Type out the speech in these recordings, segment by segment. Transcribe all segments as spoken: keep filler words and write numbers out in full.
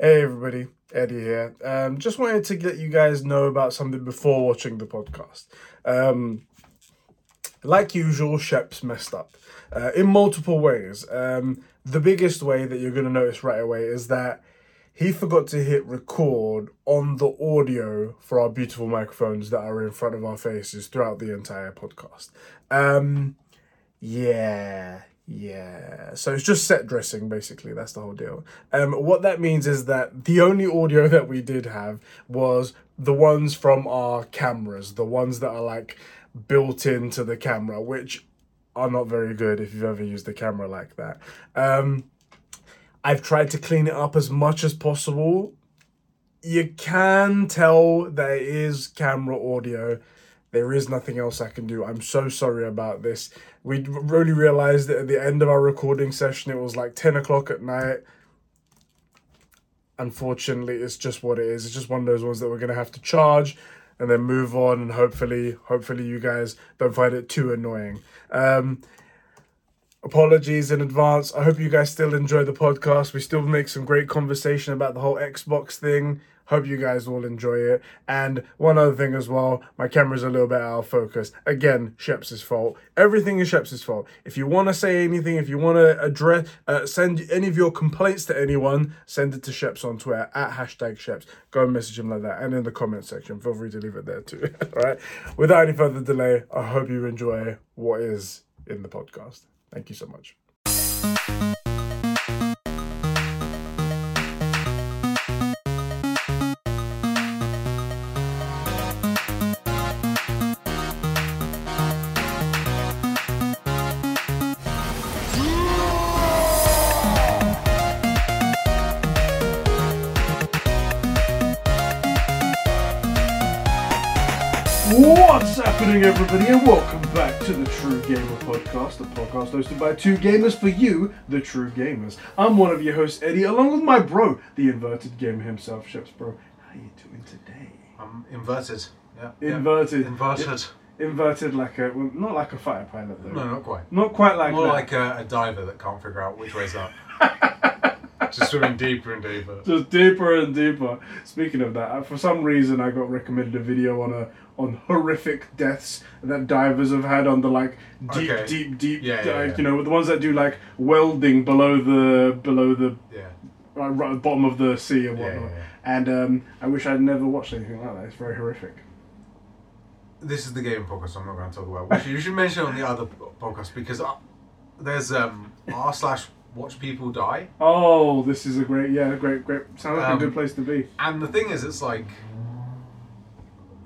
Hey everybody, Eddie here. Um, just wanted to let you guys know about something before watching the podcast. Um, like usual, Sheps messed up uh, in multiple ways. Um, the biggest way that you're going to notice right away is that he forgot to hit record on the audio for our beautiful microphones that are in front of our faces throughout the entire podcast. Um, yeah... Yeah, so it's just set dressing, basically. That's the whole deal. Um, what that means is that the only audio that we did have was the ones from our cameras, the ones that are, like, built into the camera, which are not very good if you've ever used a camera like that. Um, I've tried to clean it up as much as possible. You can tell that it is camera audio. There is nothing else I can do. I'm so sorry about this. We really realised that at the end of our recording session, it was like ten o'clock at night. Unfortunately, it's just what it is. It's just one of those ones that we're going to have to charge and then move on. And hopefully, hopefully you guys don't find it too annoying. Um, apologies in advance. I hope you guys still enjoy the podcast. We still make some great conversation about the whole Xbox thing. Hope you guys all enjoy it. And one other thing as well, my camera's a little bit out of focus. Again, Sheps' fault. Everything is Sheps' fault. If you want to say anything, if you want to address, uh, send any of your complaints to anyone, send it to Sheps on Twitter, at hashtag Sheps. Go and message him like that. And in the comment section, feel free to leave it there too. All right. Without any further delay, I hope you enjoy what is in the podcast. Thank you so much. Everybody, and welcome back to the True Gamer Podcast, the podcast hosted by two gamers for you, the true gamers. I'm one of your hosts, Eddie, along with my bro, the inverted gamer himself, Sheps Bro. How you doing today? I'm inverted. Yeah. Inverted. Yeah. Inverted. Yeah. Inverted like a, well, not like a fighter pilot though. No, not quite. Not quite like More that. More like a, a diver that can't figure out which way's up. Just swimming deeper and deeper. Just deeper and deeper. Speaking of that, for some reason I got recommended a video on a on horrific deaths that divers have had on the like deep, okay. deep, deep, yeah, yeah, dive, yeah. You know, the ones that do like welding below the below the yeah. right, right at the bottom of the sea and whatnot. Yeah, yeah, yeah. And um, I wish I'd never watched anything like that. It's very horrific. This is the gaming podcast. I'm not going to talk about. Which you should mention on the other podcast because uh, there's um, r slash. Watch people die. Oh, this is a great, yeah, great, great. Sounds like um, a good place to be. And the thing is, it's like,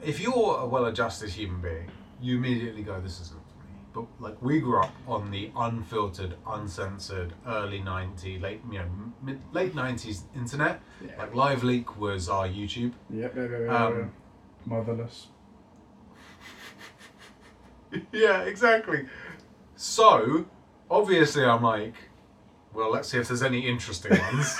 if you're a well-adjusted human being, you immediately go, this isn't for me. But like, we grew up on the unfiltered, uncensored, early nineties, late, you know, mid, late nineties internet. Yeah. Like, Live Leak was our YouTube. Yep, yeah, yeah, yeah, um, yeah. Motherless. Yeah, exactly. So, obviously, I'm like, well, let's see if there's any interesting ones,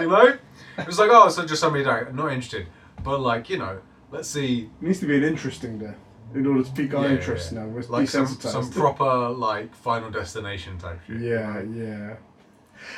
you know? It was like, oh, so just somebody died. I'm not interested. But, like, you know, let's see. It needs to be an interesting death in order to pique our yeah, interest yeah. now. We're like some, some proper, like, Final Destination type shit. Yeah, you know? yeah.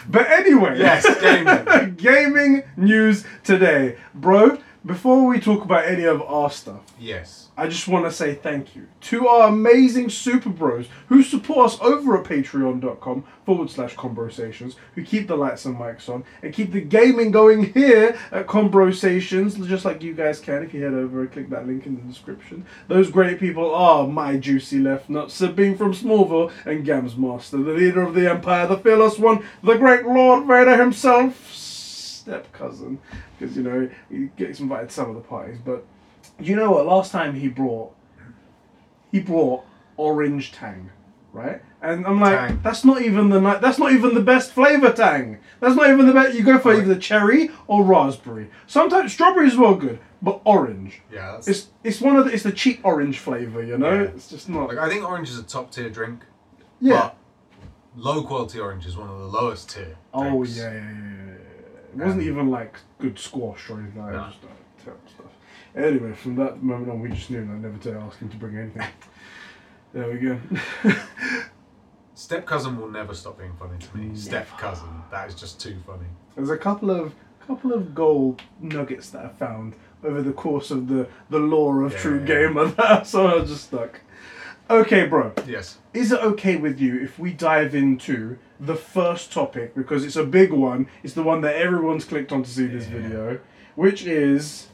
But anyway. Yes, gaming. Gaming news today. Bro, before we talk about any of our stuff. Yes. I just want to say thank you to our amazing super bros who support us over at patreon.com forward slash Conbrosations, who keep the lights and mics on and keep the gaming going here at Conbrosations, just like you guys can if you head over and click that link in the description. Those great people are my juicy left nut, Sabine from Smallville, and Gams Master, the leader of the Empire, the fearless one, the great Lord Vader himself, step cousin, because, you know, he gets invited to some of the parties, but... You know what? Last time he brought, he brought orange Tang, right? And I'm like, tang. that's not even the that's not even the best flavor Tang. That's not even the best. You go for either cherry or raspberry. Sometimes strawberry is well good, but orange. Yeah, that's... it's it's one of the, it's the cheap orange flavor. You know, yeah. It's just not. Like, I think orange is a top tier drink. Yeah. But low quality orange is one of the lowest tier. Oh yeah, yeah, yeah, yeah. It wasn't um, even like good squash or anything. Nah. It was just like terrible stuff. Anyway, from that moment on, we just knew, and I never dare ask him to bring anything. There we go. Step cousin will never stop being funny to me. Never. Step cousin, that is just too funny. There's a couple of couple of gold nuggets that I found over the course of the, the lore of yeah, True yeah. Gamer. So I was just stuck. Okay, bro. Yes. Is it okay with you if we dive into the first topic? Because it's a big one. It's the one that everyone's clicked on to see this yeah. video, which is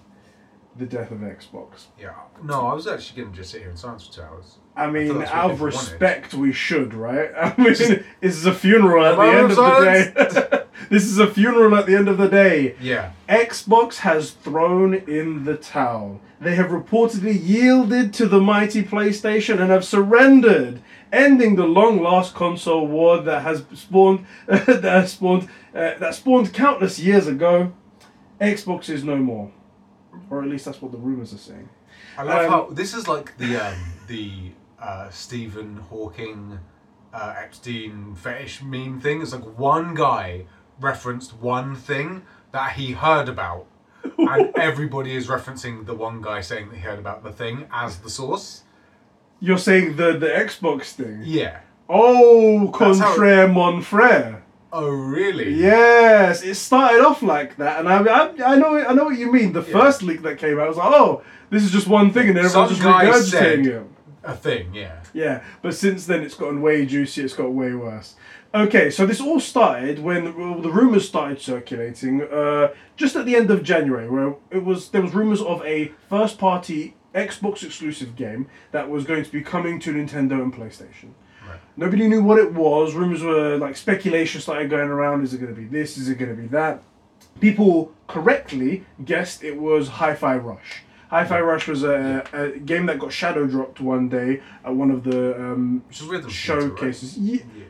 the death of Xbox. Yeah. No, I was actually going to just sit here in silence for two hours. I mean, I out of respect, wanted. we should, right? I mean, this is a funeral at the end of the day. This is a funeral at the end of the day. Yeah. Xbox has thrown in the towel. They have reportedly yielded to the mighty PlayStation and have surrendered, ending the long-last console war that has spawned that has spawned uh, that spawned countless years ago. Xbox is no more, or at least that's what the rumors are saying. I love um, how this is like the um, the uh, Stephen Hawking, uh, Epstein fetish meme thing. It's like one guy referenced one thing that he heard about, and everybody is referencing the one guy saying that he heard about the thing as the source. You're saying the, the Xbox thing? Yeah. Oh, contraire mon frère. Oh, really? Yes, it started off like that, and I I, I know I know what you mean. The yeah. first leak that came out was like, oh, this is just one thing, and everyone's just regurgitating it. A thing, yeah. Yeah, but since then it's gotten way juicy, it's got way worse. Okay, so this all started when the, the rumours started circulating uh, just at the end of January, where it was there was rumours of a first-party Xbox exclusive game that was going to be coming to Nintendo and PlayStation. Right. Nobody knew what it was. Rumours were, like, speculation started going around. Is it going to be this? Is it going to be that? People correctly guessed it was Hi-Fi Rush. Hi-Fi Rush was a, a game that got shadow dropped one day at one of the um, showcases. Theater, right? yeah. Yeah.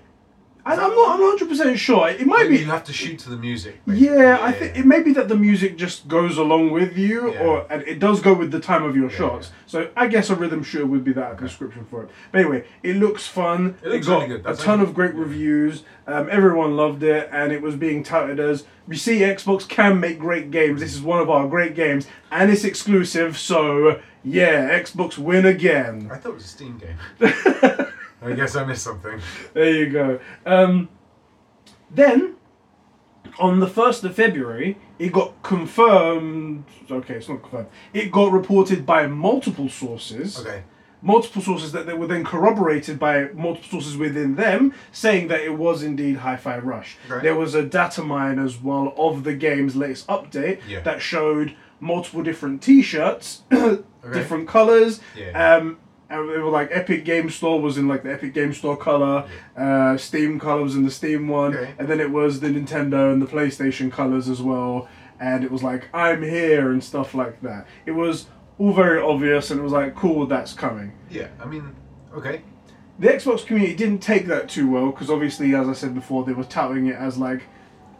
I, I'm not. I'm not one hundred percent sure. It might maybe be you have to shoot to the music. Maybe. Yeah, yeah, I think it may be that the music just goes along with you, yeah. or and it does go with the time of your yeah, shots. Yeah. So I guess a rhythm shooter would be that okay. description for it. But anyway, it looks fun. It, looks it got really good. That's a ton of great yeah. reviews. Um, everyone loved it, and it was being touted as, we see Xbox can make great games. This is one of our great games, and it's exclusive. So yeah, Xbox win again. I thought it was a Steam game. I guess I missed something. There you go. Um, then, on the first of February, it got confirmed... Okay, it's not confirmed. It got reported by multiple sources. Okay. Multiple sources that they were then corroborated by multiple sources within them, saying that it was indeed Hi-Fi Rush. Okay. There was a data mine as well of the game's latest update yeah. that showed multiple different T-shirts, okay. different colours, yeah. um... and they were like Epic Game Store was in like the Epic Game Store colour, yeah. uh, Steam colour was in the Steam one, okay. and then it was the Nintendo and the PlayStation colours as well, and it was like, I'm here and stuff like that. It was all very obvious, and it was like, cool, that's coming. Yeah, I mean, okay. The Xbox community didn't take that too well, because obviously, as I said before, they were touting it as like,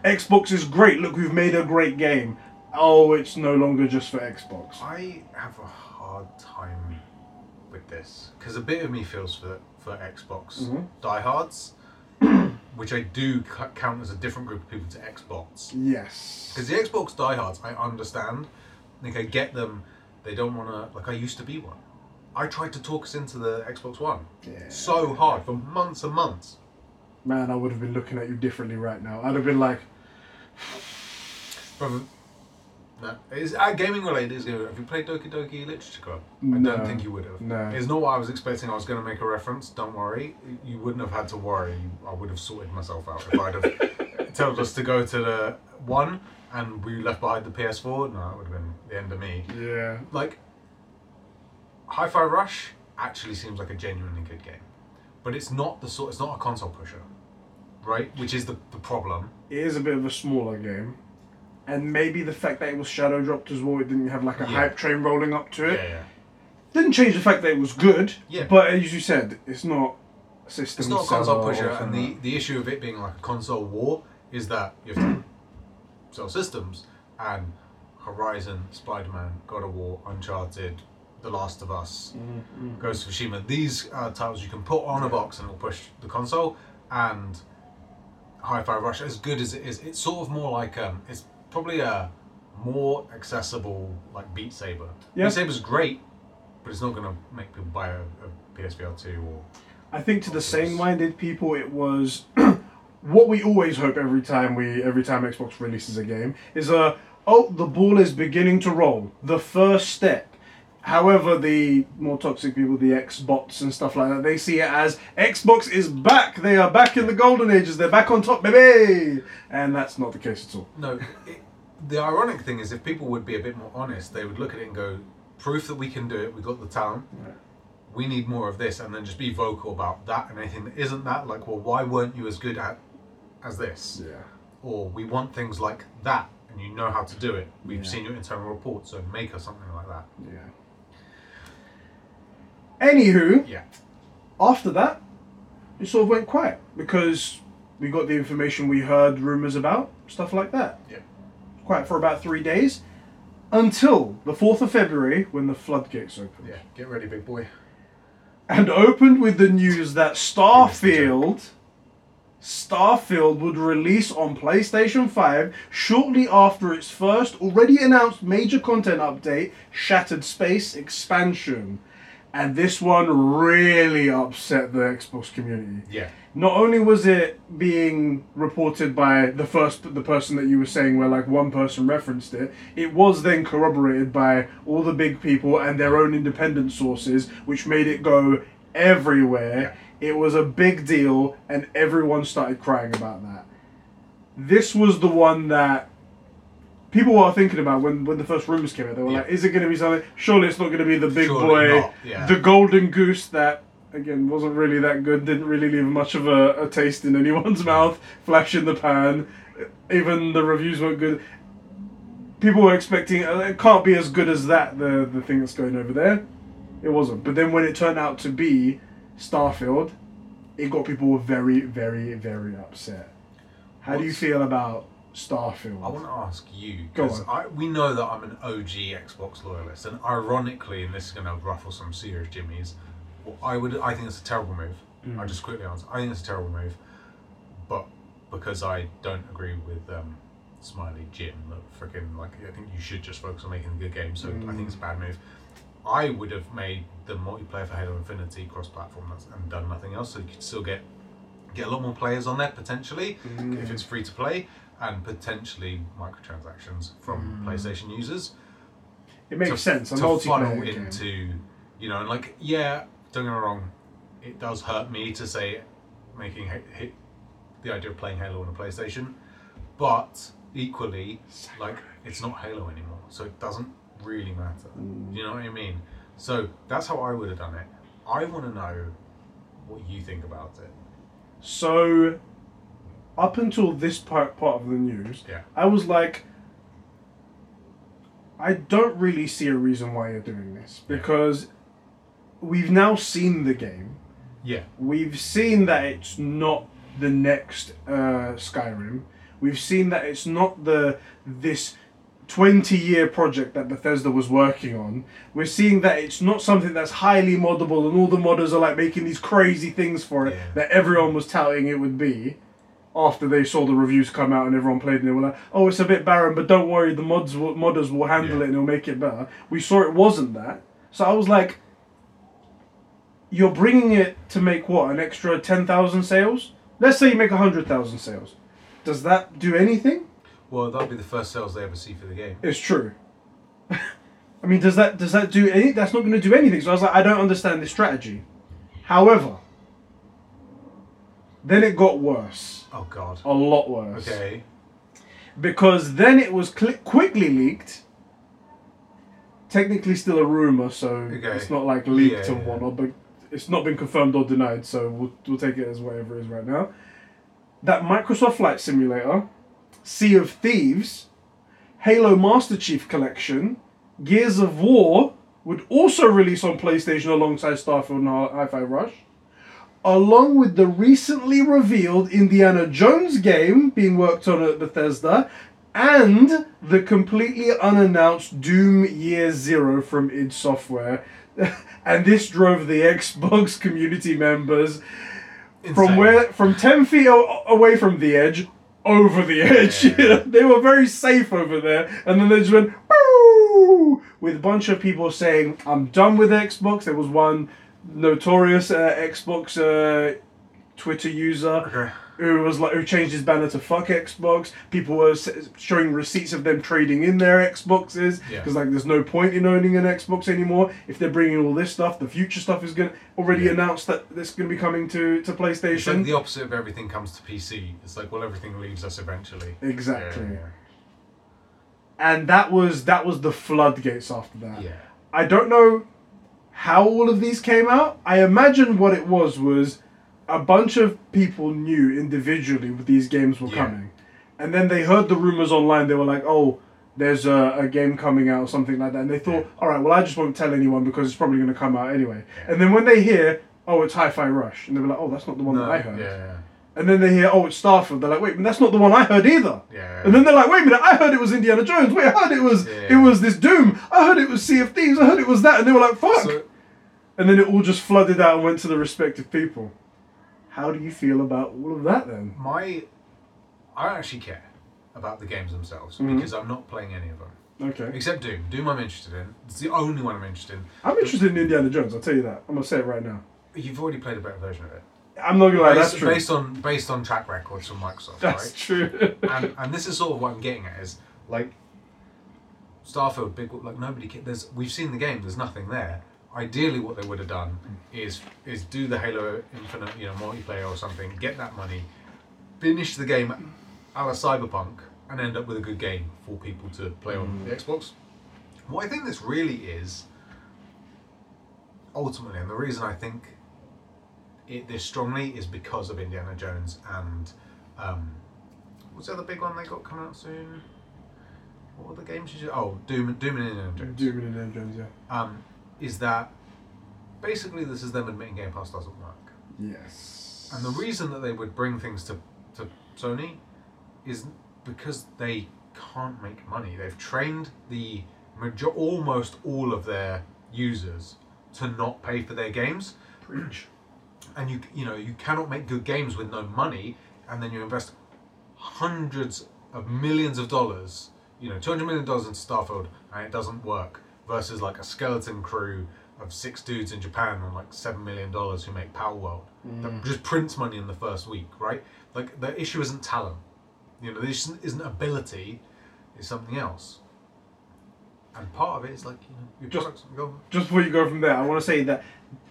Xbox is great, look, we've made a great game. Oh, it's no longer just for Xbox. I have a hard time... with this, because a bit of me feels for for Xbox mm-hmm. diehards, which I do c- count as a different group of people to Xbox. Yes. Because the Xbox diehards, I understand. Like I get them. They don't want to. Like I used to be one. I tried to talk us into the Xbox One. Yeah. So hard for months and months. Man, I would have been looking at you differently right now. I'd have been like, brother. No, it's uh, gaming related. Is going to have you played Doki Doki Literature Club? I no, don't think you would have. No, it's not what I was expecting. I was going to make a reference. Don't worry, you wouldn't have had to worry. I would have sorted myself out if I'd have told us to go to the one and we left behind the P S four. No, that would have been the end of me. Yeah, like Hi-Fi Rush actually seems like a genuinely good game, but it's not the sort. It's not a console pusher, right? Which is the the problem. It is a bit of a smaller game. And maybe the fact that it was shadow dropped as well, it didn't have like a yeah. hype train rolling up to it. Yeah, yeah. Didn't change the fact that it was good. Yeah. But as you said, it's not a system. It's not a console pusher, and the, the issue of it being like a console war is that you have to sell systems, and Horizon, Spider-Man, God of War, Uncharted, The Last of Us, mm-hmm. Ghost of Tsushima. These are titles you can put on yeah. a box and it'll push the console. And Hi-Fi Rush, as good as it is, it's sort of more like um, it's. Probably a more accessible like Beat Saber. Yep. Beat Saber's great, but it's not going to make people buy a, a P S V R two or. I think to the same-minded people, it was what we always hope every time we every time Xbox releases a game is a uh, oh, the ball is beginning to roll, the first step. However, the more toxic people, the Xbots and stuff like that, they see it as Xbox is back. They are back in the golden ages. They're back on top, baby. And that's not the case at all. No. It, the ironic thing is, if people would be a bit more honest, they would look at it and go, proof that we can do it. We've got the talent. Yeah. We need more of this. And then just be vocal about that and anything that isn't that. Like, well, why weren't you as good at as this? Yeah. Or we want things like that. And you know how to do it. We've yeah. seen your internal report. So make us something like that. Yeah. Anywho, yeah. after that, it sort of went quiet because we got the information we heard, rumours about, stuff like that. Yeah. Quiet for about three days until the fourth of February when the floodgates opened. Yeah, get ready, big boy. And opened with the news that Starfield, Starfield would release on PlayStation five shortly after its first already announced major content update, Shattered Space Expansion. And this one really upset the Xbox community. Yeah. Not only was it being reported by the first the person that you were saying where like one person referenced it, it was then corroborated by all the big people and their own independent sources, which made it go everywhere. Yeah. It was a big deal and everyone started crying about that. This was the one that people were thinking about when, when the first rumours came out. They were yeah. like, is it going to be something? Surely it's not going to be the big Surely boy, yeah. the golden goose that, again, wasn't really that good, didn't really leave much of a, a taste in anyone's mouth, flash in the pan. Even the reviews weren't good. People were expecting, it can't be as good as that, the, the thing that's going over there. It wasn't. But then when it turned out to be Starfield, it got people very, very, very upset. How What's... do you feel about Starfield? I want to ask you, because we know that I'm an O G Xbox loyalist, and ironically, and this is going to ruffle some serious jimmies, well, I would, I think it's a terrible move. Mm. I'll just quickly answer. I think it's a terrible move, but because I don't agree with um, Smiley Jim, that freaking, like, I think you should just focus on making a good game, so mm. I think it's a bad move. I would have made the multiplayer for Halo Infinite cross-platform and done nothing else, so you could still get, get a lot more players on there, potentially, mm. if it's free to play. And potentially microtransactions from mm. PlayStation users. It makes to, sense. I'm to funnel into, game. you know, and like, yeah, don't get me wrong, it does hurt me to say making hit, hit the idea of playing Halo on a PlayStation, but equally, like, it's not Halo anymore, so it doesn't really matter. Mm. Do you know what I mean? So that's how I would have done it. I want to know what you think about it. So, up until this part, part of the news, yeah. I was like, I don't really see a reason why you're doing this. Because we've now seen the game. Yeah. We've seen that it's not the next uh, Skyrim. We've seen that it's not the this twenty-year project that Bethesda was working on. We're seeing that it's not something that's highly moddable and all the modders are like making these crazy things for it yeah. that everyone was touting it would be. After they saw the reviews come out and everyone played and they were like, oh, it's a bit barren, but don't worry, the mods will, modders will handle yeah. it and it'll make it better. We saw it wasn't that. So I was like, you're bringing it to make what, an extra ten thousand sales? Let's say you make one hundred thousand sales. Does that do anything? Well, that'll be the first sales they ever see for the game. It's true. I mean, does that does that do anything? That's not going to do anything. So I was like, I don't understand this strategy. However, then it got worse. Oh, God. A lot worse. Okay. Because then it was cl- quickly leaked. Technically still a rumour, so okay. it's not like leaked yeah, and whatnot, yeah. but it's not been confirmed or denied, so we'll, we'll take it as whatever it is right now. That Microsoft Flight Simulator, Sea of Thieves, Halo Master Chief Collection, Gears of War would also release on PlayStation alongside Starfield and Hi-Fi Rush, along with the recently revealed Indiana Jones game being worked on at Bethesda, and the completely unannounced Doom Year Zero from id Software. And this drove the Xbox community members Insane. from where from ten feet away from the edge, over the edge. Yeah. They were very safe over there, and then they just went, woo! With a bunch of people saying, I'm done with Xbox. There was one notorious uh, Xbox uh, Twitter user okay. who was like who changed his banner to "fuck Xbox." People were showing receipts of them trading in their Xboxes because yeah. like there's no point in owning an Xbox anymore if they're bringing all this stuff. The future stuff is gonna already yeah. announced that it's gonna be coming to to PlayStation. It's like the opposite of everything comes to P C. It's like well, everything leaves us eventually. Exactly. Yeah, yeah, yeah. And that was that was the floodgates after that. Yeah. I don't know how all of these came out. I imagine what it was was a bunch of people knew individually what these games were yeah. coming. And then they heard the rumors online. They were like, oh, there's a, a game coming out or something like that. And they thought, yeah. all right, well, I just won't tell anyone because it's probably going to come out anyway. Yeah. And then when they hear, oh, it's Hi-Fi Rush. And they were like, oh, that's not the one no, that I heard. Yeah. And then they hear, oh, it's Starfield. They're like, wait, but that's not the one I heard either. Yeah. And then they're like, wait a minute, I heard it was Indiana Jones. Wait, I heard it was yeah. it was this Doom. I heard it was Sea of Thieves. I heard it was that. And they were like, fuck. So, and then it all just flooded out and went to the respective people. How do you feel about all of that then? My, I don't actually care about the games themselves mm-hmm. because I'm not playing any of them. Okay. Except Doom. Doom I'm interested in. It's the only one I'm interested in. I'm interested in Indiana Jones, I'll tell you that. I'm going to say it right now. You've already played a better version of it. I'm not gonna lie, that's true. Based on based on track records from Microsoft, that's right? That's true. and and this is sort of what I'm getting at is like Starfield, big like nobody can, there's we've seen the game, there's nothing there. Ideally what they would have done is is do the Halo Infinite, you know, multiplayer or something, get that money, finish the game a la Cyberpunk, and end up with a good game for people to play mm. on the Xbox. What I think this really is ultimately, and the reason I think It, this strongly is because of Indiana Jones and um, what's the other big one they got coming out soon? What were the games? You oh, Doom, Doom and Indiana Jones. Doom and Indiana Jones, yeah. Um, is that basically this is them admitting Game Pass doesn't work? Yes. And the reason that they would bring things to to Sony is because they can't make money. They've trained the major, almost all of their users to not pay for their games. Preach. And you you know you cannot make good games with no money, and then you invest hundreds of millions of dollars, you know, two hundred million dollars into Starfield, and it doesn't work. Versus like a skeleton crew of six dudes in Japan on like seven million dollars who make Power World mm. that just prints money in the first week, right? Like the issue isn't talent, you know, the issue isn't ability, it's something else. And part of it is like you know your just, products go. Just before you go from there, I want to say that.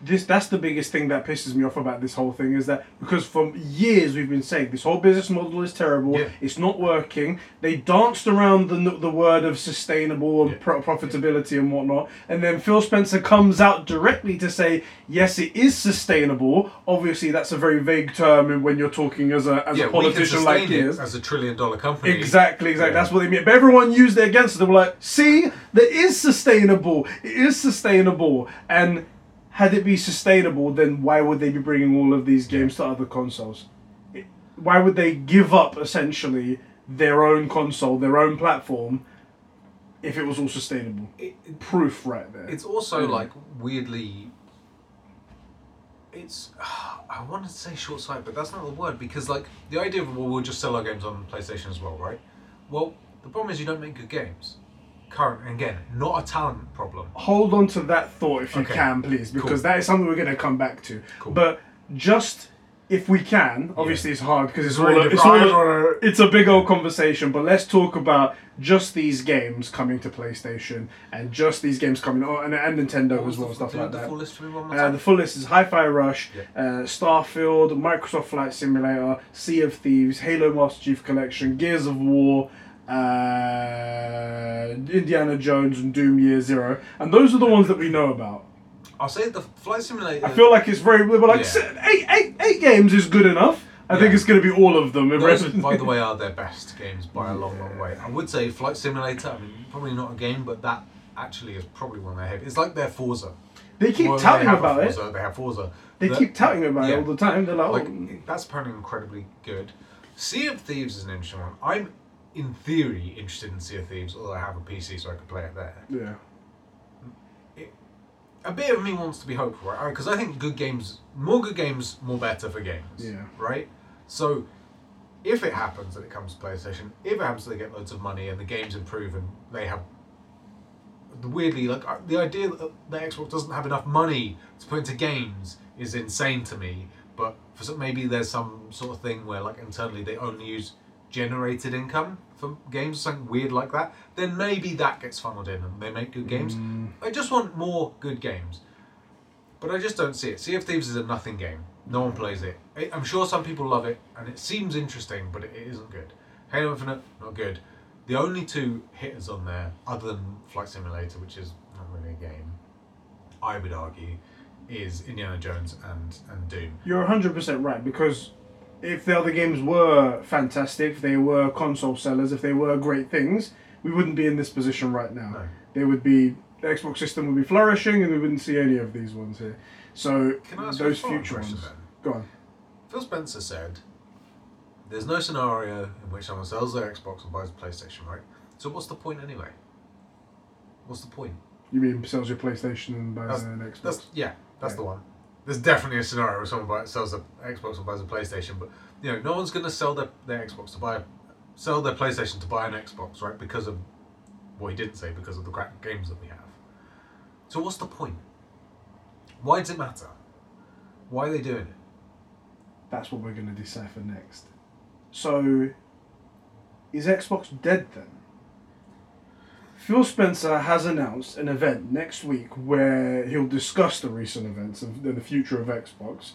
This that's the biggest thing that pisses me off about this whole thing is that because for years we've been saying this whole business model is terrible, yeah. it's not working. They danced around the the word of sustainable and yeah. pro- profitability yeah. and whatnot, and then Phil Spencer comes out directly to say yes, it is sustainable. Obviously, that's a very vague term when you're talking as a as yeah, a politician we can like yours, as a trillion dollar company. Exactly, exactly. Yeah. That's what they mean. But everyone used it against it. They were like, see, that is sustainable. It is sustainable and. Had it be sustainable, then why would they be bringing all of these games yeah. to other consoles? It, why would they give up, essentially, their own console, their own platform, if it was all sustainable? It, it, Proof right there. It's also, really. like, weirdly... It's... Uh, I wanted to say short-sighted, but that's not the word, because, like, the idea of, well, we'll just sell our games on PlayStation as well, right? Well, the problem is you don't make good games. Current again, not a talent problem. Hold on to that thought if you okay. can, please, because cool. that is something we're going to come back to. Cool. But just if we can, obviously yeah. it's hard because it's, it's all, a, it's, all a, it's a big old conversation. But let's talk about just these games coming to PlayStation and just these games coming oh, and, and Nintendo what as well, the, stuff the, like the that. Full list for one uh, the full list is Hi-Fi Rush, yeah. uh, Starfield, Microsoft Flight Simulator, Sea of Thieves, Halo Master Chief Collection, Gears of War. Uh, Indiana Jones and Doom Year Zero, and those are the ones that we know about. I'll say the Flight Simulator. I feel like it's very we're like yeah. seven, eight, eight, eight games is good enough. I yeah. think it's going to be all of them. Those, by the way, are their best games by a long, yeah. long way. I would say Flight Simulator. I mean, probably not a game, but that actually is probably one they have. It's like their Forza. They keep well, touting they about Forza, it. They have Forza. They that, keep touting about yeah. it all the time. They're like, like oh. that's apparently incredibly good. Sea of Thieves is an interesting one. I'm. In theory, interested in Sea of Thieves, although I have a P C so I could play it there. Yeah. It, a bit of me wants to be hopeful, right? Because I think good games, more good games, more better for games. Yeah. Right? So, if it happens that it comes to PlayStation, if it happens that they get loads of money and the games improve and they have... Weirdly, like the idea that the Xbox doesn't have enough money to put into games is insane to me. but for some, maybe there's some sort of thing where like internally they only use generated income for games, something weird like that, then maybe that gets funneled in and they make good games. Mm. I just want more good games, but I just don't see it. Sea of Thieves is a nothing game. No one plays it. I'm sure some people love it and it seems interesting, but it isn't good. Halo Infinite, not good. The only two hitters on there, other than Flight Simulator, which is not really a game, I would argue, is Indiana Jones and, and Doom. You're one hundred percent right, because if the other games were fantastic, if they were console sellers, if they were great things, we wouldn't be in this position right now. No. They would be, the Xbox system would be flourishing and we wouldn't see any of these ones here. So, Can I ask those you future ones. Then? Go on. Phil Spencer said, there's no scenario in which someone sells their Xbox and buys a PlayStation, right? So what's the point anyway? What's the point? You mean sells your PlayStation and buys that's, an Xbox? That's, yeah, that's yeah. the one. There's definitely a scenario where someone buys, sells their Xbox and buys a PlayStation, but you know, no one's going to sell their, their Xbox to buy, a, sell their PlayStation to buy an Xbox, right? Because of what he didn't say, because of the great games that we have. So what's the point? Why does it matter? Why are they doing it? That's what we're going to decipher next. So, is Xbox dead then? Phil Spencer has announced an event next week where he'll discuss the recent events and the future of Xbox.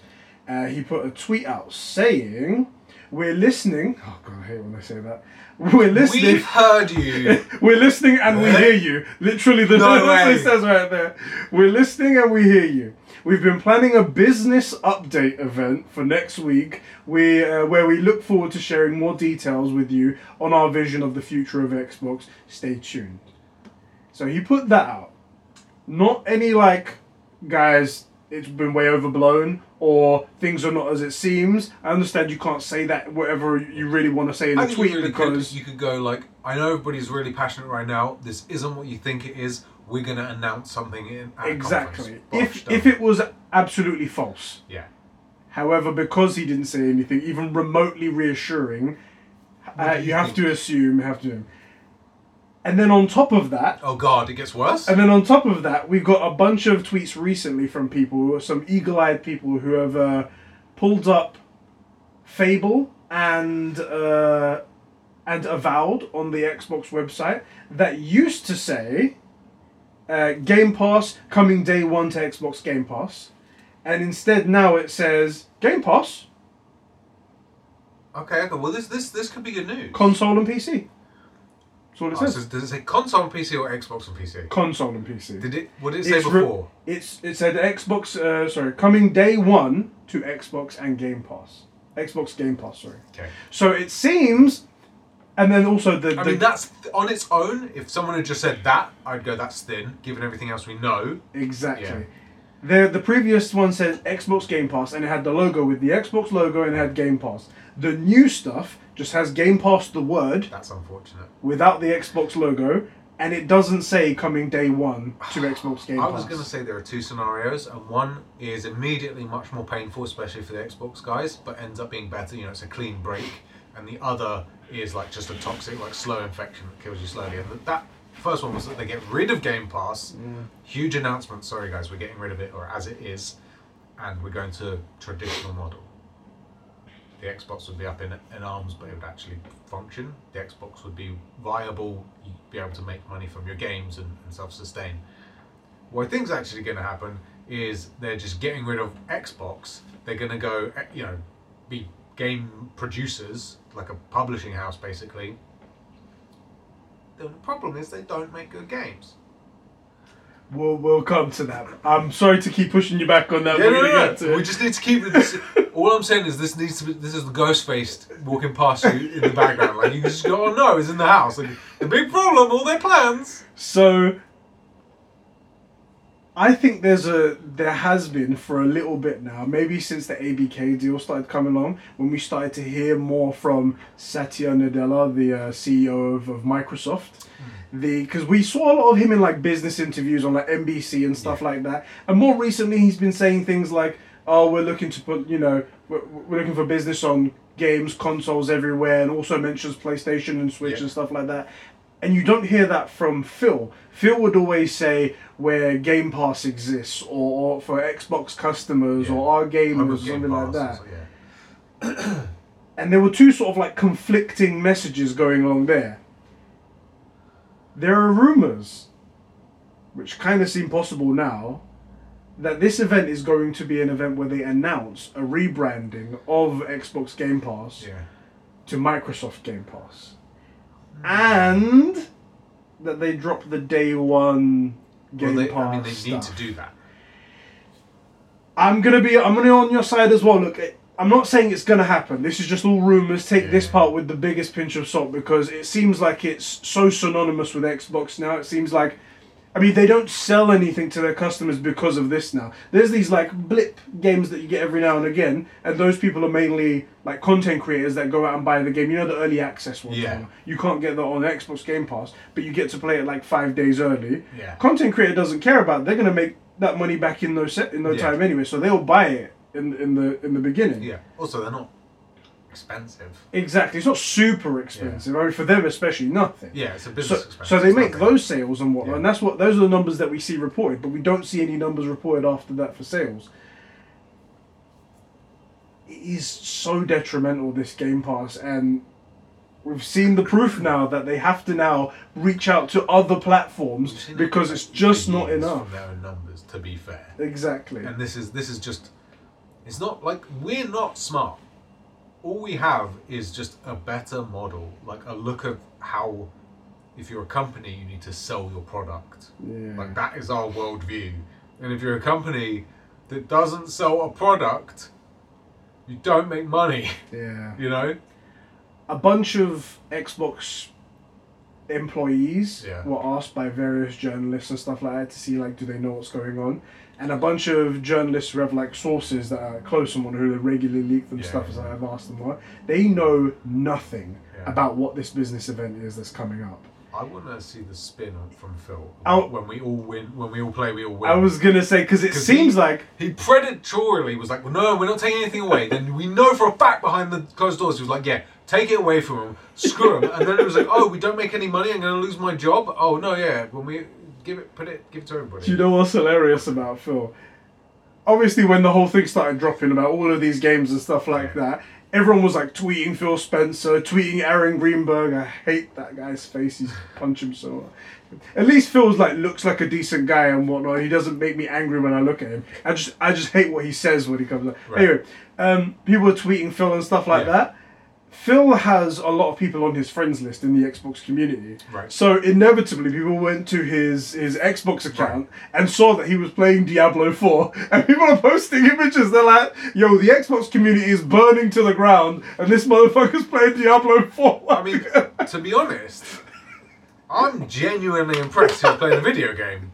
Uh, he put a tweet out saying, we're listening. Oh God, I hate when they say that. We're listening. We've heard you. We're listening and we hear you. Literally, the no way. It says right there. We're listening and we hear you. We've been planning a business update event for next week we, uh, where we look forward to sharing more details with you on our vision of the future of Xbox. Stay tuned. So he put that out. Not any like, guys, it's been way overblown or things are not as it seems. I understand you can't say that, whatever you really want to say in a tweet. You really because could. You could go like, I know everybody's really passionate right now. This isn't what you think it is. We're going to announce something in our exactly. If if it was absolutely false. Yeah. However, because he didn't say anything, even remotely reassuring, uh, you, you have to assume, have to. And then on top of that... Oh God, it gets worse? And then on top of that, we've got a bunch of tweets recently from people, some eagle-eyed people who have uh, pulled up Fable and... Uh, and Avowed on the Xbox website that used to say... Uh, Game Pass coming day one to Xbox Game Pass, and instead now it says Game Pass. Okay, okay. Well, this this this could be good news. Console and P C. That's what it oh, says. So does it say console and P C or Xbox and P C? Console and P C. Did it? What did it say it's before? Re- it's it said Xbox. Uh, sorry, coming day one to Xbox and Game Pass. Xbox Game Pass. Sorry. Okay. So it seems. And then also the... I the mean, that's... Th- on its own, if someone had just said that, I'd go, that's thin, given everything else we know. Exactly. Yeah. The, the previous one says Xbox Game Pass, and it had the logo with the Xbox logo, and it had Game Pass. The new stuff just has Game Pass the word... That's unfortunate. ...without the Xbox logo, and it doesn't say coming day one to Xbox Game Pass. I was going to say there are two scenarios, and one is immediately much more painful, especially for the Xbox guys, but ends up being better. You know, it's a clean break. And the other... is like just a toxic, like slow infection that kills you slowly. And that, that first one was that they get rid of Game Pass. Yeah. Huge announcement. Sorry guys, we're getting rid of it, or as it is, and we're going to traditional model. The Xbox would be up in, in arms, but it would actually function. The Xbox would be viable. You'd be able to make money from your games and, and self-sustain. What I think's actually going to happen is they're just getting rid of Xbox. They're going to go, you know, be game producers, like a publishing house basically. The problem is they don't make good games. We'll, we'll come to that. I'm sorry to keep pushing you back on that. Yeah, no, no, no. We just need to keep this. All I'm saying is this needs to be, this is the ghost faced walking past you in the background. Like you just go, oh no, it's in the house. Like, the big problem, all their plans. So I think there's a there has been for a little bit now, maybe since the A B K deal started coming along, when we started to hear more from Satya Nadella, the uh, C E O of, of Microsoft, mm. the because we saw a lot of him in like business interviews on like N B C and stuff yeah. like that, and more recently he's been saying things like, oh, we're looking to put you know we're, we're looking for business on games, consoles everywhere, and also mentions PlayStation and Switch yeah. and stuff like that. And you don't hear that from Phil. Phil would always say where Game Pass exists, or, or for Xbox customers, yeah. or our gamers, or something Game like Pass, that. So yeah. And there were two sort of like conflicting messages going on there. There are rumours, which kind of seem possible now, that this event is going to be an event where they announce a rebranding of Xbox Game Pass yeah. to Microsoft Game Pass. And that they drop the day one Game well, they, Pass. I mean, they stuff. need to do that. I'm gonna be. I'm gonna be on your side as well. Look, I'm not saying it's gonna happen. This is just all rumors. Take yeah. this part with the biggest pinch of salt, because it seems like it's so synonymous with Xbox now. It seems like, I mean, they don't sell anything to their customers because of this now. There's these like blip games that you get every now and again, and those people are mainly like content creators that go out and buy the game. You know, the early access ones. Yeah. You can't get that on Xbox Game Pass, but you get to play it like five days early. Yeah. Content creator doesn't care about it. They're gonna make that money back in no set in no yeah. time anyway, so they'll buy it in in the in the beginning. Yeah. Also, they're not expensive. Exactly. It's not super expensive. Yeah. I mean, for them especially, nothing. Yeah, it's a business so, expense. So they make those sales and whatnot, yeah. and that's what those are the numbers that we see reported, but we don't see any numbers reported after that for sales. It is so detrimental, this Game Pass, and we've seen the proof now that they have to now reach out to other platforms because it's just not enough. From their own numbers, to be fair. Exactly. And this is this is just, it's not like we're not smart. All we have is just a better model, like a look of how, if you're a company, you need to sell your product. Yeah. Like that is our worldview. And if you're a company that doesn't sell a product, you don't make money. Yeah. You know? A bunch of Xbox employees yeah. were asked by various journalists and stuff like that to see, like, do they know what's going on? And a bunch of journalists who have like sources that are close to someone who regularly leak them yeah, stuff, as I've asked them what, they know nothing yeah. about what this business event is that's coming up. I want to see the spin from Phil. I'll, when we all win, when we all play, we all win. I was gonna say because it Cause seems he, like he predatorily was like, well, no, we're not taking anything away. Then we know for a fact behind the closed doors, he was like, yeah, take it away from him, screw him. And then it was like, oh, we don't make any money, I'm gonna lose my job. Oh no, yeah, when we. Give it, put it, give it to everybody. Do you know what's hilarious about Phil? Obviously, when the whole thing started dropping about all of these games and stuff like yeah. that, everyone was like tweeting Phil Spencer, tweeting Aaron Greenberg. I hate that guy's face. He's punch him so hard. At least Phil's like looks like a decent guy and whatnot. He doesn't make me angry when I look at him. I just, I just hate what he says when he comes up. Right. Anyway, um, people were tweeting Phil and stuff like yeah. that. Phil has a lot of people on his friends list in the Xbox community. Right. So inevitably people went to his, his Xbox account right. and saw that he was playing Diablo four, and people are posting images. They're like, yo, the Xbox community is burning to the ground and this motherfucker's playing Diablo four. I mean, to be honest, I'm genuinely impressed he's playing a video game.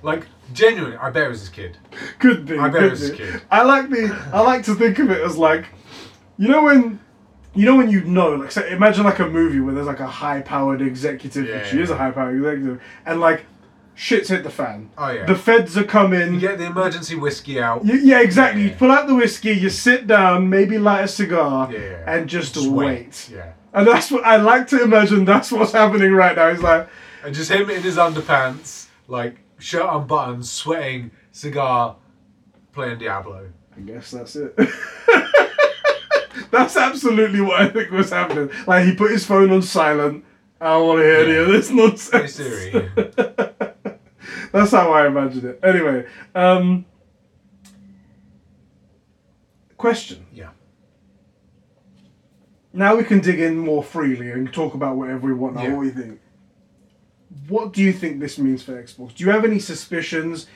Like, genuinely, I bet it was his kid. Could be. I bet it was his kid. I like the I like to think of it as like, you know when You know when you know, like, so imagine like a movie where there's like a high-powered executive, yeah, which she yeah, is yeah. a high-powered executive, and like, shit's hit the fan. Oh yeah. The feds are coming. You get the emergency whiskey out. You, yeah, exactly. Yeah, yeah. You pull out the whiskey, you sit down, maybe light a cigar, yeah, yeah. and just, just wait. wait. Yeah. And that's what I like to imagine. That's what's happening right now. He's like, and just him in his underpants, like shirt unbuttoned, sweating, cigar, playing Diablo. I guess that's it. That's absolutely what I think was happening. Like, he put his phone on silent. I don't want to hear yeah. any of this nonsense. Hey, Siri. That's how I imagined it. Anyway. Um, question. Yeah. Now we can dig in more freely and talk about whatever we want now. Yeah. What do you think? What do you think this means for Xbox? Do you have any suspicions?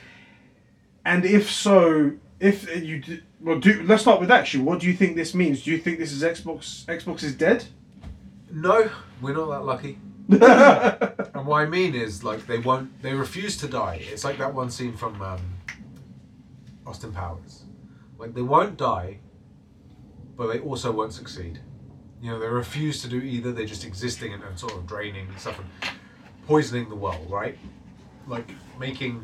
And if so, if you... D- Well, do, let's start with actually. What do you think this means? Do you think this is Xbox? Xbox is dead? No, we're not that lucky. And what I mean is, like, they won't. They refuse to die. It's like that one scene from um, Austin Powers. Like, they won't die, but they also won't succeed. You know, they refuse to do either. They're just existing and, and sort of draining and stuff, and poisoning the world, right? Like making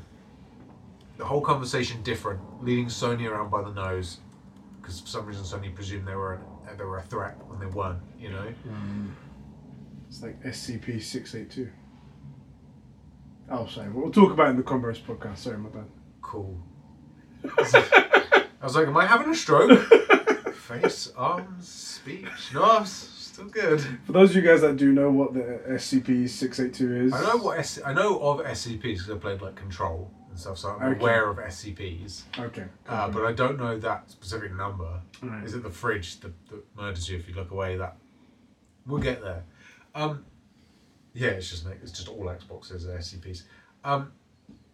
the whole conversation different, leading Sony around by the nose, because for some reason Sony presumed they were an, they were a threat when they weren't, you know. Mm. It's like S C P six eighty-two. Oh, sorry. We'll talk about it in the Converse podcast. Sorry, my bad. Cool. I was like, am I having a stroke? Face, arms, speech. No, I'm still good. For those of you guys that do know what the S C P six eighty-two is, I know what S- I know of S C Ps because I played like Control and stuff, so I'm okay. aware of S C Ps. Okay. Uh, but I don't know that specific number. Right. Is it the fridge that, that murders you if you look away? That we'll get there. Um, yeah, it's just it's just all Xboxes and S C Ps. Um,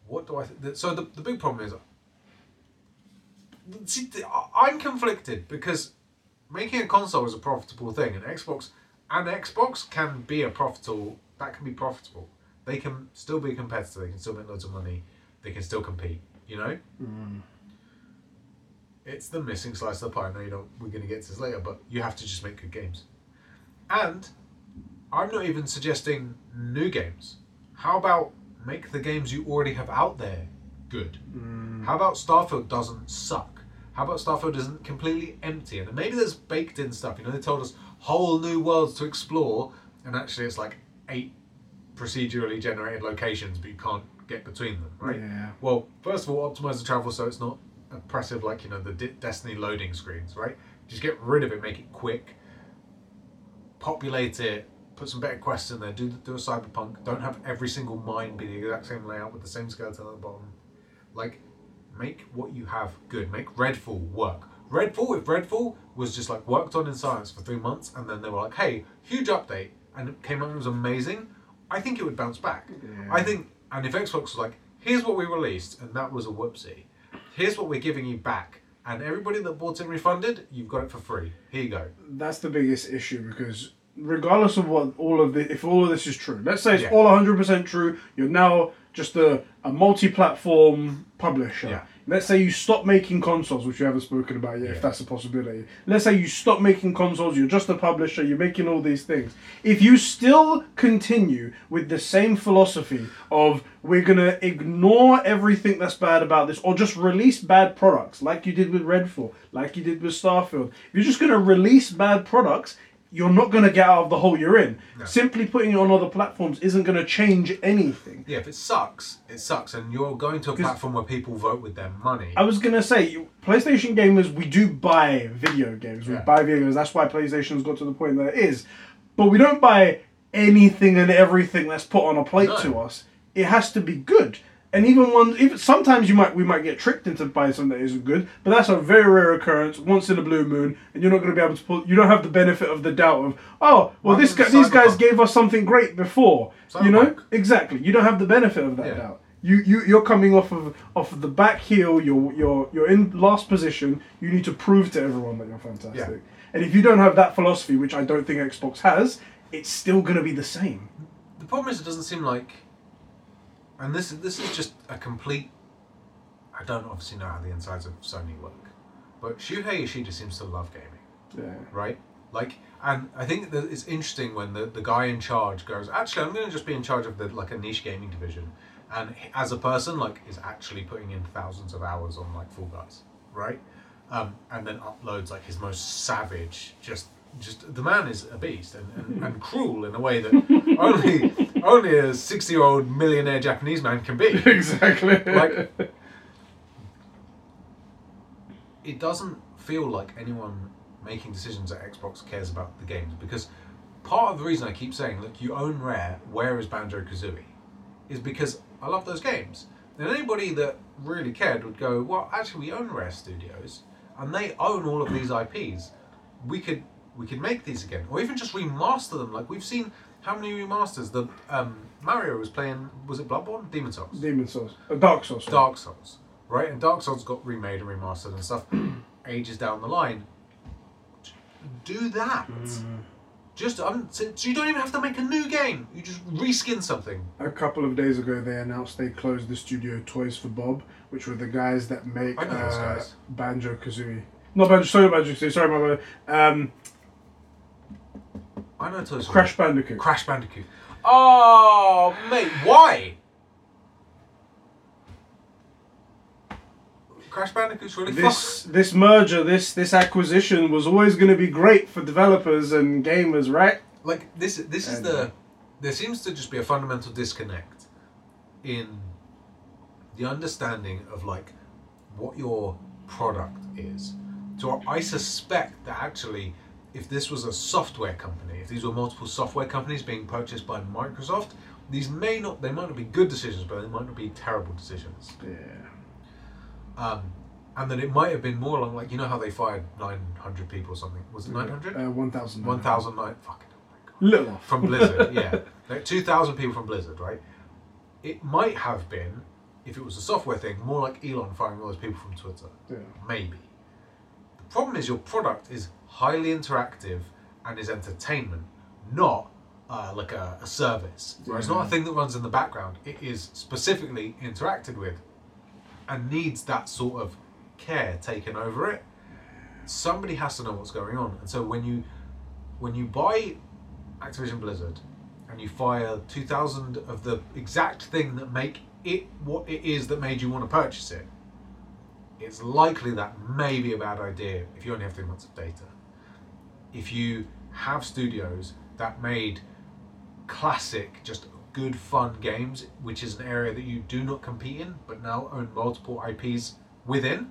what do I think? So the the big problem is. See, I'm conflicted because making a console is a profitable thing, and Xbox and Xbox can be a profitable that can be profitable. They can still be competitive. They can still make loads of money. They can still compete. You know, mm. It's the missing slice of the pie. I know you don't. We're going to get to this later, but you have to just make good games. And I'm not even suggesting new games. How about make the games you already have out there good? Mm. How about Starfield doesn't suck? How about Starfield isn't completely empty? And maybe there's baked in stuff. You know, they told us whole new worlds to explore, and actually it's like eight procedurally generated locations, but you can't get between them, right? Yeah. Well, first of all, optimize the travel so it's not oppressive, like, you know, the D- Destiny loading screens, right? Just get rid of it, make it quick, populate it, put some better quests in there, do, do a Cyberpunk, don't have every single mine be the exact same layout with the same skeleton at the bottom. Like, make what you have good. Make Redfall work. Redfall, if Redfall was just like worked on in silence for three months and then they were like, hey, huge update, and it came out and it was amazing, I think it would bounce back. Yeah. I think, and if Xbox was like, here's what we released, and that was a whoopsie, here's what we're giving you back, and everybody that bought it refunded, you've got it for free. Here you go. That's the biggest issue because regardless of what all of the, if all of this is true, let's say it's yeah. all one hundred percent true, you're now just a, a multi-platform publisher. Yeah. Let's say you stop making consoles, which we haven't spoken about yet, yeah. if that's a possibility. Let's say you stop making consoles, you're just a publisher, you're making all these things. If you still continue with the same philosophy of we're going to ignore everything that's bad about this or just release bad products, like you did with Redfall, like you did with Starfield, if you're just going to release bad products, you're not going to get out of the hole you're in. No. Simply putting it on other platforms isn't going to change anything. Yeah, if it sucks, it sucks. And you're going to a platform where people vote with their money. I was going to say, PlayStation gamers, we do buy video games. We yeah. buy video games. That's why PlayStation's got to the point that it is. But we don't buy anything and everything that's put on a plate no. to us. It has to be good. And even one, even sometimes you might we might get tricked into buying something that isn't good, but that's a very rare occurrence, once in a blue moon, and you're not going to be able to pull. You don't have the benefit of the doubt of oh well this guy, these guys gave us something great before, you know exactly. You don't have the benefit of that yeah. doubt. You you you're coming off of off of the back heel. You're you're you're in last position. You need to prove to everyone that you're fantastic. Yeah. And if you don't have that philosophy, which I don't think Xbox has, it's still going to be the same. The problem is it doesn't seem like. And this is this is just a complete. I don't obviously know how the insides of Sony work, but Shuhei Yoshida seems to love gaming. Yeah. Right. Like, and I think that it's interesting when the, the guy in charge goes, actually, I'm going to just be in charge of the like a niche gaming division, and he, as a person, like, is actually putting in thousands of hours on like Fall Guys, right? Um, and then uploads like his most savage, just just the man is a beast and, and, and cruel in a way that only. Only a sixty-year-old millionaire Japanese man can be. Exactly. Like, it doesn't feel like anyone making decisions at Xbox cares about the games, because part of the reason I keep saying, look, you own Rare, where is Banjo-Kazooie? Is because I love those games. And anybody that really cared would go, well, actually, we own Rare Studios, and they own all of these I Ps. We could we could make these again, or even just remaster them. Like, we've seen... How many remasters? The um, Mario was playing. Was it Bloodborne? Demon Souls. Demon Souls. Uh, Dark Souls. Right? Dark Souls. Right, and Dark Souls got remade and remastered and stuff ages down the line. Do that. Mm. Just um, so you don't even have to make a new game. You just reskin something. A couple of days ago, they announced they closed the studio Toys for Bob, which were the guys that make uh, guys. Banjo-Kazooie. Not Banjo. Sorry, Banjo-Kazooie. Sorry, my bad. Um, I know Toys Crash about. Bandicoot. Crash Bandicoot. Oh, mate, why? Crash Bandicoot's really this fuck. This merger, this this acquisition was always going to be great for developers and gamers, right? Like this, this is and, the. There seems to just be a fundamental disconnect in the understanding of like what your product is. So I suspect that actually, if this was a software company, if these were multiple software companies being purchased by Microsoft, these may not, they might not be good decisions, but they might not be terrible decisions. Yeah. Um, and then it might have been more along, like, you know how they fired nine hundred people or something? Was it nine hundred? Uh, one thousand. one thousand nine. Fuck it. Little off. From Blizzard, yeah. Like two thousand people from Blizzard, right? It might have been, if it was a software thing, more like Elon firing all those people from Twitter. Yeah. Maybe. The problem is your product is highly interactive and is entertainment, not uh, like a, a service. Yeah. It's not a thing that runs in the background. It is specifically interacted with and needs that sort of care taken over it. Somebody has to know what's going on. And so when you when you buy Activision Blizzard, and you fire two thousand of the exact thing that make it what it is that made you want to purchase it, it's likely that may be a bad idea if you only have three months of data. If you have studios that made classic, just good fun games, which is an area that you do not compete in, but now own multiple I Ps within,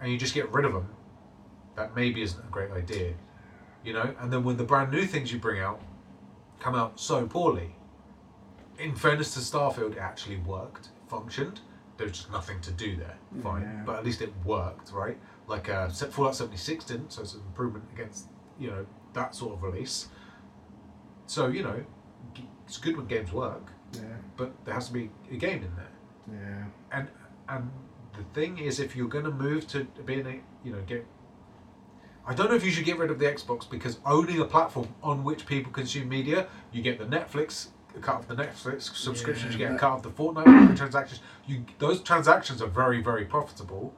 and you just get rid of them, that maybe isn't a great idea. You know, and then when the brand new things you bring out come out so poorly, in fairness to Starfield, it actually worked, it functioned. There's just nothing to do there, fine, yeah. But at least it worked, right? Like uh, Fallout seventy-six didn't, so it's an improvement against, you know, that sort of release. So, you know, it's good when games work, yeah. But there has to be a game in there. Yeah. And and the thing is, if you're going to move to being a, you know, get. I don't know if you should get rid of the Xbox, because owning a platform on which people consume media, you get the Netflix, cut off the Netflix subscriptions, yeah, you get cut off the Fortnite transactions. You, those transactions are very, very profitable.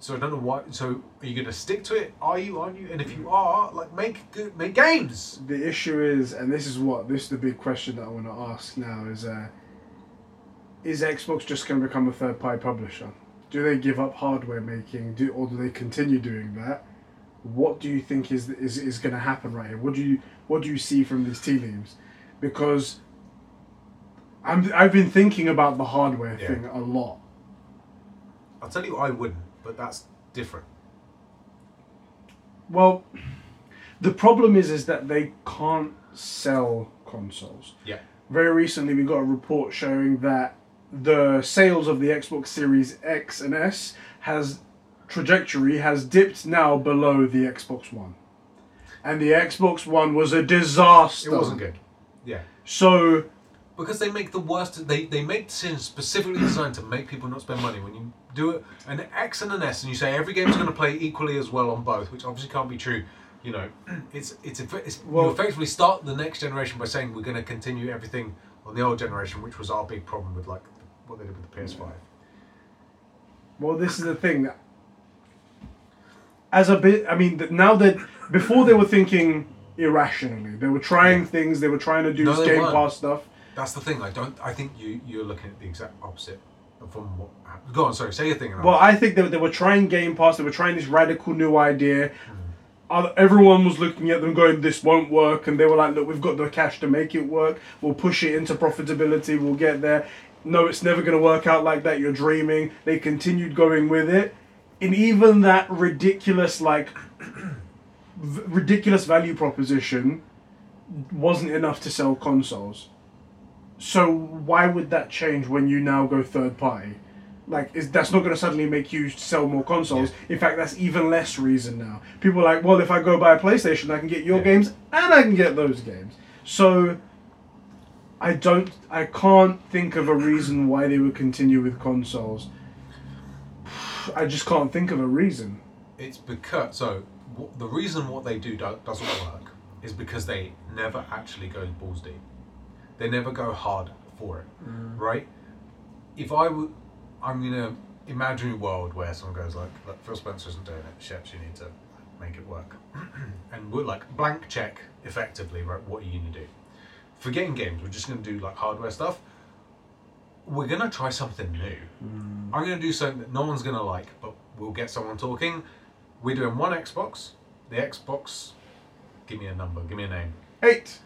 So I don't know why. So are you going to stick to it? Are you? Aren't you? And if you are, like, make good, make games. The issue is, and this is what this is the big question that I want to ask now is: uh, is Xbox just going to become a third-party publisher? Do they give up hardware making? Do or do they continue doing that? What do you think is is is going to happen right here? What do you what do you see from these tea leaves? Because I'm I've been thinking about the hardware yeah. thing a lot. I'll tell you, I wouldn't, but that's different. Well, the problem is is that they can't sell consoles. Yeah. Very recently, we got a report showing that the sales of the Xbox Series X and S has. Trajectory has dipped now below the Xbox One, and the Xbox One was a disaster. It wasn't good. Yeah. So, because they make the worst, they they make decisions specifically designed to make people not spend money. When you do an X and an S, and you say every game's going to play equally as well on both, which obviously can't be true. You know, it's it's, it's well, you effectively start the next generation by saying we're going to continue everything on the old generation, which was our big problem with like what they did with the P S five. Yeah. Well, this is the thing that. As a bit, I mean, now that before they were thinking irrationally, they were trying yeah. things, they were trying to do no, Game Pass stuff. That's the thing. I don't. I think you you're looking at the exact opposite from what happened. Go on, sorry, say your thing. Well, I think that they were trying Game Pass. They were trying this radical new idea. Mm. Everyone was looking at them, going, "This won't work," and they were like, "Look, we've got the cash to make it work. We'll push it into profitability. We'll get there." No, it's never going to work out like that. You're dreaming. They continued going with it. In even that ridiculous, like, v- ridiculous value proposition wasn't enough to sell consoles. So why would that change when you now go third party? Like, is, that's not going to suddenly make you sell more consoles. Yeah. In fact, that's even less reason now. People are like, well, if I go buy a PlayStation, I can get your yeah. games and I can get those games. So I don't, I can't think of a reason why they would continue with consoles. I just can't think of a reason. It's because so w- the reason what they do, do doesn't work is because they never actually go balls deep. They never go hard for it, mm. right? If I would, I'm in an imaginary world where someone goes like, "Look, Phil Spencer isn't doing it. Sheps, you need to make it work," and we're like blank check effectively, right? What are you gonna do? Forgetting games, we're just gonna do like hardware stuff. We're going to try something new. Mm. I'm going to do something that no one's going to like, but we'll get someone talking. We're doing one Xbox. The Xbox, give me a number, give me a name. eight.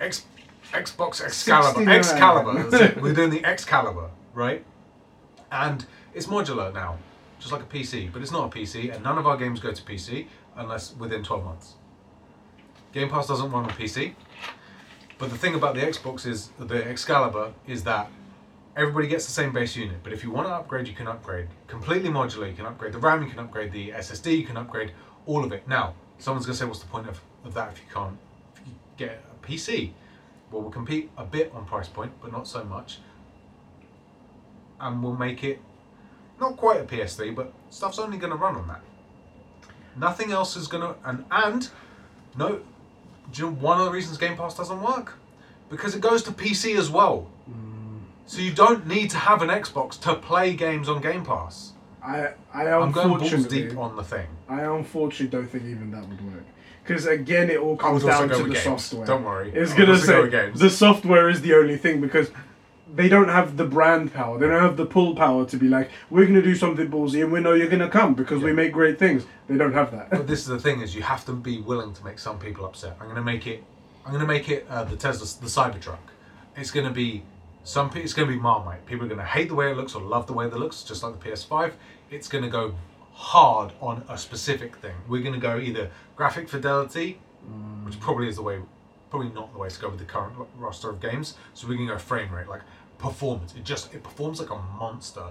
X, Xbox Excalibur. Excalibur, that's it. We're doing the Excalibur, right? And it's modular now, just like a P C, but it's not a P C, and none of our games go to P C unless within twelve months. Game Pass doesn't run on P C, but the thing about the Xbox is, the Excalibur, is that everybody gets the same base unit, but if you want to upgrade, you can upgrade. Completely modular, you can upgrade the RAM, you can upgrade the S S D, you can upgrade all of it. Now, someone's going to say, what's the point of, of that if you can't if you get a P C? Well, we'll compete a bit on price point, but not so much. And we'll make it not quite a P S three, but stuff's only going to run on that. Nothing else is going to... And, and no, do you know, one of the reasons Game Pass doesn't work? Because it goes to P C as well. Mm. So you don't need to have an Xbox to play games on Game Pass. I, I I'm going balls deep on the thing. I unfortunately don't think even that would work. Because again, it all comes down to the games. Software. Don't worry. It's going to say go the software is the only thing, because they don't have the brand power. They don't have the pull power to be like, we're going to do something ballsy and we know you're going to come because yeah. we make great things. They don't have that. But this is the thing: is you have to be willing to make some people upset. I'm going to make it. I'm going to make it uh, the Tesla, the Cybertruck. It's going to be some. It's going to be Marmite. People are going to hate the way it looks or love the way it looks, just like the P S five. It's going to go hard on a specific thing. We're going to go either graphic fidelity, mm. which probably is the way, probably not the way to go with the current roster of games. So we can go frame rate, like performance. It just it performs like a monster,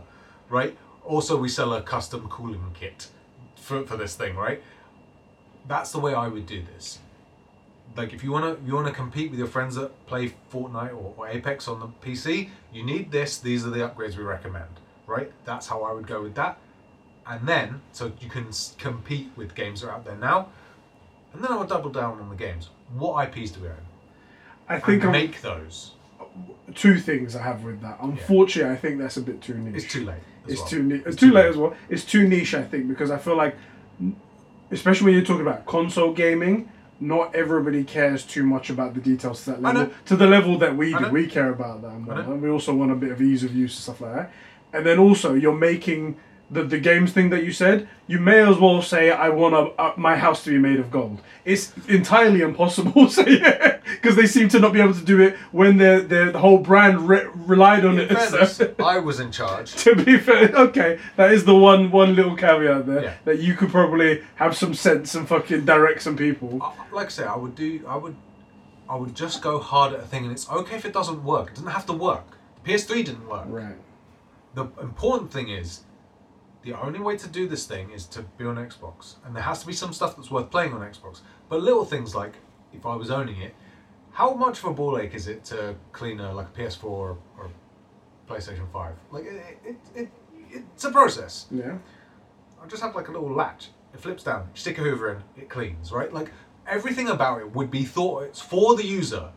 right? Also, we sell a custom cooling kit for for this thing, right? That's the way I would do this. Like if you wanna you wanna compete with your friends that play Fortnite or, or Apex on the P C, you need this. These are the upgrades we recommend, right? That's how I would go with that. And then, so you can compete with games that are out there now. And then I will double down on the games. What I Ps do we own? I think and make I'm, those. Two things I have with that. Unfortunately, yeah. I think that's a bit too niche. It's too late. As it's well. too niche. It's too, too late, late as well. It's too niche, I think, because I feel like, especially when you're talking about console gaming, not everybody cares too much about the details to that level. To the level that we do, we care about that, more, and we also want a bit of ease of use and stuff like that. And then also, you're making. The, the games thing that you said, you may as well say, I want a, uh, my house to be made of gold. It's entirely impossible, so yeah, because they seem to not be able to do it when their the whole brand re- relied on in it. Fairness, so. I was in charge. To be fair, okay, that is the one one little caveat there, yeah. that you could probably have some sense and fucking direct some people. I, like I say, I would do, I would, I would just go hard at a thing, and it's okay if it doesn't work. It doesn't have to work. The P S three didn't work. Right. The important thing is, the only way to do this thing is to be on Xbox. And there has to be some stuff that's worth playing on Xbox. But little things like, if I was owning it, how much of a ball ache is it to clean a, like a P S four or, or PlayStation five? Like, it, it, it, it's a process. Yeah. I just have like a little latch. It flips down, stick a hoover in, it cleans, right? Like, everything about it would be thought, it's for the user,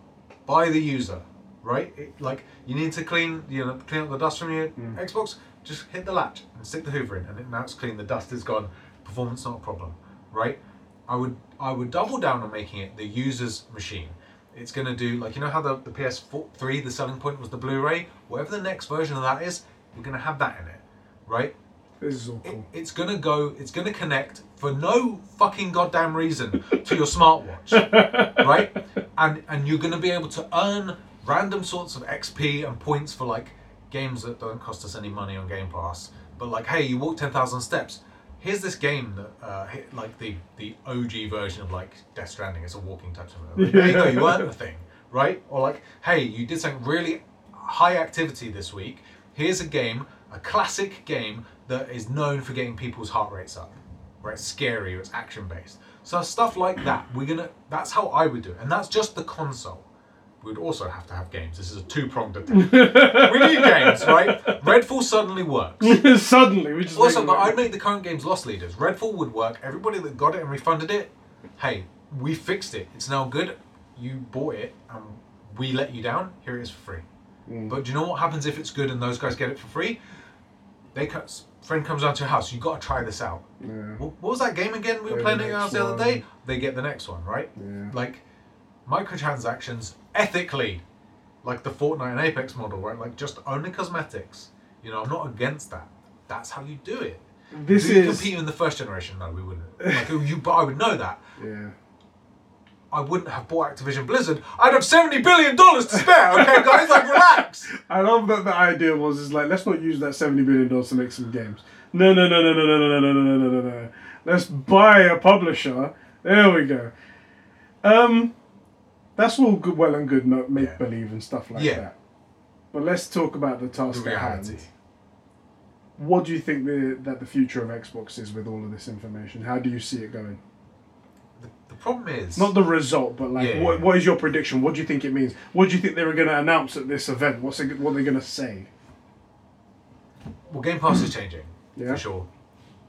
by the user, right? It, like, you need to clean, you know, clean up the dust from your mm. Xbox. Just hit the latch and stick the hoover in, and it, now it's clean, the dust is gone, performance not a problem, right? I would I would double down on making it the user's machine. It's going to do, like, you know how the, the P S three, the selling point was the Blu-ray? Whatever the next version of that is, we're going to have that in it, right? This is awful. It, it's going to go, it's going to connect for no fucking goddamn reason to your smartwatch, right? And, and you're going to be able to earn random sorts of X P and points for, like, games that don't cost us any money on Game Pass, but like, hey, you walk ten thousand steps. Here's this game that, uh, hit, like the the O G version of like Death Stranding. It's a walking touch and go. There you go. You earned the thing, right? Or like, hey, you did something really high activity this week. Here's a game, a classic game that is known for getting people's heart rates up. Right? It's scary. It's action based. So stuff like that. We're gonna. That's how I would do it, and that's just the console. We'd also have to have games. This is a two-pronged attack. We need games, right? Redfall suddenly works. Suddenly, we just also, but I'd make the current games loss leaders. Redfall would work. Everybody that got it and refunded it, hey, we fixed it. It's now good. You bought it, and we let you down. Here it is for free. Mm. But do you know what happens if it's good and those guys get it for free? They cut. Friend comes down to your house. You got to try this out. Yeah. What, what was that game again? We Play were playing it the, the other day. They get the next one, right? Yeah. Like. Microtransactions ethically, like the Fortnite and Apex model, right? Like just only cosmetics. You know, I'm not against that. That's how you do it. This do you is compete in the first generation? No, we wouldn't. Like, you, but I would know that. Yeah. I wouldn't have bought Activision Blizzard. I'd have seventy billion dollars to spare, okay guys? Like, relax. I love that the idea was, is like, let's not use that seventy billion dollars to make some games. No, no, no, no, no, no, no, no, no, no, no, no. Let's buy a publisher. There we go. Um, that's all good, well and good, no, make-believe yeah. and stuff like yeah. that. But let's talk about the task at hand. What do you think the, that the future of Xbox is with all of this information? How do you see it going? The, the problem is... Not the result, but like, yeah, what, yeah. what is your prediction? What do you think it means? What do you think they were going to announce at this event? What's it, what are they going to say? Well, Game Pass is changing, yeah. for sure.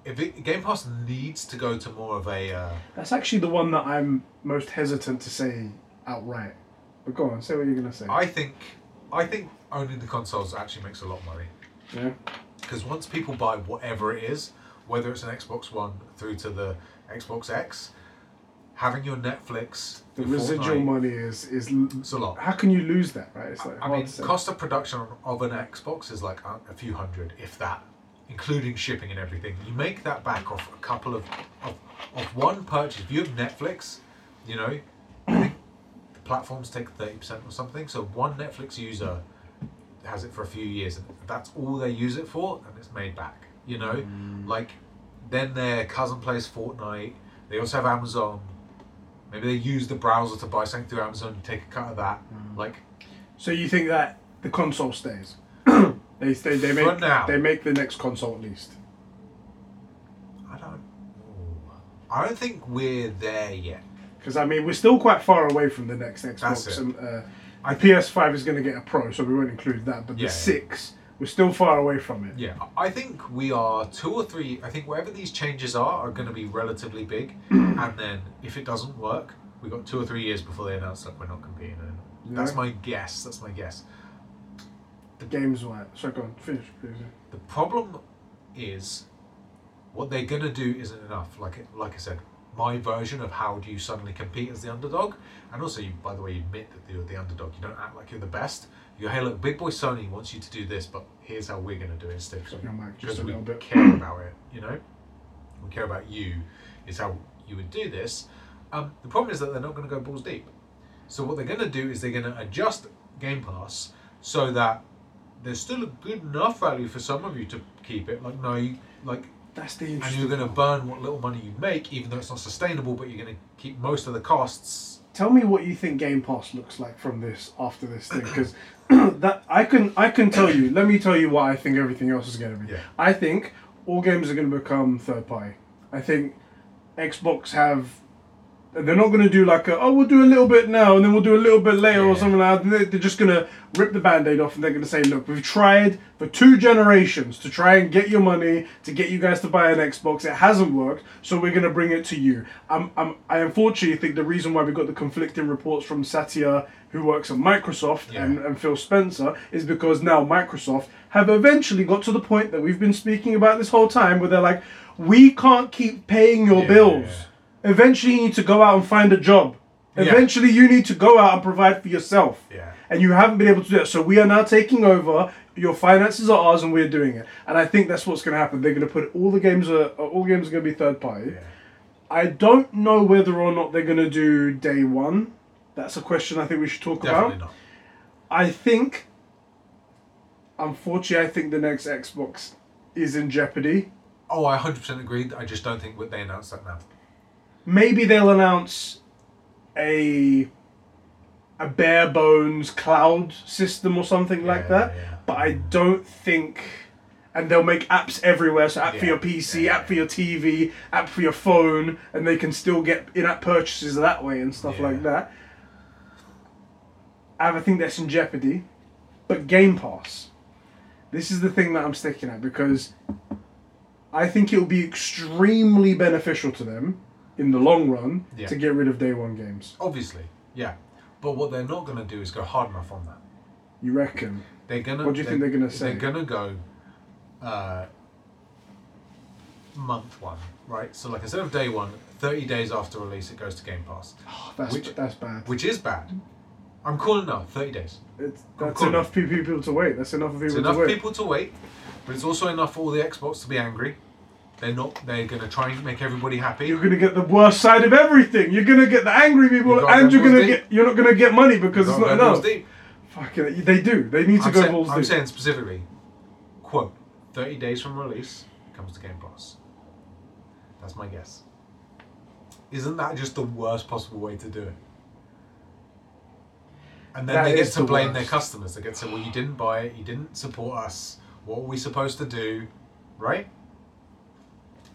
If it, Game Pass needs to go to more of a... Uh, That's actually the one that I'm most hesitant to say outright. But go on, say what you're going to say. I think... I think owning the consoles actually makes a lot of money. Yeah. Because once people buy whatever it is, whether it's an Xbox One through to the Xbox X, having your Netflix, the your residual Fortnite, money is is it's a lot. How can you lose that, right? It's like I mean, cost of production of an Xbox is like a few hundred, if that, including shipping and everything. You make that back off a couple of of, of one purchase. If you have Netflix, you know. I think platforms take thirty percent or something, so one Netflix user has it for a few years and that's all they use it for, and it's made back, you know. Mm. Like, then their cousin plays Fortnite, they also have Amazon, maybe they use the browser to buy something through Amazon and take a cut of that. Mm. Like, so you think that the console stays? they stay they make now, they make the next console at least. I don't I don't think we're there yet. Because, I mean, we're still quite far away from the next Xbox. And, uh, I P S five is going to get a Pro, so we won't include that. But yeah, the six, yeah. we're still far away from it. Yeah, I think we are two or three. I think whatever these changes are, are going to be relatively big. And then if it doesn't work, we've got two or three years before they announce that we're not competing. Yeah. That's my guess. That's my guess. The games were... Sorry, go on. Finish, please. The problem is what they're going to do isn't enough. Like it, Like I said... my version of how do you suddenly compete as the underdog, and also, you, by the way, you admit that you're the underdog. You don't act like you're the best. You go, hey, look, Big Boy Sony wants you to do this, but here's how we're going to do it instead. Because we bit. care about it, you know? We care about you, is how you would do this. Um, the problem is that they're not going to go balls deep. So what they're going to do is they're going to adjust Game Pass so that there's still a good enough value for some of you to keep it. Like, no, you, like... That's the and you're going to burn what little money you make, even though it's not sustainable, but you're going to keep most of the costs. Tell me what you think Game Pass looks like from this, after this thing, because that I can I can tell you. Let me tell you what I think everything else is going to be. Yeah. I think all games are going to become third party. I think Xbox have... They're not going to do like, a, oh, we'll do a little bit now, and then we'll do a little bit later yeah. or something like that. They're just going to rip the Band-Aid off, and they're going to say, look, we've tried for two generations to try and get your money, to get you guys to buy an Xbox. It hasn't worked, so we're going to bring it to you. I'm, I'm, I unfortunately think the reason why we got the conflicting reports from Satya, who works at Microsoft, yeah. and, and Phil Spencer, is because now Microsoft have eventually got to the point that we've been speaking about this whole time, where they're like, we can't keep paying your yeah, bills. Yeah. Eventually, you need to go out and find a job. Eventually, yeah. you need to go out and provide for yourself. Yeah. And you haven't been able to do that. So we are now taking over. Your finances are ours, and we're doing it. And I think that's what's going to happen. They're going to put all the games are all games are going to be third party. Yeah. I don't know whether or not they're going to do day one. That's a question I think we should talk Definitely about. Not. I think, unfortunately, I think the next Xbox is in jeopardy. Oh, I one hundred percent agree. I just don't think they announced that now. Maybe they'll announce a a bare bones cloud system or something yeah, like that. Yeah. But I don't think, and they'll make apps everywhere. So app yeah, for your P C, yeah, app yeah. for your T V, app for your phone, and they can still get in-app purchases that way and stuff yeah. like that. I have a thing that's in jeopardy, but Game Pass. This is the thing that I'm sticking at, because I think it will be extremely beneficial to them in the long run, yeah. to get rid of day one games. Obviously, yeah. But what they're not going to do is go hard enough on that. You reckon? They're gonna. What do you think they're going to say? They're going to go uh, month one, right? So like instead of day one, thirty days after release, it goes to Game Pass. Oh, that's, which, that's bad. Which is bad. I'm calling now, thirty days. It's, that's enough people to wait. That's enough people to wait. It's enough people to wait, but it's also enough for all the Xbox to be angry. They're not. They're going to try and make everybody happy. You're going to get the worst side of everything. You're going to get the angry people, you and you're going to get. You're not going to get money because it's not enough. Fucking, they do. They need to I'm go say, balls I'm deep. saying specifically, quote: thirty days from release comes to Game Pass. That's my guess. Isn't that just the worst possible way to do it? And then that they get to the blame worst. Their customers. They get to say, well, you didn't buy it, you didn't support us, what were we supposed to do? Right?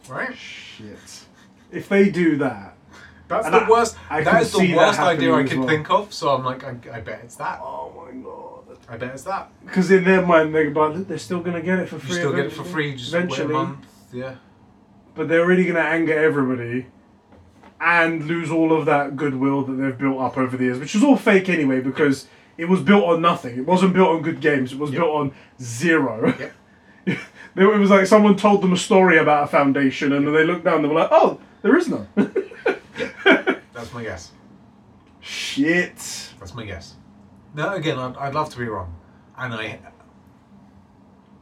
Right? Shit. If they do that... That's the I, worst I That is the worst idea I could well. think of, so I'm like, I, I bet it's that. Oh my god. I bet it's that. Because in their mind, they're, about, they're still going to get it for free. You still get it for free, just eventually. Wait a month. Yeah. But they're already going to anger everybody. And lose all of that goodwill that they've built up over the years, which is all fake anyway, because it was built on nothing. It wasn't built on good games. It was yep. built on zero. Yep. It was like someone told them a story about a foundation, and then they looked down and they were like, oh, there is none. Yep. That's my guess. Shit. That's my guess. Now, again, I'd, I'd love to be wrong. And I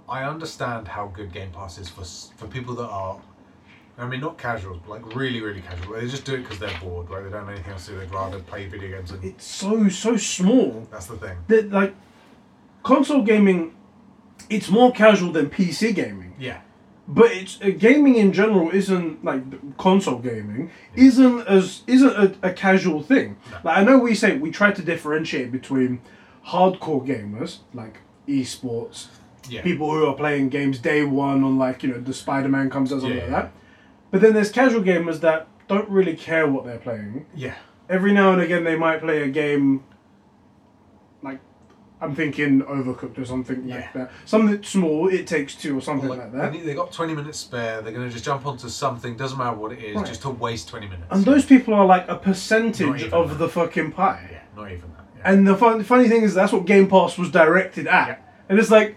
I understand how good Game Pass is for, for people that are... I mean, not casuals, but like really, really casual. They just do it because they're bored, right? They don't know anything else to do. They'd rather play video games. And it's so, so small. That's the thing. That, like, console gaming, it's more casual than P C gaming. Yeah. But it's uh, gaming in general isn't, like, console gaming, yeah. isn't as isn't a, a casual thing. No. Like, I know we say we try to differentiate between hardcore gamers, like esports, yeah. people who are playing games day one on, like, you know, the Spider-Man comes out, something yeah, yeah, like that. But then there's casual gamers that don't really care what they're playing. Yeah. Every now and again, they might play a game, like, I'm thinking Overcooked or something yeah. like that. Something small, It Takes Two or something or like, like that. They, they got twenty minutes spare, they're going to just jump onto something, doesn't matter what it is, right. just to waste twenty minutes. And those people are like a percentage of that. the fucking pie. Yeah, not even that. Yeah. And the fun, funny thing is, that's what Game Pass was directed at. Yeah. And it's like,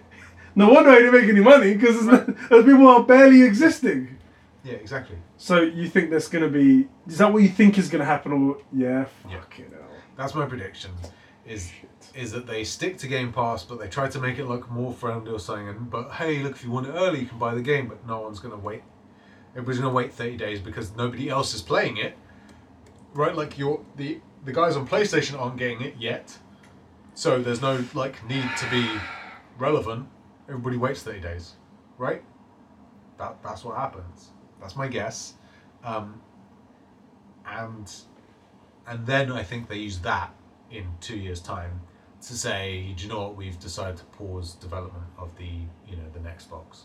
no wonder I didn't make any money, because right. those people are barely existing. Yeah, exactly. So you think that's going to be... Is that what you think is going to happen? Or Yeah, fuck yeah. it hell. That's my prediction, is Shit. is that they stick to Game Pass, but they try to make it look more friendly or something. And, but hey, look, if you want it early, you can buy the game, but no one's going to wait. Everybody's going to wait thirty days because nobody else is playing it. Right, like you're, the, the guys on PlayStation aren't getting it yet, so there's no like need to be relevant. Everybody waits thirty days, right? That That's what happens. That's my guess, um, and and then I think they use that in two years' time to say, do you know what? We've decided to pause development of the you know the next box.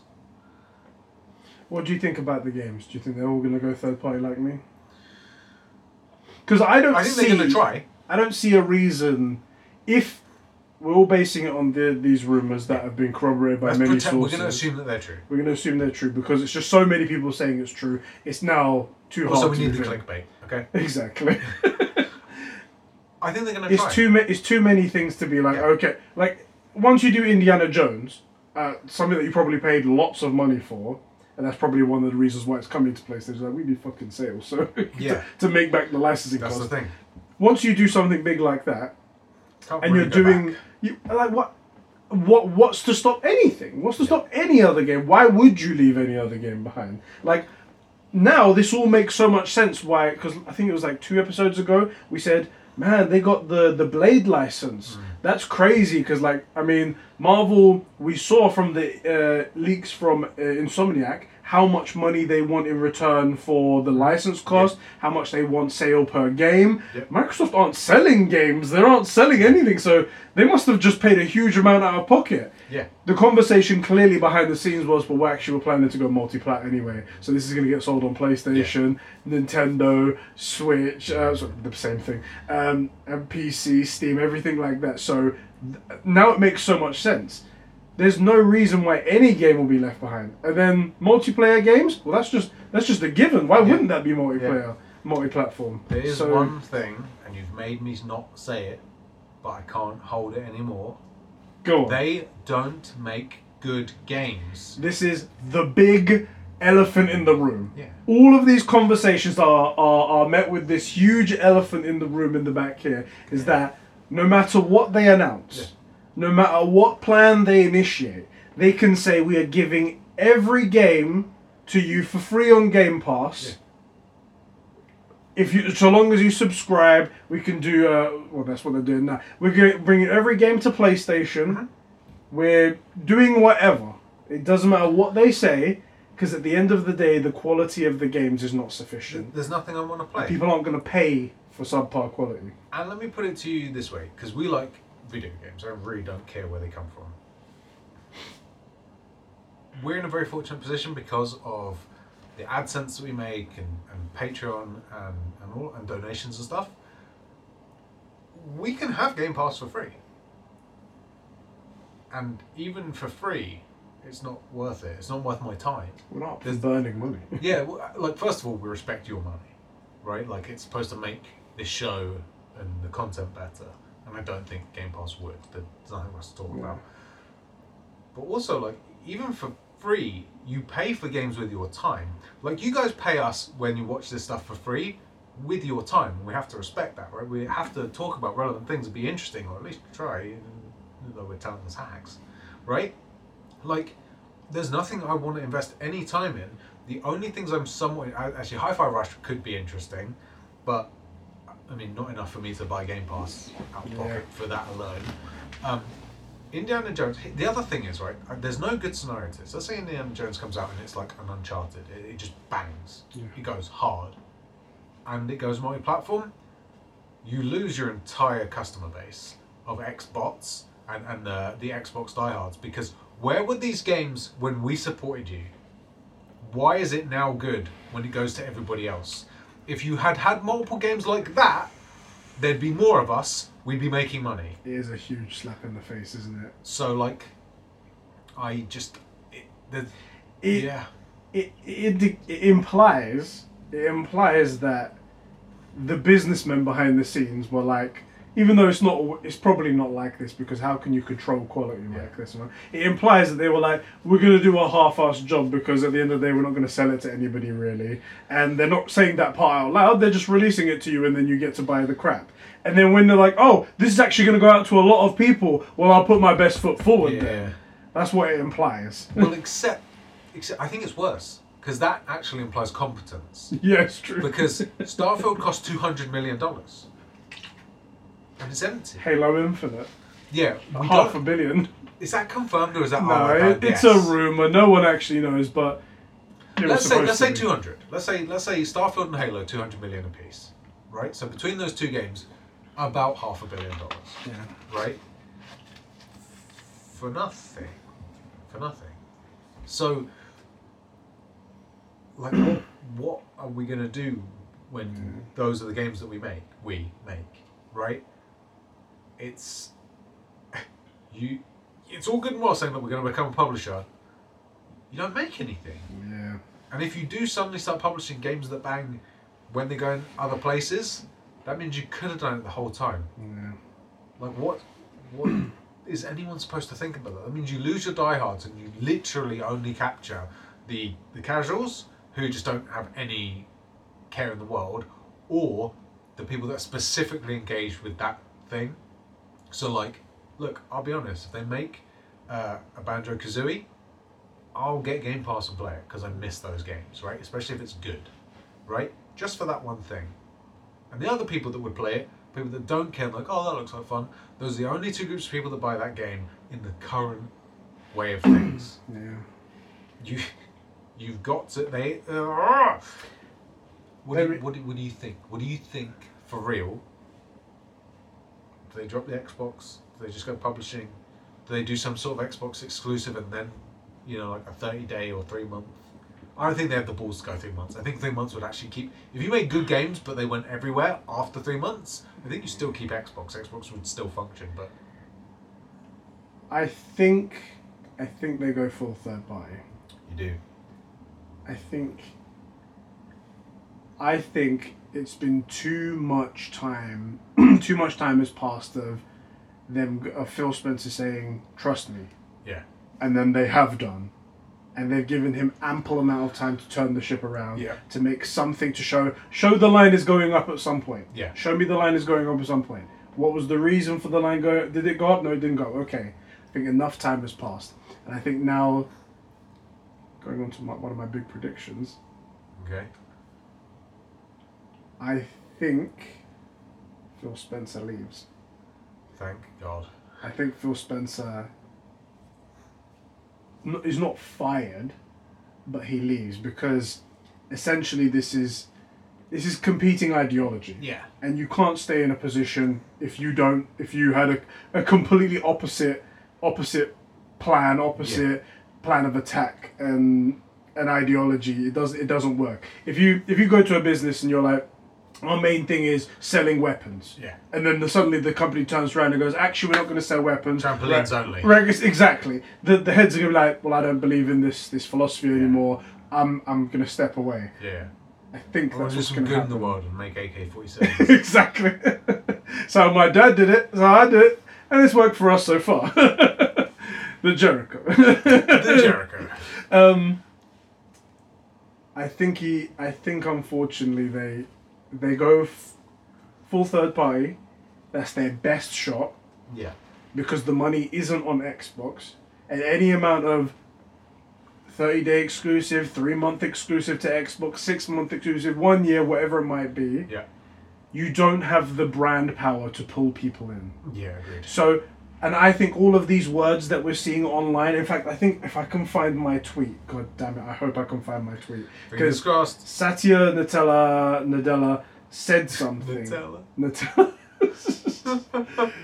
What do you think about the games? Do you think they're all going to go third party like me? Because I don't. I think see, they're going to try. I don't see a reason if we're all basing it on the, these rumors that have been corroborated by Let's many pretend, sources. We're going to assume that they're true. We're going to assume they're true because it's just so many people saying it's true. It's now too also hard to... Also, we need the clickbait, okay? Exactly. I think they're going to it's try. Too ma- it's too many things to be like, yeah. okay. Like, once you do Indiana Jones, uh, something that you probably paid lots of money for, and that's probably one of the reasons why it's coming to PlayStation, like, we need fucking sales, so... yeah. to, to make back the licensing cost. That's the thing. Once you do something big like that, Can't and really you're doing... Back. You, like what, what? What's to stop anything? What's to yeah. stop any other game? Why would you leave any other game behind? Like, now this all makes so much sense. Why? Because I think it was like two episodes ago we said, man, they got the the Blade license. Mm. That's crazy. Because like, I mean, Marvel. We saw from the uh, leaks from uh, Insomniac how much money they want in return for the license cost, yep. how much they want sale per game. Yep. Microsoft aren't selling games, they aren't selling anything, so they must have just paid a huge amount out of pocket. Yeah. The conversation clearly behind the scenes was, but we're actually planning to go multi-plat anyway, so this is going to get sold on PlayStation, yeah. Nintendo, Switch, uh, sorry, the same thing, um, and P C, Steam, everything like that. So th- now it makes so much sense. There's no reason why any game will be left behind. And then multiplayer games? Well, that's just that's just a given. Why yeah. wouldn't that be multiplayer, yeah. multi-platform? There is so, one thing, and you've made me not say it, but I can't hold it anymore. Go on. They don't make good games. This is the big elephant in the room. Yeah. All of these conversations are, are, are met with this huge elephant in the room in the back here, is yeah. that no matter what they announce... Yeah. No matter what plan they initiate, they can say we are giving every game to you for free on Game Pass. Yeah. If you, so long as you subscribe, we can do. Uh, well, that's what they're doing now. We're going to bring every game to PlayStation. Mm-hmm. We're doing whatever. It doesn't matter what they say, because at the end of the day, the quality of the games is not sufficient. There's nothing I want to play. And people aren't going to pay for subpar quality. And let me put it to you this way, because we like video games. I really don't care where they come from. We're in a very fortunate position because of the AdSense that we make and, and Patreon and, and all and donations and stuff. We can have Game Pass for free. And even for free, it's not worth it. It's not worth my time. We're not There's, burning money. Yeah, well, like, first of all, we respect your money, right? Like, it's supposed to make this show and the content better. And I don't think Game Pass would. There's nothing else to talk yeah. about. But also, like, even for free, you pay for games with your time. Like, you guys pay us when you watch this stuff for free with your time. We have to respect that, right? We have to talk about relevant things and be interesting, or at least try, though we're telling us hacks, right? Like, there's nothing I want to invest any time in. The only things I'm somewhat... Actually, Hi-Fi Rush could be interesting, but, I mean, not enough for me to buy Game Pass out of pocket yeah. for that alone. Um, Indiana Jones... The other thing is, right, there's no good scenario to this. Let's say Indiana Jones comes out and it's like an Uncharted. It, it just bangs. Yeah. It goes hard. And it goes multi-platform. You lose your entire customer base of Xbox and, and the, the Xbox diehards, because... Where were these games when we supported you? Why is it now good when it goes to everybody else? If you had had multiple games like that, there'd be more of us, we'd be making money. It is a huge slap in the face, isn't it? So, like, I just... It, the, it, yeah. It, it, it, it implies... It implies that the businessmen behind the scenes were like... Even though it's not, it's probably not like this, because how can you control quality yeah. like this? Right? It implies that they were like, we're going to do a half-assed job because at the end of the day, we're not going to sell it to anybody really. And they're not saying that part out loud. They're just releasing it to you and then you get to buy the crap. And then when they're like, oh, this is actually going to go out to a lot of people. Well, I'll put my best foot forward yeah. there. That's what it implies. Well, except, except I think it's worse, because that actually implies competence. Yeah, it's true. Because Starfield cost two hundred million dollars. And it's empty. Halo Infinite. Yeah. We Half a billion. Is that confirmed or is that... No, oh, it, it's a rumour. No one actually knows, but... Let's say let's say two hundred. Let's say let's say Starfield and Halo, two hundred million apiece. Right? So between those two games, about half a billion dollars. Yeah. Right? For nothing. For nothing. So, like, what, what are we going to do when mm. those are the games that we make? We make. Right, it's you. It's all good and well saying that we're going to become a publisher. You don't make anything. Yeah. And if you do suddenly start publishing games that bang when they go in other places, that means you could have done it the whole time. Yeah. Like what? What is anyone supposed to think about that? That means you lose your diehards and you literally only capture the the casuals who just don't have any care in the world, or the people that are specifically engaged with that thing. So, like, look, I'll be honest, if they make uh, a Banjo-Kazooie, I'll get Game Pass and play it, because I miss those games, right? Especially if it's good, right? Just for that one thing. And the other people that would play it, people that don't care, like, oh, that looks like fun, those are the only two groups of people that buy that game in the current way of things. Yeah. You, you've got to... They... Uh, What do, you, what, do, what do you think? What do you think, for real? Do they drop the Xbox? Do they just go publishing? Do they do some sort of Xbox exclusive and then, you know, like a thirty-day or three-month? I don't think they have the balls to go three months. I think three months would actually keep... If you made good games, but they went everywhere after three months, I think you still keep Xbox. Xbox would still function, but... I think... I think they go full third party. You do? I think... I think it's been too much time, too much time has passed of them, of Phil Spencer saying, trust me. Yeah. And then they have done. And they've given him ample amount of time to turn the ship around. Yeah. To make something to show, show the line is going up at some point. Yeah. Show me the line is going up at some point. What was the reason for the line going, did it go up? No, it didn't go. Okay. I think enough time has passed. And I think now... going on to my, one of my big predictions. Okay. I think Phil Spencer leaves. Thank God. I think Phil Spencer is not fired, but he leaves because essentially this is this is competing ideology. Yeah. And you can't stay in a position if you don't if you had a, a completely opposite opposite plan, opposite yeah. plan of attack and an ideology. It doesn't it doesn't work. If you if you go to a business and you're like, our main thing is selling weapons. Yeah. And then the, suddenly the company turns around and goes, actually, we're not going to sell weapons. Trampolines only. Right, exactly. The the heads are going to be like, well, I don't believe in this this philosophy yeah. anymore. I'm I'm going to step away. Yeah. I think I that's what's going to happen. Do some good in the world and make A K forty-sevens. Exactly. So my dad did it. So I did it. And it's worked for us so far. The Jericho. The Jericho. Um. I think he. I think unfortunately they. They go f- full third party. That's their best shot. Yeah. Because the money isn't on Xbox, and any amount of thirty-day exclusive, three-month exclusive to Xbox, six-month exclusive, one year, whatever it might be. Yeah. You don't have the brand power to pull people in. Yeah, agreed. So, and I think all of these words that we're seeing online. In fact, I think if I can find my tweet, God damn it! I hope I can find my tweet. Fingers crossed. Satya Nadella Nadella said something. Nutella. Nutella.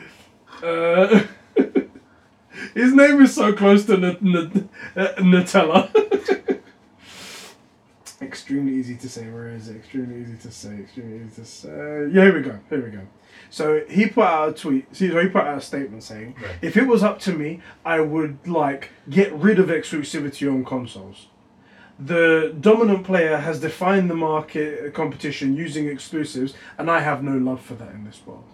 uh, his name is so close to N- N- uh, Nutella. Extremely easy to say. Where is it? Extremely easy to say. Extremely easy to say. Yeah, here we go. Here we go. So he put out a tweet. See, so he put out a statement saying, right. "If it was up to me, I would like get rid of exclusivity on consoles. The dominant player has defined the market competition using exclusives, and I have no love for that in this world."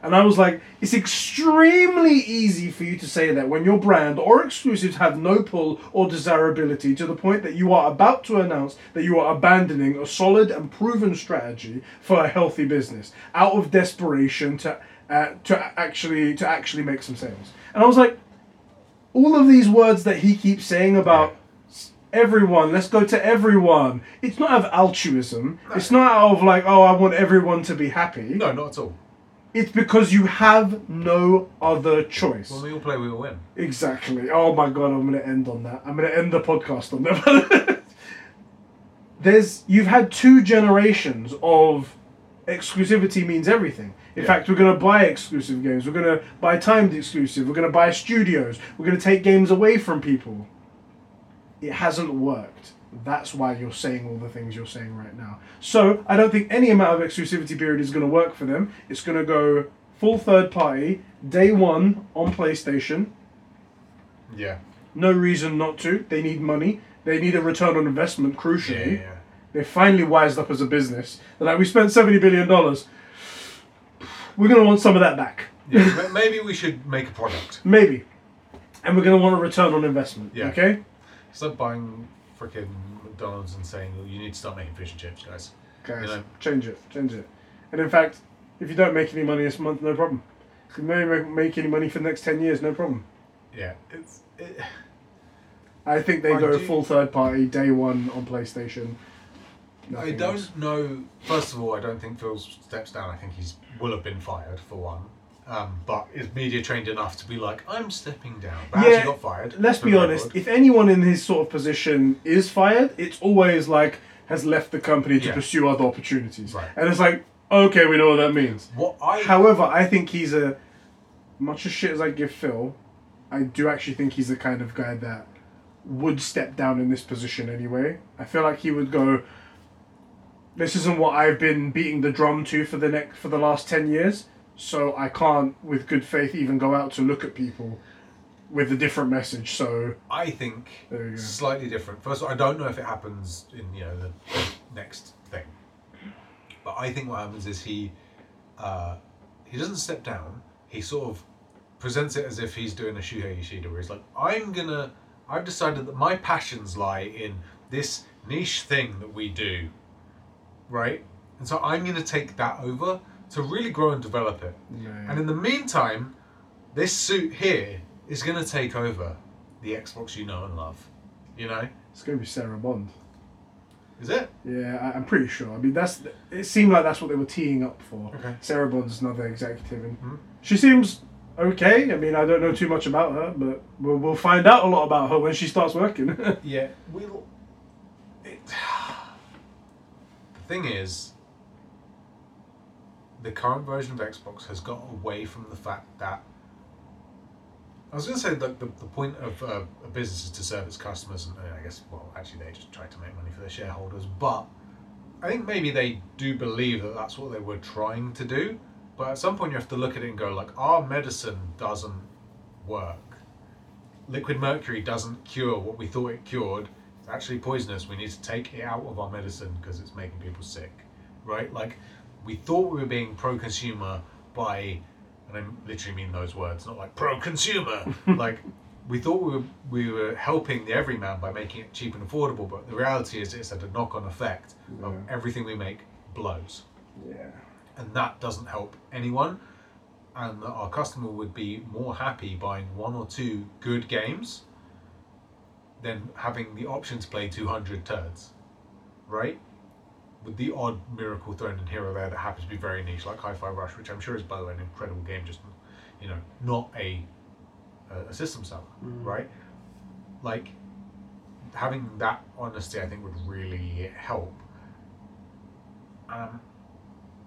And I was like, it's extremely easy for you to say that when your brand or exclusives have no pull or desirability to the point that you are about to announce that you are abandoning a solid and proven strategy for a healthy business out of desperation to uh, to actually to actually make some sales. And I was like, all of these words that he keeps saying about everyone, let's go to everyone. It's not out of altruism. No. It's not out of like, oh, I want everyone to be happy. No, not at all. It's because you have no other choice. When we all play, we all win. Exactly. Oh my God, I'm going to end on that. I'm going to end the podcast on that. There's, you've had two generations of exclusivity means everything. In yeah. fact, we're going to buy exclusive games. We're going to buy timed exclusive. We're going to buy studios. We're going to take games away from people. It hasn't worked. That's why you're saying all the things you're saying right now. So I don't think any amount of exclusivity period is going to work for them. It's going to go full third party, day one on PlayStation. Yeah. No reason not to. They need money. They need a return on investment, crucially. Yeah, yeah, yeah. They're finally wised up as a business. They're like, we spent seventy billion dollars. We're going to want some of that back. Yeah, maybe we should make a product. Maybe. And we're going to want a return on investment. Yeah. Okay? Stop buying freaking McDonald's and saying, well, you need to start making fish and chips, guys. Guys, you know? change it, change it. And in fact, if you don't make any money this month, no problem. If you don't make any money for the next ten years, no problem. Yeah. it's. It... I think they I go do... full third party, day one on PlayStation. Nothing I don't else. know. First of all, I don't think Phil steps down. I think he's will have been fired, for one. Um, but is media trained enough to be like, I'm stepping down. But yeah, got fired. Let's be honest, if anyone in his sort of position is fired, it's always like, has left the company to yeah. pursue other opportunities. Right. And it's like, okay, we know what that means. What I However, I think he's a, much as shit as I give Phil, I do actually think he's the kind of guy that would step down in this position anyway. I feel like he would go, this isn't what I've been beating the drum to for the next, for the last ten years. So I can't, with good faith, even go out to look at people with a different message. So I think slightly different. First of all, I don't know if it happens in you know the next thing, but I think what happens is he uh, he doesn't step down. He sort of presents it as if he's doing a Shuhei Yoshida, where he's like, "I'm gonna, I've decided that my passions lie in this niche thing that we do, right? And so I'm gonna take that over." To really grow and develop it. Yeah, yeah. And in the meantime, this suit here is going to take over the Xbox you know and love. you know? It's going to be Sarah Bond. Is it? Yeah, I, I'm pretty sure. I mean, that's it seemed like that's what they were teeing up for. Okay. Sarah Bond's another executive, and mm-hmm. she seems okay. I mean, I don't know too much about her, but we'll, we'll find out a lot about her when she starts working. Yeah. We'll... It... The thing is, the current version of Xbox has got away from the fact that... I was going to say that the, the point of uh, a business is to serve its customers, and I guess, well, actually they just try to make money for their shareholders, but I think maybe they do believe that that's what they were trying to do, but at some point you have to look at it and go, like, our medicine doesn't work. Liquid mercury doesn't cure what we thought it cured. It's actually poisonous. We need to take it out of our medicine because it's making people sick, right? Like, we thought we were being pro-consumer by... and I literally mean those words, not like pro-consumer. Like, we thought we were, we were helping the everyman by making it cheap and affordable, but the reality is it's had a knock-on effect yeah. of everything we make blows. Yeah. And that doesn't help anyone. And our customer would be more happy buying one or two good games than having the option to play two hundred turds, right? With the odd miracle thrown in here or there that happens to be very niche, like Hi-Fi Rush, which I'm sure is, by the way, an incredible game, just, you know, not a a system seller, mm. right? Like, having that honesty, I think, would really help. Um,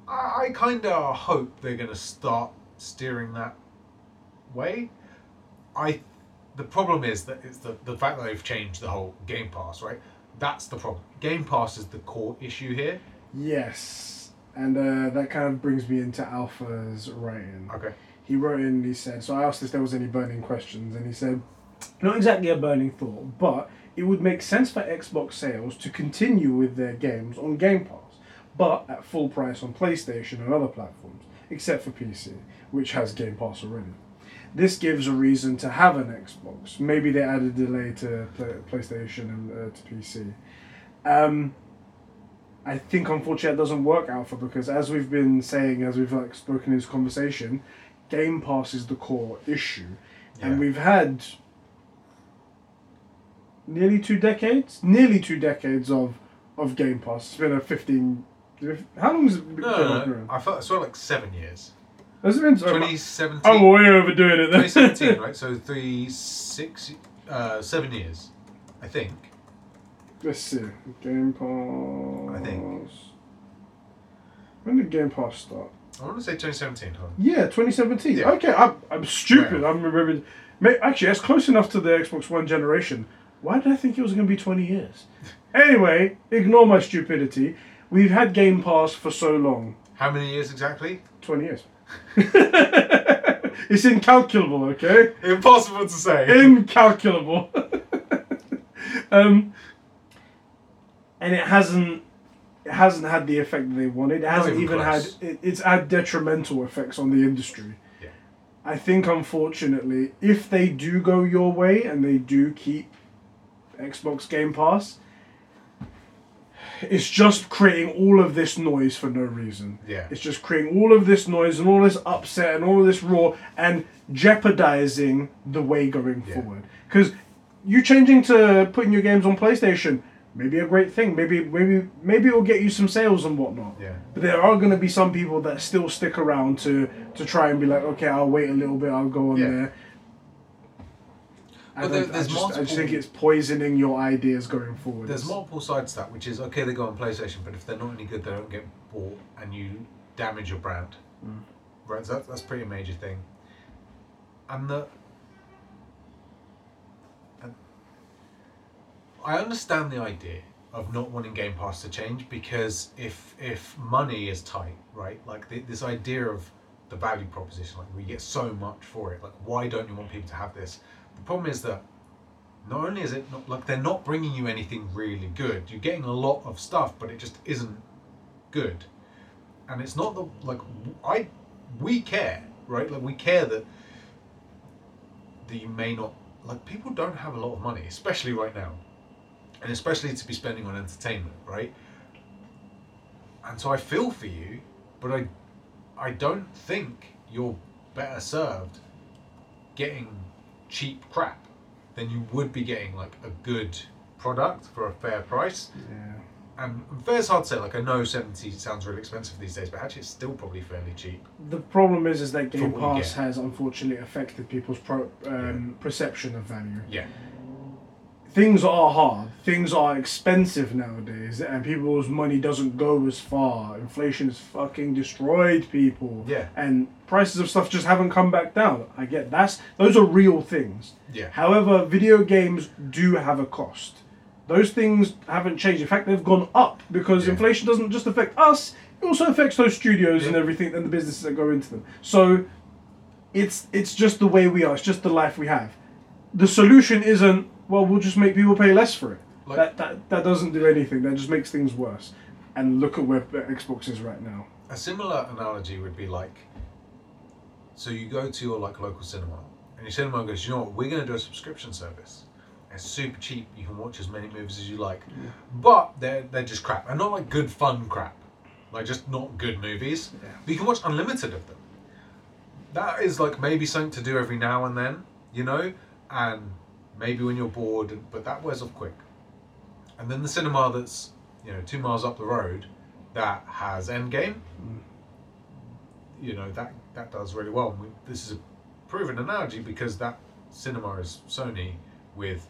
I, I kind of hope they're going to start steering that way. I the problem is that it's the the fact that they've changed the whole Game Pass, right? That's the problem. Game Pass is the core issue here. Yes. And uh, that kind of brings me into Alpha's writing. Okay. He wrote in and he said, so I asked if there was any burning questions, and he said, not exactly a burning thought, but it would make sense for Xbox sales to continue with their games on Game Pass, but at full price on PlayStation and other platforms, except for P C, which has Game Pass already. This gives a reason to have an Xbox. Maybe they add a delay to PlayStation and uh, to P C. Um, I think, unfortunately, that doesn't work, Alpha, because as we've been saying, as we've like spoken in this conversation, Game Pass is the core issue. Yeah. And we've had nearly two decades? Nearly two decades of, of Game Pass. It's been a fifteen... How long has it been? No, no, no. I felt I saw like seven years. Has it been twenty seventeen? Oh, we're way overdoing it then. twenty seventeen, right? So three, six, uh, seven years, I think. Let's see. Game Pass. I think. When did Game Pass start? I want to say twenty seventeen, huh? Yeah, twenty seventeen. Yeah. Okay, I'm, I'm stupid. Right. I'm remembering. Actually, that's close enough to the Xbox One generation. Why did I think it was going to be twenty years? Anyway, ignore my stupidity. We've had Game Pass for so long. How many years exactly? twenty years. It's incalculable, okay? Impossible to say. Incalculable. um, and it hasn't, it hasn't had the effect that they wanted. It hasn't even, even had. It, it's had detrimental effects on the industry. Yeah. I think, unfortunately, if they do go your way and they do keep Xbox Game Pass, it's just creating all of this noise for no reason. Yeah. It's just creating all of this noise and all this upset and all of this roar and jeopardizing the way going yeah. forward. Because you changing to putting your games on PlayStation, maybe a great thing. Maybe maybe maybe it'll get you some sales and whatnot. Yeah. But there are going to be some people that still stick around to to try and be like, okay, I'll wait a little bit. I'll go on yeah. there. But there, there's I, just, multiple, I just think it's poisoning your ideas going forward. There's multiple sides to that, which is, okay, they go on PlayStation, but if they're not any good, they don't get bought, and you damage your brand. Mm. Right, so that, that's pretty a major thing. And the... And I understand the idea of not wanting Game Pass to change, because if if money is tight, right, like the, this idea of the value proposition, like we get so much for it, like why don't you want people to have this? The problem is that not only is it not like they're not bringing you anything really good, you're getting a lot of stuff, but it just isn't good. And it's not the like I we care, right? Like we care that that you may not like people don't have a lot of money, especially right now, and especially to be spending on entertainment, right? And so I feel for you, but I I don't think you're better served getting cheap crap than you would be getting like a good product for a fair price. Yeah. And fair's hard to say. Like, I know seventy sounds really expensive these days, but actually it's still probably fairly cheap. The problem is, is that Game Pass has unfortunately affected people's pro, um, yeah. perception of value. Yeah. Things are hard. Things are expensive nowadays, and people's money doesn't go as far. Inflation has fucking destroyed people. Yeah. And prices of stuff just haven't come back down. I get that's those are real things. Yeah. However, video games do have a cost. Those things haven't changed. In fact, they've gone up because yeah. inflation doesn't just affect us. It also affects those studios yeah. and everything and the businesses that go into them. So it's it's just the way we are. It's just the life we have. The solution isn't, well, we'll just make people pay less for it. Like, that, that that doesn't do anything. That just makes things worse. And look at where Xbox is right now. A similar analogy would be like, so you go to your like local cinema, and your cinema goes, you know what, we're going to do a subscription service. It's super cheap. You can watch as many movies as you like, yeah. but they're they're just crap, and not like good fun crap, like just not good movies. Yeah. But you can watch unlimited of them. That is like maybe something to do every now and then, you know, and maybe when you're bored. But that wears off quick. And then the cinema that's you know two miles up the road that has Endgame, mm. you know that that does really well. We, this is a proven analogy because that cinema is Sony with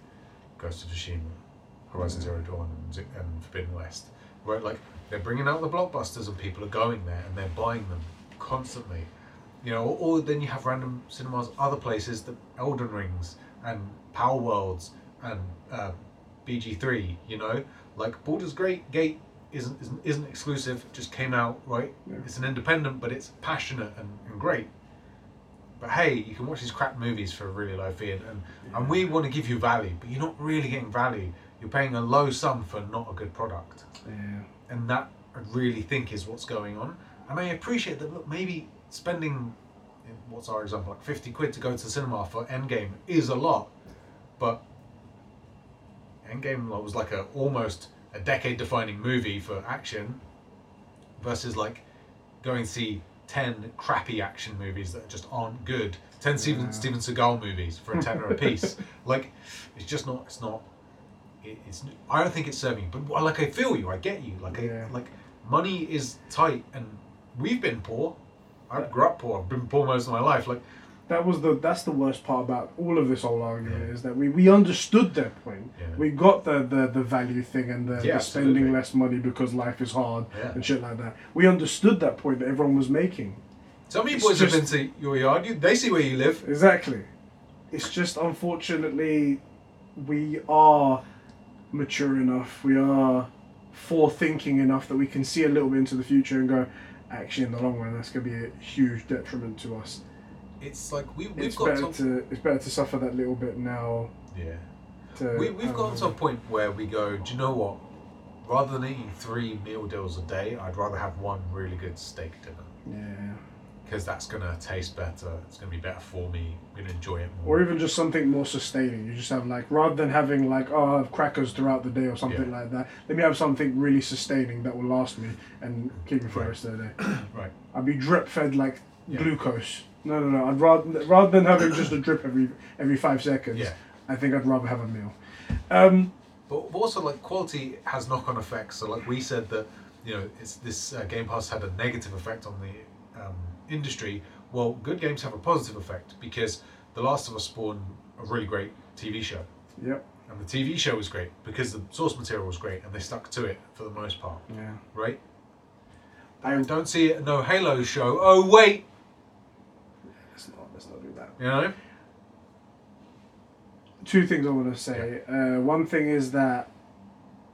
Ghost of Tsushima, Horizon Zero Dawn, and, and Forbidden West, where like they're bringing out the blockbusters and people are going there and they're buying them constantly, you know. Or, or then you have random cinemas, other places, the Elden Rings and Power Worlds and uh, B G three, you know, like Baldur's Great Gate isn't isn't, isn't exclusive, just came out, right? Yeah. It's an independent, but it's passionate and, and great. But hey, you can watch these crap movies for a really low fee, and, and, yeah. and we want to give you value, but you're not really getting value. You're paying a low sum for not a good product. Yeah. And that, I really think, is what's going on. And I appreciate that, look, maybe spending, what's our example, like fifty quid to go to the cinema for Endgame is a lot, but Endgame was like a almost a decade-defining movie for action versus like going to see ten crappy action movies that just aren't good. ten yeah. Steven, Steven Seagal movies for a tenner a piece. Like, it's just not. It's not. It, it's. I don't think it's serving you. But like, I feel you. I get you. Like, yeah. I, like, money is tight, and we've been poor. I grew up poor. I've been poor most of my life. Like, that was the. That's the worst part about all of this whole argument yeah. is that we, we understood their point. Yeah. We got the, the, the value thing and the, yeah, the spending absolutely. less money because life is hard yeah. and shit like that. We understood that point that everyone was making. Some of you boys just, have been to your yard. You, they see where you live. Exactly. It's just unfortunately, we are mature enough. We are forethinking enough that we can see a little bit into the future and go, actually, in the long run, that's going to be a huge detriment to us. It's like we, we've it's got better to, to. It's better to suffer that little bit now. Yeah. To, we, we've um, got to a point where we go, do you know what? Rather than eating three meal deals a day, I'd rather have one really good steak dinner. Yeah. Because that's going to taste better. It's going to be better for me. I'm going to enjoy it more. Or even just something more sustaining. You just have like, rather than having like, oh, I have crackers throughout the day or something yeah. like that, let me have something really sustaining that will last me and keep me for the rest of the day. Right. I'd be drip fed like yeah. glucose. No, no, no. I'd rather rather than having just a drip every every five seconds. Yeah. I think I'd rather have a meal. Um, but, but also, like, quality has knock-on effects. So, like we said that, you know, it's this uh, Game Pass had a negative effect on the um, industry. Well, good games have a positive effect because The Last of Us spawned a really great T V show. Yep. And the T V show was great because the source material was great and they stuck to it for the most part. Yeah. Right. I don't see it. No Halo show. Oh wait. You know? Two things I want to say. Yeah. Uh, one thing is that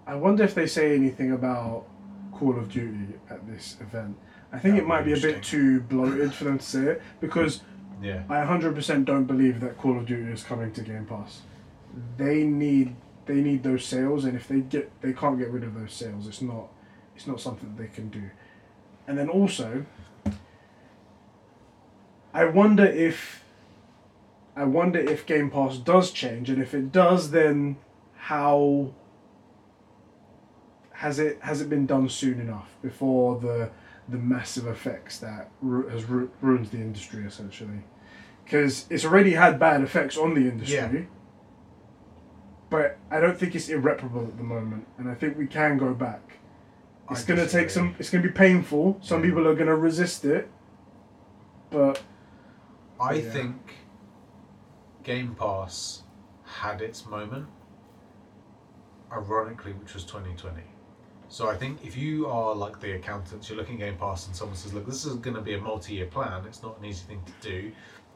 I wonder if they say anything about Call of Duty at this event. I think that it might be, be a bit too bloated for them to say it because yeah. I one hundred percent don't believe that Call of Duty is coming to Game Pass. They need they need those sales, and if they get they can't get rid of those sales, it's not it's not something that they can do. And then also, I wonder if. I wonder if Game Pass does change, and if it does, then how has it has it been done soon enough before the the massive effects that ru- has ru- ruined the industry essentially? Because it's already had bad effects on the industry. Yeah. but I don't think it's irreparable at the moment, and I think we can go back. It's going to take some... It's going to be painful. Some yeah. people are going to resist it, but... I yeah. think Game Pass had its moment, ironically, which was twenty twenty. So I think if you are like the accountants, you're looking at Game Pass and someone says, look, this is going to be a multi-year plan. It's not an easy thing to do.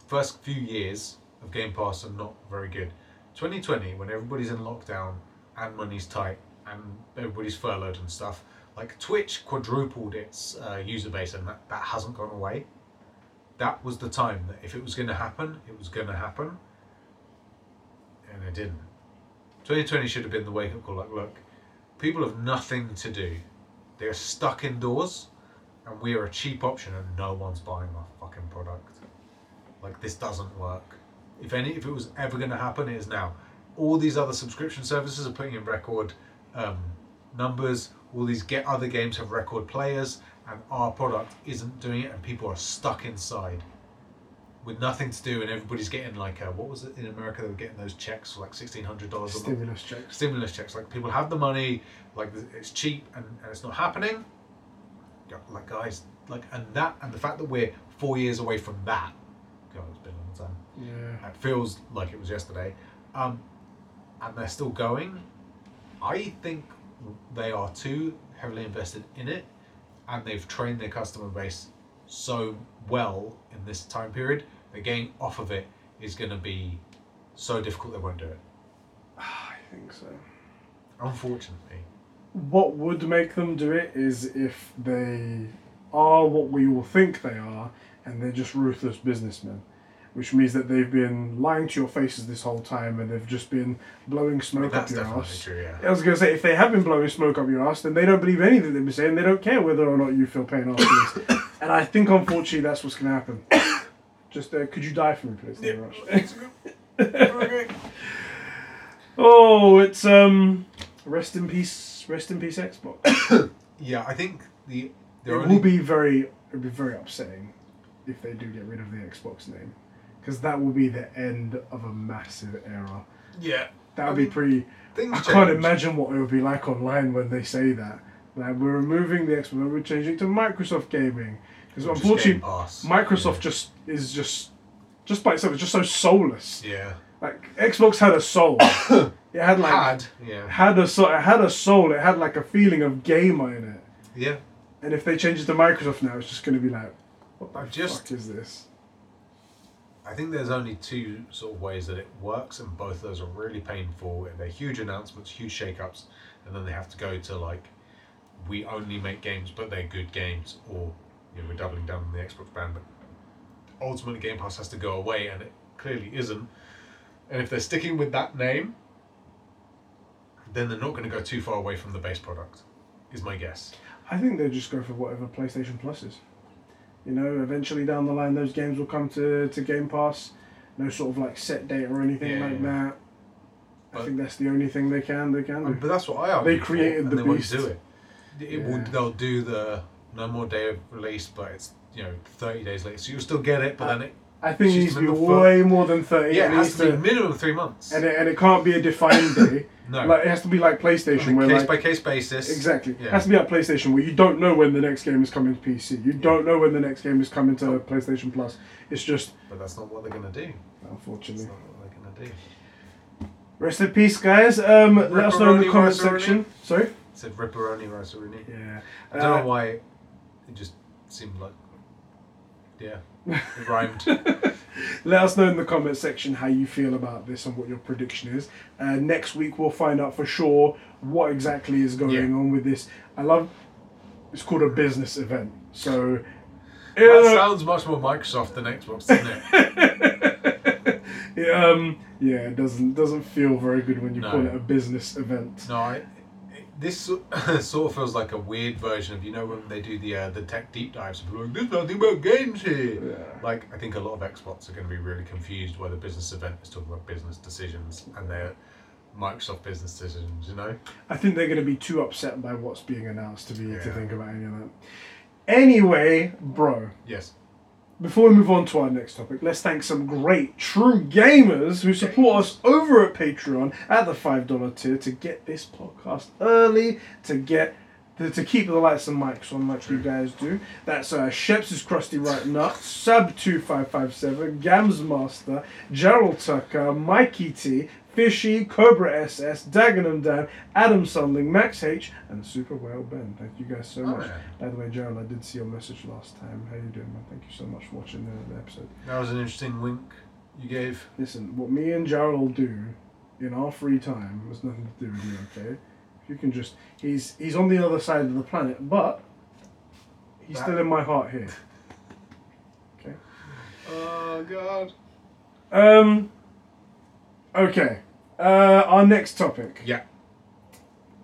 First few years of Game Pass are not very good. twenty twenty, when everybody's in lockdown and money's tight and everybody's furloughed and stuff, like Twitch quadrupled its uh, user base, and that, that hasn't gone away. That was the time that if it was going to happen, it was going to happen. And it didn't. twenty twenty should have been the wake-up call, like, look, people have nothing to do. They're stuck indoors, and we are a cheap option, and no one's buying our fucking product. Like, this doesn't work. If any, if it was ever going to happen, it is now. All these other subscription services are putting in record um, numbers. All these get other games have record players, and our product isn't doing it, and people are stuck inside with nothing to do, and everybody's getting like a, what was it in America? They were getting those checks for like sixteen hundred dollars. Stimulus checks. Stimulus checks. Like, people have the money, like it's cheap, and, and it's not happening. Like, guys, like, and that, and the fact that we're four years away from that. God, it's been a long time. Yeah. It feels like it was yesterday. Um, and they're still going. I think they are too heavily invested in it, and they've trained their customer base so well in this time period, the game off of it is going to be so difficult they won't do it. I think so. Unfortunately. What would make them do it is if they are what we all think they are, and they're just ruthless businessmen, which means that they've been lying to your faces this whole time, and they've just been blowing smoke up your ass. That's definitely true, yeah. I was going to say, if they have been blowing smoke up your ass, then they don't believe anything they've been saying. They don't care whether or not you feel pain afterwards. And I think, unfortunately, that's what's going to happen. Just, uh, could you die for me, please? Yeah. Rush. Oh, it's, um... Rest in peace, rest in peace, Xbox. Yeah, I think the... the it only... will be very... It'll be very upsetting if they do get rid of the Xbox name. Because that will be the end of a massive era. Yeah. That would I mean, be pretty... Things I change. Can't imagine what it would be like online when they say that. Like, we're removing the Xbox, we're changing it to Microsoft Gaming. Because unfortunately, Microsoft yeah. just is just, just by itself, it's just so soulless. Yeah. Like, Xbox had a soul. It had, like... Had, yeah. Had a soul. It had a soul. It had, like, a feeling of gamer in it. Yeah. And if they change it to Microsoft now, it's just going to be like, what the just, fuck is this? I think there's only two sort of ways that it works, and both of those are really painful. They're huge announcements, huge shake-ups, and then they have to go to, like, we only make games, but they're good games, or you know, we're doubling down on the Xbox brand, but ultimately Game Pass has to go away, and it clearly isn't. And if they're sticking with that name, then they're not going to go too far away from the base product, is my guess. I think they'll just go for whatever PlayStation Plus is. You know, eventually down the line, those games will come to, to Game Pass. No sort of like set date or anything yeah, like yeah. that. But I think that's the only thing they can. They can. Do. But that's what I argue. They created for, the and beast. They won't do it. It yeah. will. They'll do the no more day of release, but it's you know thirty days later, so you'll still get it. But I, then it. I think it needs to be way more than thirty. Yeah, it has to be minimum three months. And it, and it can't be a defined day. No, like, it has to be like PlayStation, where case like, by case basis. Exactly, yeah. It has to be like PlayStation, where you don't know when the next game is coming to P C. You yeah. don't know when the next game is coming to oh. PlayStation Plus. It's just. But that's not what they're gonna do. Unfortunately, that's not what they're gonna do. Rest in peace, guys. Um, let us know in the comment section. Sorry. Said Ripperoni Riceroni. Yeah. I don't uh, know why it just seemed like. Yeah. It rhymed. Let us know in the comment section how you feel about this and what your prediction is. Uh, next week we'll find out for sure what exactly is going yeah. on with this. I love it's called a business event. So That uh, sounds much more Microsoft than Xbox, doesn't it? it um, yeah, it doesn't doesn't feel very good when you no. call it a business event. No, I This sort of feels like a weird version of, you know, when they do the uh, the tech deep dives, people are like, there's nothing about games here. Yeah. Like, I think a lot of experts are going to be really confused why the business event is talking about business decisions and their Microsoft business decisions, you know? I think they're going to be too upset by what's being announced to be yeah. to think about any of that. Anyway, bro. Yes. Before we move on to our next topic, let's thank some great, true gamers who support us over at Patreon at the five dollar tier to get this podcast early, to get the, to keep the lights and mics on like you guys do. That's uh, Sheps' Crusty Right Nut, Sub two five five seven, Gamsmaster, Gerald Tucker, Mikey T, Fishy, Cobra S S, Dagenham Dan, Adam Sundling, Max H, and Super Whale Ben. Thank you guys so much. Oh, yeah. By the way, Gerald, I did see your message last time. How are you doing, man? Thank you so much for watching the, the episode. That was an interesting wink you gave. Listen, what me and Gerald do in our free time has nothing to do with you, okay? If you can just... He's he's on the other side of the planet, but he's that... still in my heart here. Okay? Oh, God. Um... Okay, uh, our next topic. Yeah.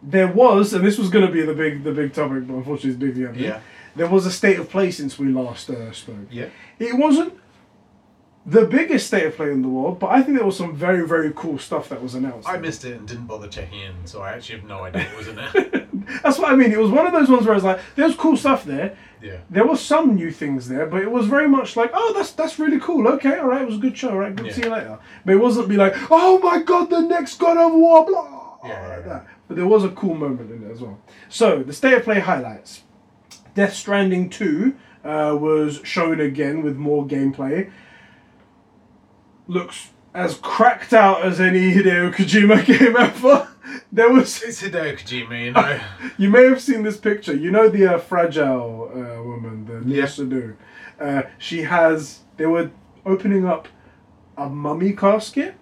There was, and this was going to be the big, the big topic, but unfortunately, it's big the end. Yeah. There was a state of play since we last uh, spoke. Yeah. It wasn't the biggest state of play in the world, but I think there was some very, very cool stuff that was announced. I there. missed it and didn't bother checking in, so I actually have no idea it was in there. That's what I mean. It was one of those ones where I was like, "There's cool stuff there." Yeah. There was some new things there, but it was very much like, "Oh, that's that's really cool. Okay, all right, it was a good show. All right, good yeah. see you later." But it wasn't be like, "Oh my God, the next God of War." Blah. Yeah. Like yeah. that. But there was a cool moment in it as well. So the state of play highlights: Death Stranding two uh, was shown again with more gameplay. Looks as cracked out as any Hideo Kojima game ever. There was... It's Hideo Kojima, you know. You may have seen this picture. You know the uh, fragile uh, woman, the Nia yeah. Sadu. Uh, she has... They were opening up a mummy casket.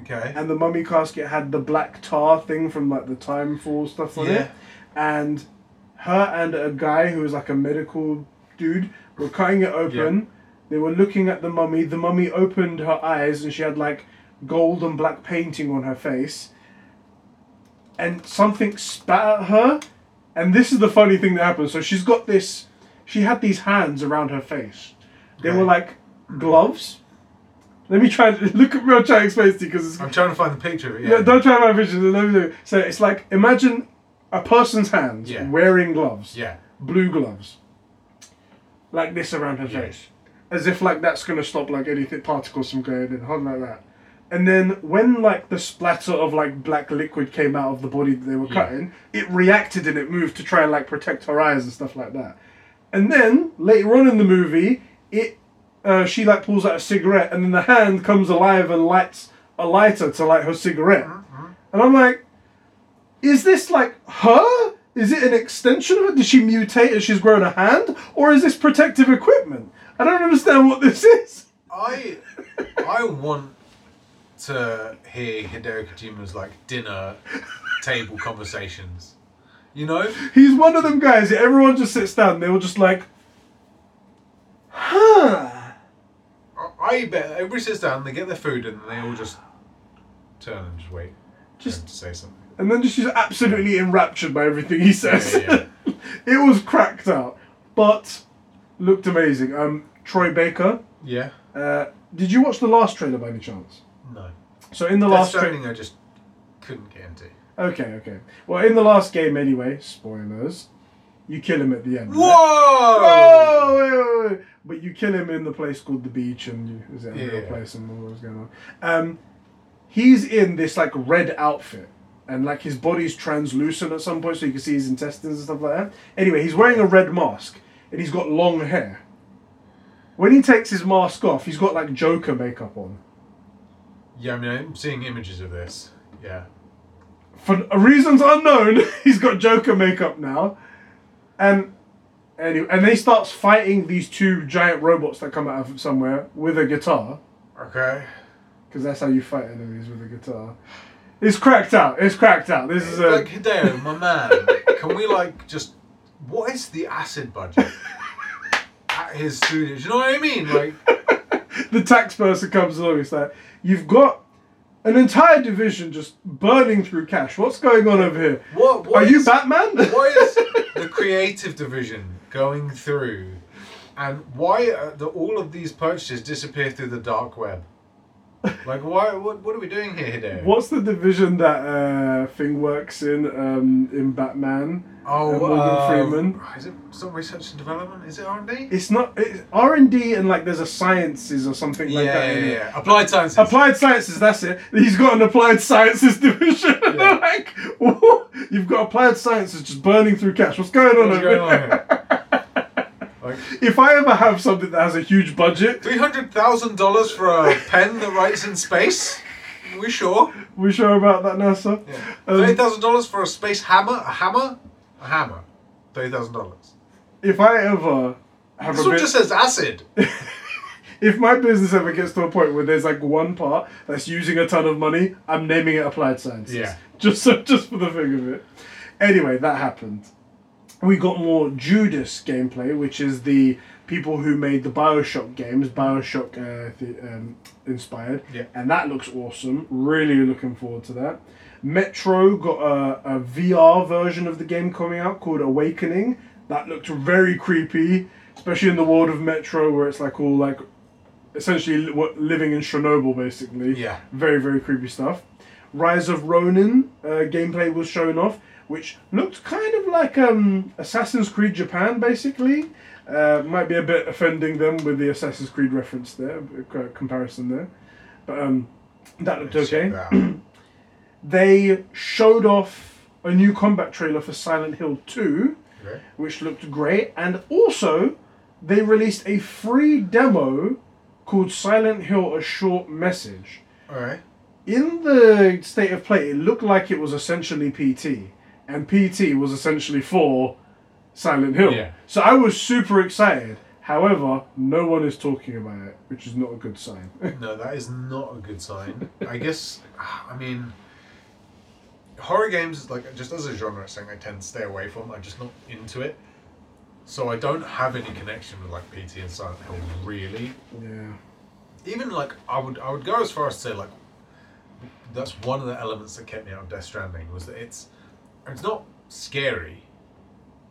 Okay. And the mummy casket had the black tar thing from like the Timefall stuff on yeah. it. And her and a guy who was like a medical dude were cutting it open. Yeah. They were looking at the mummy. The mummy opened her eyes and she had like gold and black painting on her face. And something spat at her. And this is the funny thing that happened. So she's got this... She had these hands around her face. They okay. were like gloves. Let me try... Look at real Chinese face to you because... I'm trying to find the picture. Yeah, yeah don't try to find the picture. So it's like... Imagine a person's hands yeah. wearing gloves. Yeah. Blue gloves. Like this around her yes. face. As if like that's going to stop like anything particles from going in. Hold like that. And then when, like, the splatter of, like, black liquid came out of the body that they were yeah. cutting, it reacted and it moved to try and, like, protect her eyes and stuff like that. And then, later on in the movie, it uh, she, like, pulls out a cigarette and then the hand comes alive and lights a lighter to light her cigarette. Mm-hmm. And I'm like, is this, like, her? Is it an extension of it? Did she mutate as she's grown a hand? Or is this protective equipment? I don't understand what this is. I, I want... to hear Hideo Kojima's like dinner table conversations, you know. He's one of them guys. Everyone just sits down. And they were just like, huh. I bet everybody sits down. They get their food and they all just turn and just wait. Just to say something. And then just she's absolutely yeah. enraptured by everything he says. Yeah, yeah. It was cracked out, but looked amazing. Um, Troy Baker. Yeah. Uh, did you watch the last trailer by any chance? No. So in the Death last training, I just couldn't get into. Okay, okay. Well, in the last game, anyway, spoilers. You kill him at the end. Whoa! Whoa! Wait, wait, wait. But you kill him in the place called the beach, and you, is it a yeah, real yeah. place and all what was going on? Um, he's in this like red outfit, and like his body's translucent at some point, so you can see his intestines and stuff like that. Anyway, he's wearing a red mask, and he's got long hair. When he takes his mask off, he's got like Joker makeup on. Yeah, I mean, I'm seeing images of this. Yeah. For reasons unknown, he's got Joker makeup now. And anyway, and then he starts fighting these two giant robots that come out of somewhere with a guitar. Okay. Because that's how you fight enemies, with a guitar. It's cracked out. It's cracked out. This is a... Like, Hideo, my man, can we, like, just... What is the acid budget at his studio? Do you know what I mean? Like... The tax person comes along, it's like, you've got an entire division just burning through cash. What's going on over here? What, what Are is, you Batman? Why is the creative division going through? And why are the, all of these purchases disappear through the dark web? Like, why? What, what are we doing here, Hideo? What's the division that... Uh, uh, thing works in um, in Batman. Oh, uh, Morgan uh, Freeman. Is it some research and development? Is it R and D? It's not R and D, and like there's a sciences or something yeah, like that. Yeah, yeah, yeah. Applied sciences. Applied sciences. That's it. He's got an applied sciences division. Yeah. And they're like, whoa, you've got applied sciences just burning through cash. What's going on? What's going on here? Like, if I ever have something that has a huge budget, three hundred thousand dollars for a pen that writes in space. We sure? We sure about that, NASA? Yeah. Um, Thirty thousand dollars for a space hammer. A hammer. A hammer, thirty thousand dollars. If I ever have this a one just says acid. If my business ever gets to a point where there's like one part that's using a ton of money, I'm naming it applied sciences. Yeah. Just so, just for the thing of it. Anyway, that happened. We got more Judas gameplay, which is the people who made the BioShock games, BioShock uh, the, um, inspired, yeah. And that looks awesome. Really looking forward to that. Metro got a, a V R version of the game coming out called Awakening. That looked very creepy, especially in the world of Metro, where it's like all like, essentially living in Chernobyl, basically. Yeah. Very, very creepy stuff. Rise of Ronin uh, gameplay was shown off, which looked kind of like um, Assassin's Creed Japan, basically. Uh, might be a bit offending them with the Assassin's Creed reference there, comparison there. But um, that looked okay. They showed off a new combat trailer for Silent Hill two, okay. Which looked great. And also, they released a free demo called Silent Hill A Short Message. All right. In the state of play, it looked like it was essentially P T. And P T was essentially for Silent Hill. Yeah. So I was super excited. However, no one is talking about it, which is not a good sign. No, that is not a good sign. I guess, I mean... horror games, like just as a genre, it's something I tend to stay away from. I'm just not into it, so I don't have any connection with like P T and Silent Hill really. Yeah. Even like I would, I would go as far as to say like that's one of the elements that kept me out of Death Stranding was that it's, it's not scary,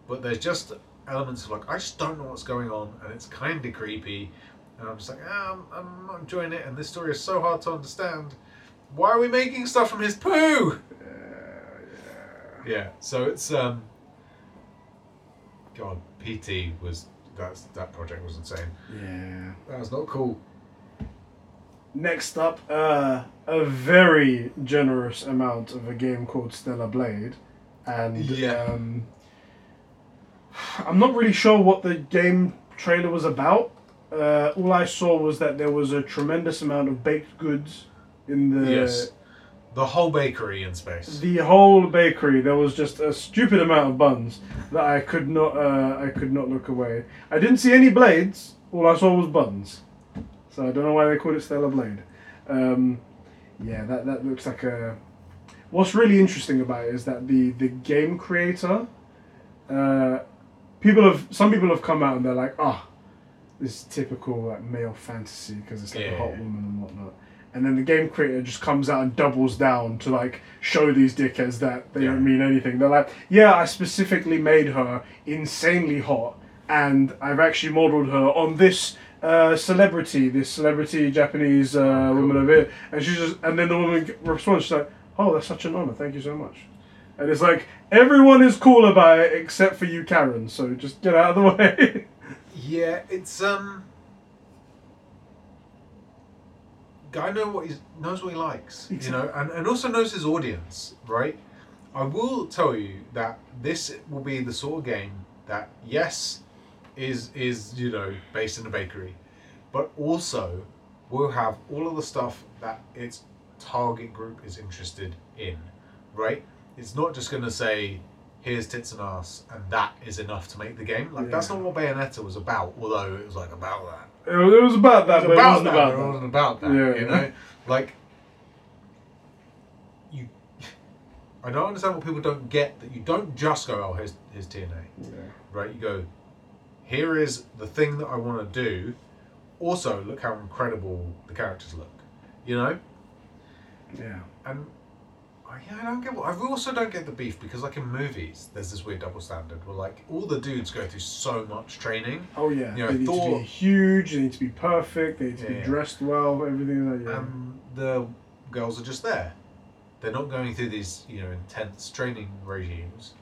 but there's just elements of like I just don't know what's going on and it's kind of creepy, and I'm just like ah, I'm, I'm not enjoying it, and this story is so hard to understand. Why are we making stuff from his poo? Yeah, so it's um. God, P T was that's that project was insane. Yeah, that was not cool. Next up, uh, a very generous amount of a game called Stellar Blade, and yeah. um, I'm not really sure what the game trailer was about. Uh, all I saw was that there was a tremendous amount of baked goods in the. Yes. The whole bakery in space. The whole bakery. There was just a stupid amount of buns that I could not. Uh, I could not look away. I didn't see any blades. All I saw was buns. So I don't know why they called it Stellar Blade. Um, yeah, that that looks like a. What's really interesting about it is that the the game creator, uh, people have some people have come out and they're like, ah, oh, this is typical like male fantasy because it's like yeah. a hot woman and whatnot. And then the game creator just comes out and doubles down to like show these dickheads that they yeah. don't mean anything. They're like, yeah, I specifically made her insanely hot, and I've actually modelled her on this uh, celebrity, this celebrity Japanese uh, cool. woman over here. And she's just, and then the woman responds, she's like, "Oh, that's such an honour. Thank you so much." And it's like everyone is cool about it except for you, Karen. So just get out of the way. Yeah, it's um. I know what he knows what he likes, you know, and, and also knows his audience, right? I will tell you that this will be the sort of game that, yes, is, is you know, based in a bakery, but also will have all of the stuff that its target group is interested in, right? It's not just going to say, here's tits and ass, and that is enough to make the game. Like, yeah. That's not what Bayonetta was about, although it was, like, about that. It was about that, it was but about it wasn't that, about that. It wasn't about that, yeah, you know? Yeah. Like, you... I don't understand what people don't get, that you don't just go, oh, here's, here's T N A. Yeah. Right, you go, here is the thing that I want to do. Also, look how incredible the characters look, you know? Yeah. And I, I don't get what... I also don't get the beef, because, like, in movies, there's this weird double standard where, like, all the dudes go through so much training. Oh, yeah. You know, they need Thor, to be huge, they need to be perfect, they need to yeah, be dressed well, everything like that. Yeah. And the girls are just there. they're not going through these, you know, intense training regimes.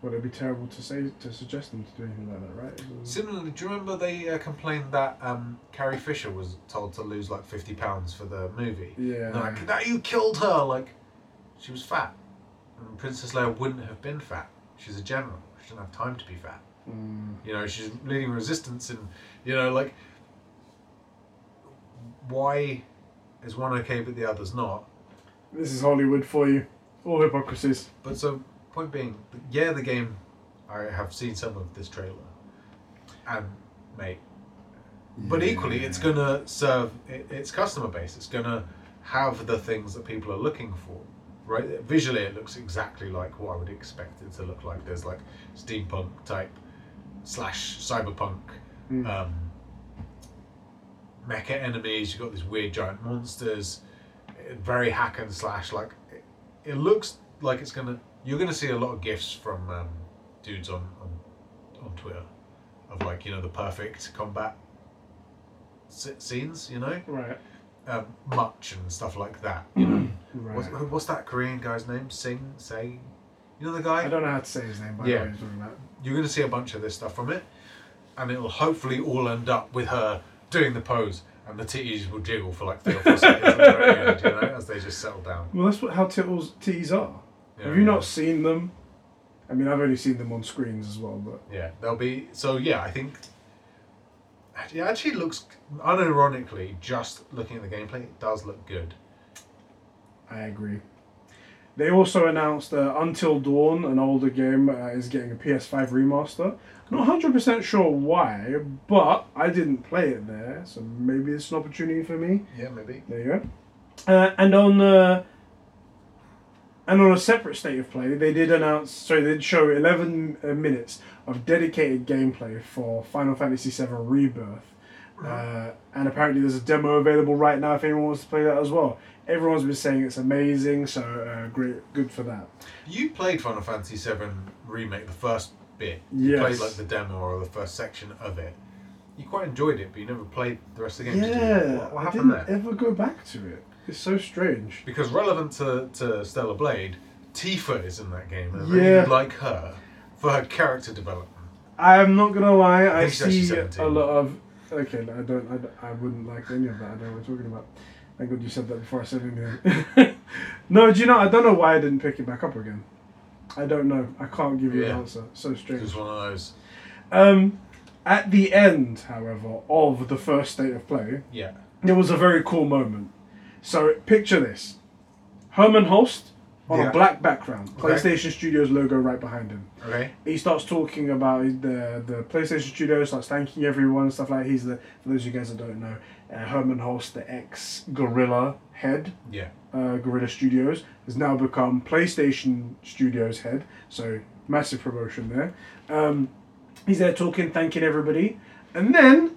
Well, it'd be terrible to say to suggest them to do anything like that, right? Similarly, do you remember they uh, complained that um, Carrie Fisher was told to lose like fifty pounds for the movie? Yeah. Like that, you killed her. Like, she was fat, and Princess Leia wouldn't have been fat. She's a general. She doesn't have time to be fat. Mm. You know, she's leading resistance, and you know, like, why is one okay but the other's not? This is Hollywood for you. All hypocrisies. But so. Point being, yeah, the game, I have seen some of this trailer, and mate, yeah. But equally it's going to serve its customer base, it's going to have the things that people are looking for, right? Visually it looks exactly like what I would expect it to look like. There's like steampunk type slash cyberpunk mm. um, mecha enemies, you've got these weird giant monsters, very hack and slash, like it, it looks like it's going to... You're going to see a lot of GIFs from um, dudes on, on on Twitter of, like, you know, the perfect combat s- scenes, you know? Right. Um, much and stuff like that, you know? Right. What's, what's that Korean guy's name? Sing? Say? You know the guy? I don't know how to say his name, but yeah. I know what you're talking about. You're going to see a bunch of this stuff from it, and it'll hopefully all end up with her doing the pose, and the titties will jiggle for, like, three or four seconds at the very end, you know, as they just settle down. Well, that's what how tittles, titties are. Yeah, have you yeah. not seen them? I mean, I've only seen them on screens as well, but... Yeah, they'll be... So, yeah, I think... It actually looks... Unironically, just looking at the gameplay, it does look good. I agree. They also announced that Until Dawn, an older game, uh, is getting a P S five remaster. I'm not one hundred percent sure why, but I didn't play it there, so maybe it's an opportunity for me. Yeah, maybe. There you go. Uh, and on... Uh, And on a separate state of play, they did announce, sorry, they did show eleven uh, minutes of dedicated gameplay for Final Fantasy seven Rebirth. Uh, and apparently there's a demo available right now if anyone wants to play that as well. Everyone's been saying it's amazing, so uh, great, good for that. You played Final Fantasy seven Remake, the first bit. Yes. You played like the demo or the first section of it. You quite enjoyed it, but you never played the rest of the game. Yeah, what, what happened there? I didn't ever go back to it. It's so strange. Because relevant to, to Stellar Blade, Tifa is in that game. And yeah. I really like her for her character development. I'm not going to lie, I, I see a lot of... Okay, no, I don't. I, don't, I wouldn't like any of that. I know what you're talking about. Thank God you said that before I said anything. No, do you know, I don't know why I didn't pick it back up again. I don't know. I can't give you yeah. an answer. So strange. It's one of those. Um, at the end, however, of the first state of play, yeah. there was a very cool moment. So, picture this. Herman Holst on yeah. a black background. Okay. PlayStation Studios logo right behind him. Okay. He starts talking about the the PlayStation Studios, starts thanking everyone, stuff like that. He's the, for those of you guys that don't know, uh, Herman Holst, the ex-Guerrilla head. Yeah. Uh, Guerrilla Studios has now become PlayStation Studios head. So, massive promotion there. Um, he's there talking, thanking everybody. And then,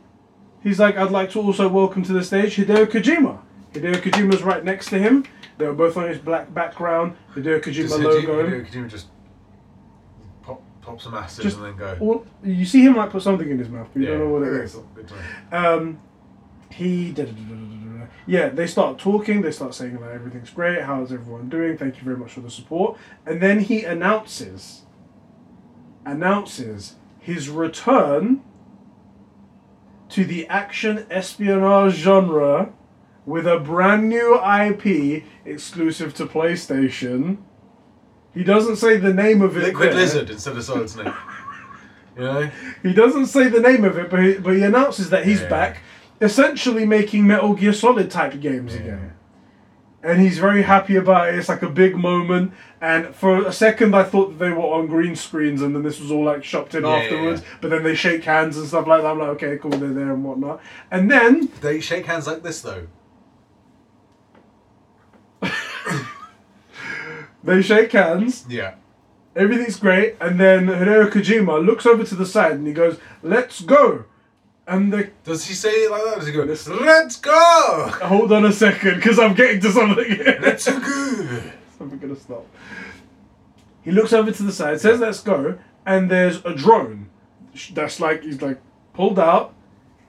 he's like, I'd like to also welcome to the stage Hideo Kojima. Hideo Kojima's right next to him. They were both on his black background. Hideo Kojima Hideo, logo. Hideo Kojima just pop, pops some acid and then go. Well, you see him like put something in his mouth, but you yeah. don't know what it is. Um, he da, da, da, da, da, da. Yeah. They start talking. They start saying like everything's great. How's everyone doing? Thank you very much for the support. And then he announces announces his return to the action espionage genre. With a brand new I P exclusive to PlayStation. He doesn't say the name of it. Liquid there. Lizard instead of Solid Snake. You know? He doesn't say the name of it, but he, but he announces that he's yeah. back, essentially making Metal Gear Solid type games yeah. again. And he's very happy about it. It's like a big moment. And for a second, I thought that they were on green screens and then this was all like shopped in yeah, afterwards. Yeah, yeah. But then they shake hands and stuff like that. I'm like, okay, cool, they're there and whatnot. And then... They shake hands like this, though. They shake hands. Yeah. Everything's great. And then Hideo Kojima looks over to the side and he goes, let's go. And the... Does he say it like that? Does he go, let's, let's go? Hold on a second, because I'm getting to something here. Let's go. I'm going to stop. He looks over to the side, says, let's go. And there's a drone. That's like, he's like pulled out.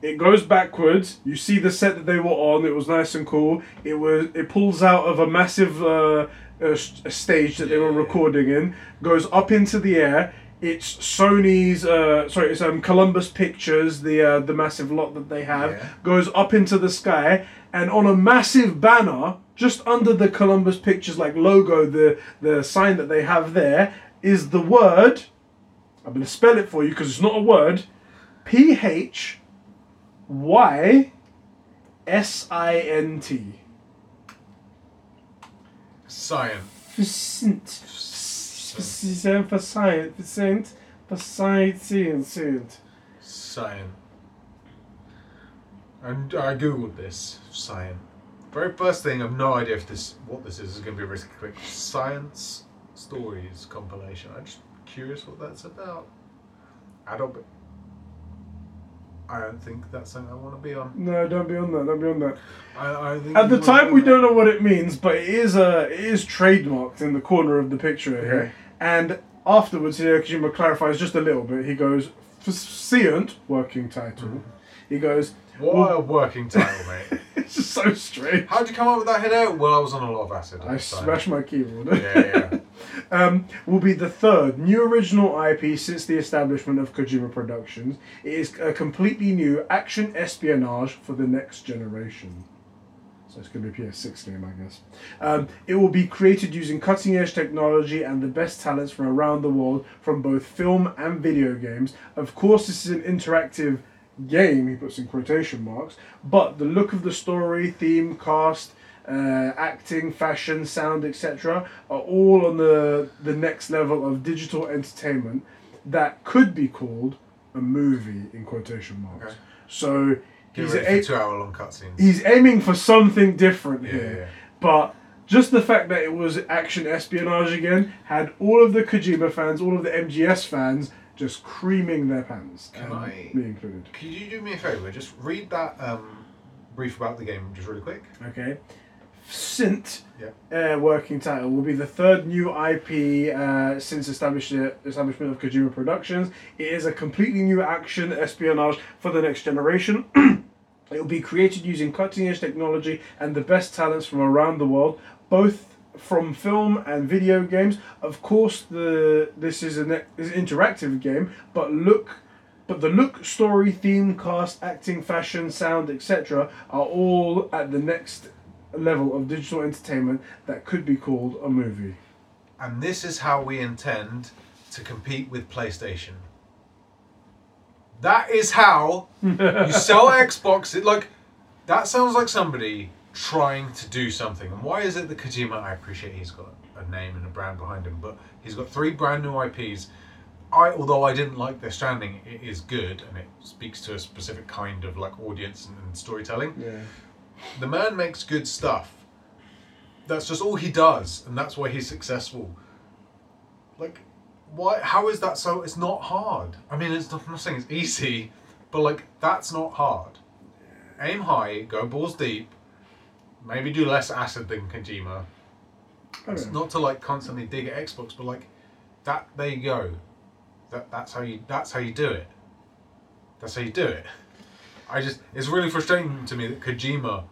It goes backwards. You see the set that they were on. It was nice and cool. It was. It pulls out of a massive uh, a, a stage that they were recording in. Goes up into the air. It's Sony's. Uh, sorry, it's um, Columbus Pictures. The uh, the massive lot that they have yeah. goes up into the sky, and on a massive banner just under the Columbus Pictures like logo, the the sign that they have there is the word. I'm gonna spell it for you because it's not a word. P H Y S I N T Science. Science. For science. For science. Science. And I googled this. Science. Very first thing, I've no idea if this, what this is. It's going to be a risky quick. Science Stories compilation. I'm just curious what that's about. Adult. I don't think that's something I want to be on. No, don't be on that. Don't be on that. I, I think at the time we don't know what it means, but it is a it is trademarked in the corner of the picture here. Okay. And afterwards, Hideo Kojima clarifies just a little bit. He goes, "Science working title." Mm-hmm. He goes, "What well, a working title, mate." It's just so strange. How'd you come up with that, Hideo? Well, I was on a lot of acid. I smashed my keyboard. Yeah, yeah. um, will be the third new original I P since the establishment of Kojima Productions. It is a completely new action espionage for the next generation. So it's going to be a P S six game, I guess. Um, it will be created using cutting-edge technology and the best talents from around the world from both film and video games. Of course, this is an interactive game, he puts in quotation marks, but the look of the story, theme, cast, uh, acting, fashion, sound, et cetera are all on the the next level of digital entertainment that could be called a movie in quotation marks. Okay. So Get he's a, two hour long cutscenes. He's aiming for something different yeah, here, yeah. But just the fact that it was action espionage again had all of the Kojima fans, all of the M G S fans just creaming their pants. Can I? Me included. Could you do me a favour? Just read that um, brief about the game just really quick. Okay. Sint, yeah. uh, working title, will be the third new I P uh, since established, uh, establishment of Kojima Productions. It is a completely new action espionage for the next generation. It will be created using cutting-edge technology and the best talents from around the world, both from film and video games. Of course, the this is an, is an interactive game, but look, but the look, story, theme, cast, acting, fashion, sound, et cetera are all at the next level of digital entertainment that could be called a movie. And this is how we intend to compete with PlayStation. That is how you sell Xbox. It, like, that sounds like somebody trying to do something. And why is it that Kojima, I appreciate he's got a name and a brand behind him, but he's got three brand new I Ps. I, although I didn't like their standing, it is good and it speaks to a specific kind of like audience and, and storytelling. Yeah. The man makes good stuff. That's just all he does, and that's why he's successful. Like, why? How is that so? It's not hard. I mean, it's not, I'm not saying it's easy, but like, that's not hard. Aim high, go balls deep. Maybe do less acid than Kojima. Okay. It's not to like constantly dig at Xbox, but like that. There you go. That that's how you. That's how you do it. That's how you do it. I just. It's really frustrating to me that Kojima,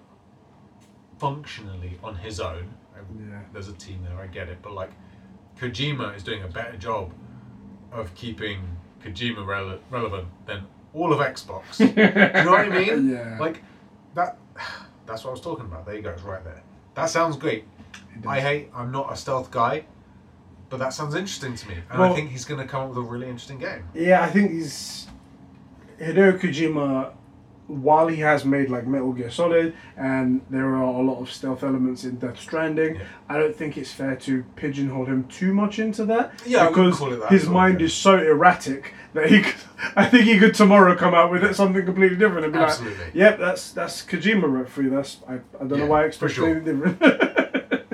functionally on his own. Yeah. There's a team there. I get it, but like, Kojima is doing a better job of keeping Kojima rele- relevant than all of Xbox. Do you know what I mean? Yeah. Like that. That's what I was talking about. There you go, it's right there. That sounds great. I hate, I'm not a stealth guy, but that sounds interesting to me. And well, I think he's going to come up with a really interesting game. Yeah, I think he's... Hideo Kojima, while he has made like Metal Gear Solid, and there are a lot of stealth elements in Death Stranding, yeah. I don't think it's fair to pigeonhole him too much into that. Yeah, because I wouldn't call it that. His mind is so erratic that he could, I think he could tomorrow come out with it, something completely different and be Absolutely. like, yep, that's that's Kojima wrote for you. That's I, I don't yeah, know why I expect sure. anything different.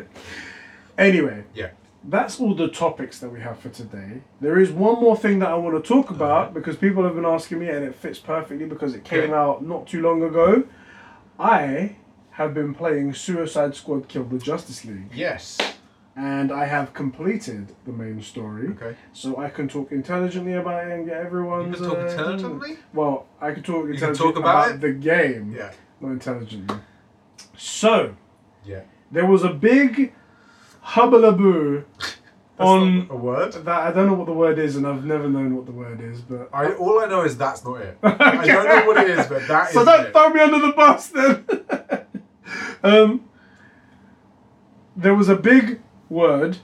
Anyway, yeah. That's all the topics that we have for today. There is one more thing that I want to talk about okay. because people have been asking me and it fits perfectly because it came okay. out not too long ago. I have been playing Suicide Squad Kill the Justice League. Yes. and I have completed the main story. Okay. So I can talk intelligently about it and get everyone's... You can talk uh, intelligently? Well, I can talk intelligently can talk about, about the game. Yeah. Not intelligently. So, yeah, there was a big hubbub on a word that I don't know what the word is, and I've never known what the word is. But I all I know is that's not it. Okay. I don't know what it is, but that so is. So don't it. Throw me under the bus then. um, there was a big word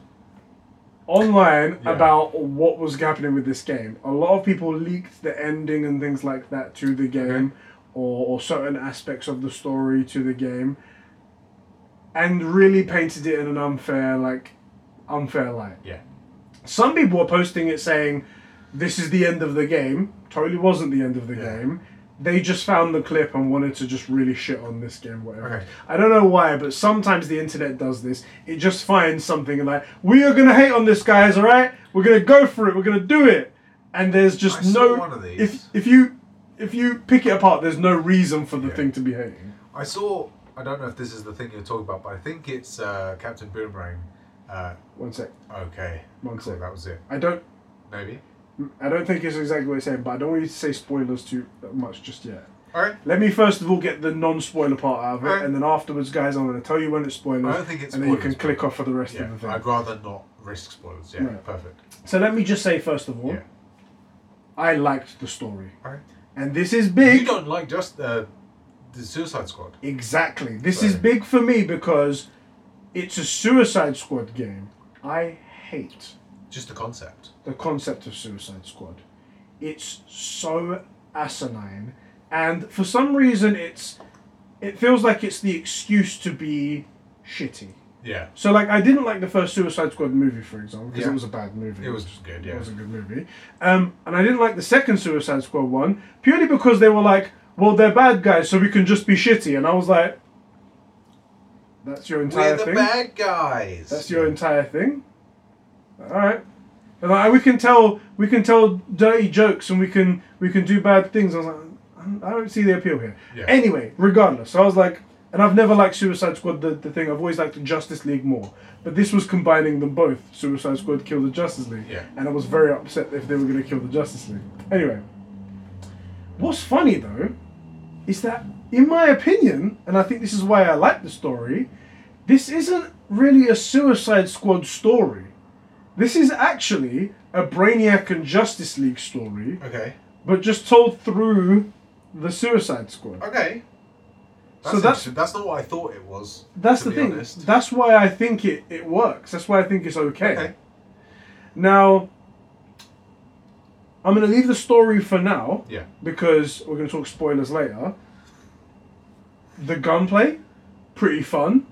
online yeah. about what was happening with this game. A lot of people leaked the ending and things like that to the game, okay. or, or certain aspects of the story to the game, and really painted it in an unfair, like, unfair light. Yeah. Some people were posting it saying, this is the end of the game. Totally wasn't the end of the yeah. game. They just found the clip and wanted to just really shit on this game, whatever. Okay. I don't know why, but sometimes the internet does this. It just finds something and like, we are going to hate on this, guys, all right? We're going to go for it. We're going to do it. And there's just I no... Saw one of these. If, if, you, if you pick it apart, there's no reason for the yeah. thing to be hating. I saw... I don't know if this is the thing you're talking about, but I think it's uh, Captain Boomerang. Uh, One sec. Okay. One sec. Cool, that was it. I don't... Maybe? I don't think it's exactly what you're saying, but I don't want you to say spoilers too much just yet. Alright. Let me first of all get the non-spoiler part out of it, right. and then afterwards, guys, I'm going to tell you when it's spoilers. I don't think it's and spoilers. And then you can click off for the rest yeah, of the thing. I'd rather not risk spoilers. Yeah, right. Perfect. So let me just say, first of all, yeah. I liked the story. Alright. And this is big... You don't like just... the. Uh, The Suicide Squad. Exactly. This so. is big for me because it's a Suicide Squad game. I hate... Just the concept. The concept of Suicide Squad. It's so asinine. And for some reason, it's... It feels like it's the excuse to be shitty. Yeah. So, like, I didn't like the first Suicide Squad movie, for example, because yeah. it was a bad movie. It was good, yeah. It was a good movie. Um, and I didn't like the second Suicide Squad one, purely because they were like... Well, they're bad guys, so we can just be shitty. And I was like, that's your entire thing? We're the thing? bad guys. That's your entire thing? All right. And like, we can tell we can tell dirty jokes and we can we can do bad things. I was like, I don't see the appeal here. Yeah. Anyway, regardless. So I was like, and I've never liked Suicide Squad, the, the thing. I've always liked the Justice League more. But this was combining them both. Suicide Squad killed the Justice League. Yeah. And I was very upset if they were going to kill the Justice League. Anyway. What's funny, though... is that, in my opinion, and I think this is why I like the story, this isn't really a Suicide Squad story. This is actually a Brainiac and Justice League story, okay, but just told through the Suicide Squad. Okay. That's so that's, that's not what I thought it was. That's the thing. Honest. That's why I think it, it works. That's why I think it's okay. okay. Now... I'm going to leave the story for now, yeah. because we're going to talk spoilers later. The gunplay, pretty fun.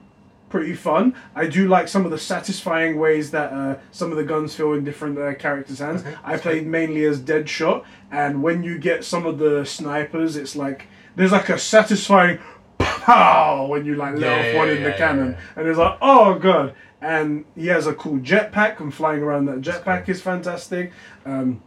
Pretty fun. I do like some of the satisfying ways that uh, some of the guns feel in different uh, characters' hands. Okay. I played okay. mainly as Deadshot, and when you get some of the snipers, it's like, there's like a satisfying pow when you like let yeah, off one yeah, in yeah, the yeah, cannon. Yeah. And it's like, oh god. And he has a cool jetpack, and flying around that jetpack cool. is fantastic. Um...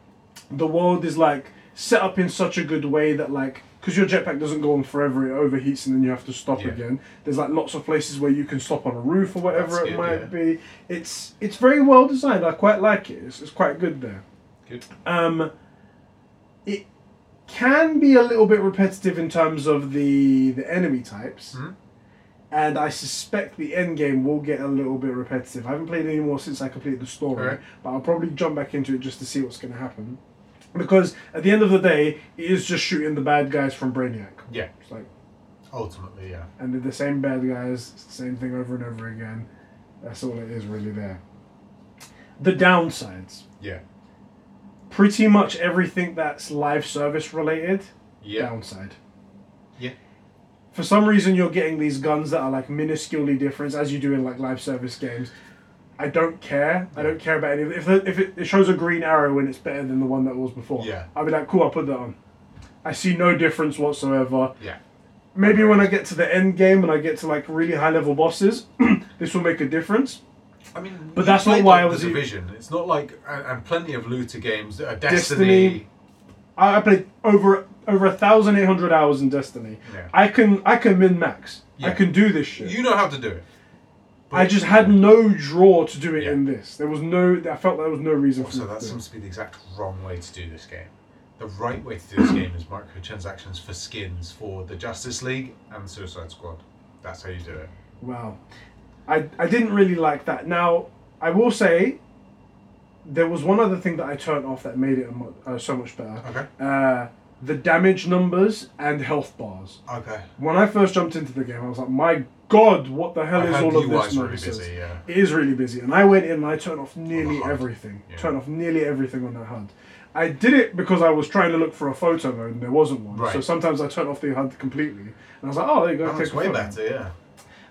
The world is, like, set up in such a good way that, like... Because your jetpack doesn't go on forever, it overheats and then you have to stop yeah. again. There's, like, lots of places where you can stop on a roof or whatever That's it good, might yeah. be. It's it's very well designed. I quite like it. It's, it's quite good there. Good. Um, it can be a little bit repetitive in terms of the, the enemy types. Mm-hmm. And I suspect the end game will get a little bit repetitive. I haven't played any more since I completed the story. Right. But I'll probably jump back into it just to see what's going to happen. Because at the end of the day, it is just shooting the bad guys from Brainiac. Yeah. It's like ultimately, yeah. And they're the same bad guys, it's the same thing over and over again. That's all it is really there. The downsides. Yeah. Pretty much everything that's live service related, yeah. downside. Yeah. For some reason, you're getting these guns that are like minusculely different, as you do in like live service games. I don't care. I don't care about any of it. If, the, if it, it shows a green arrow and it's better than the one that was before, yeah. I'll be like, cool, I'll put that on. I see no difference whatsoever. Yeah. Maybe when I get to the end game and I get to like really high level bosses, this will make a difference. I mean, but that's not why I was. The Division. It's not like and plenty of looter games that are Destiny. Destiny. I played over over a thousand eight hundred hours in Destiny. Yeah. I can I can min max. Yeah. I can do this shit. You know how to do it. I just had no draw to do it yeah. in this. There was no. I felt there was no reason also, for that. So that seems to be the exact wrong way to do this game. The right way to do this game is microtransactions for skins for the Justice League and the Suicide Squad. That's how you do it. Wow. I, I didn't really like that. Now, I will say, there was one other thing that I turned off that made it uh, so much better. Okay. Uh, the damage numbers and health bars. Okay. When I first jumped into the game, I was like, my God, what the hell I is all of this nonsense? Really yeah. It is really busy. And I went in and I turned off nearly everything. Yeah. Turned off nearly everything on that H U D. I did it because I was trying to look for a photo mode and there wasn't one. Right. So sometimes I turned off the H U D completely. And I was like, oh, there you go. That looks way better, yeah.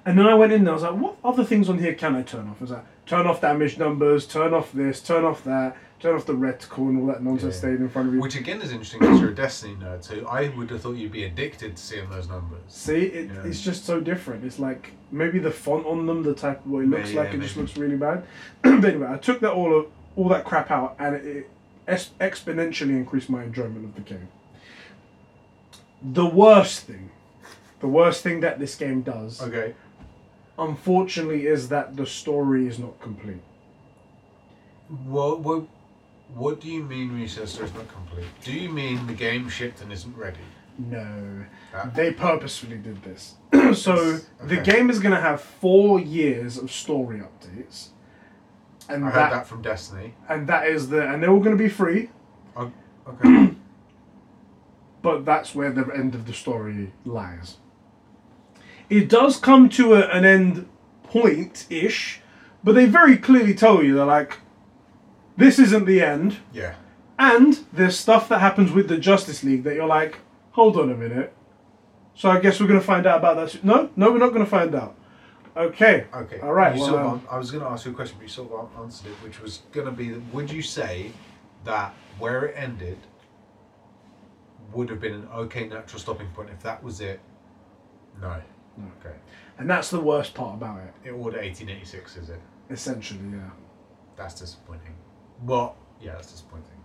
And then I went in and I was like, what other things on here can I turn off? I was like, turn off damage numbers, turn off this, turn off that, turn off the reticle and all that nonsense yeah. stayed in front of you. Which again is interesting because you're a Destiny nerd, so I would have thought you'd be addicted to seeing those numbers. See, it, yeah. it's just so different. It's like maybe the font on them, the type of what it looks yeah, like, yeah, it maybe. just looks really bad. But anyway, I took that all, of, all that crap out and it, it exponentially increased my enjoyment of the game. The worst thing, the worst thing that this game does... Okay. Unfortunately, is that the story is not complete. Well, what, what do you mean when you say the story's not complete? Do you mean the game shipped and isn't ready? No, that? They purposefully did this. So okay. the game is going to have four years of story updates. And I that, heard that from Destiny. And that is the and they're all going to be free. Oh, okay. But that's where the end of the story lies. It does come to a, an end point-ish, but they very clearly tell you, they're like, this isn't the end. Yeah. And there's stuff that happens with the Justice League that you're like, hold on a minute. So I guess we're going to find out about that. No, no, we're not going to find out. Okay. Okay. All right. You well, sort of, um, I was going to ask you a question, but you sort of answered it, which was going to be, would you say that where it ended would have been an okay natural stopping point if that was it? No. Okay. And that's the worst part about it. It ordered eighteen eighty-six, is it? Essentially, yeah. That's disappointing. Well, yeah, that's disappointing.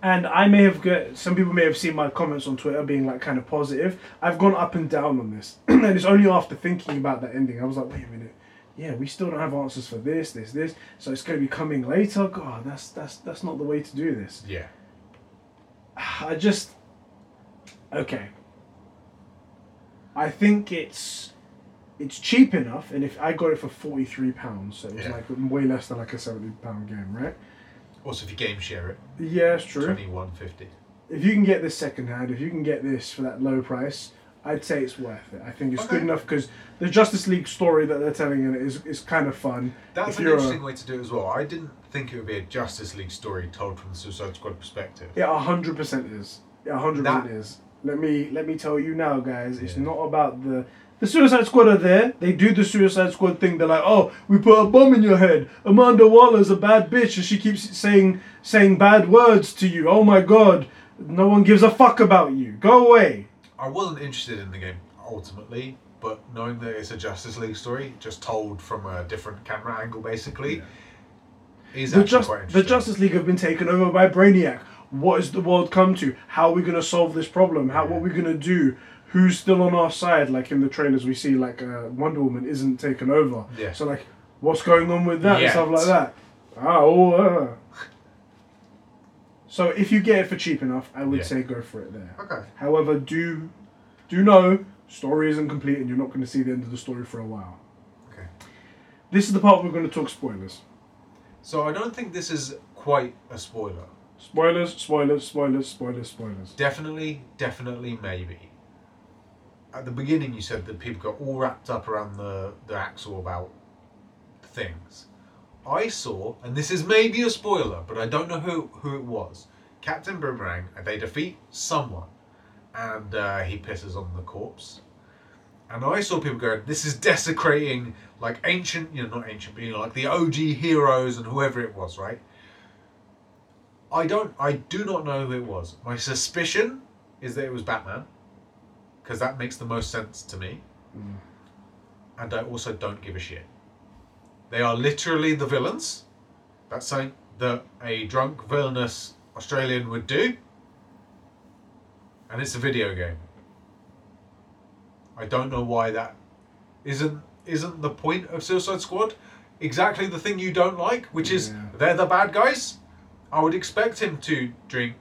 And I may have got, some people may have seen my comments on Twitter being like kind of positive. I've gone up and down on this. And it's only after thinking about that ending, I was like, wait a minute. Yeah, we still don't have answers for this, this, this. So it's going to be coming later. God, that's that's that's not the way to do this. Yeah. I just... Okay. I think it's... It's cheap enough, and if I got it for forty-three pounds, so it was yeah. like way less than like a seventy pound game, right? Also, if you game share it. Yeah, it's true. twenty-one fifty. If you can get this secondhand, if you can get this for that low price, I'd say it's worth it. I think it's okay. good enough because the Justice League story that they're telling in it is, is kind of fun. That's if an interesting a, way to do it as well. I didn't think it would be a Justice League story told from the Suicide Squad perspective. Yeah, one hundred percent is. Yeah, one hundred percent that, is. Let me, let me tell you now, guys, yeah. it's not about the... The Suicide Squad are there. They do the Suicide Squad thing. They're like, oh, we put a bomb in your head. Amanda Waller's a bad bitch and she keeps saying saying bad words to you. Oh my God. No one gives a fuck about you. Go away. I wasn't interested in the game, ultimately. But knowing that it's a Justice League story, just told from a different camera angle, basically, yeah. is the actually just, quite interesting. The Justice League have been taken over by Brainiac. What has the world come to? How are we going to solve this problem? How yeah. What are we going to do? Who's still on our side? Like in the trailers we see, like uh, Wonder Woman isn't taken over. Yeah. So like, what's going on with that Yet. and stuff like that? Oh. Uh. So if you get it for cheap enough, I would yeah. say go for it there. Okay. However, do do know story isn't complete and you're not going to see the end of the story for a while. Okay. This is the part we're going to talk spoilers. So I don't think this is quite a spoiler. Spoilers, spoilers, spoilers, spoilers, spoilers. Definitely, definitely, maybe. At the beginning you said that people got all wrapped up around the, the axle about things. I saw, and this is maybe a spoiler, but I don't know who, who it was, Captain Boomerang, and they defeat someone, and uh, he pisses on the corpse. And I saw people go, this is desecrating, like, ancient, you know, not ancient, but, you know, like, the O G heroes and whoever it was, right? I don't, I do not know who it was. My suspicion is that it was Batman. Because that makes the most sense to me. Mm. And I also don't give a shit. They are literally the villains. That's something that a drunk, villainous Australian would do. And it's a video game. I don't know why that isn't... isn't the point of Suicide Squad. Exactly the thing you don't like, which is yeah. they're the bad guys. I would expect him to drink,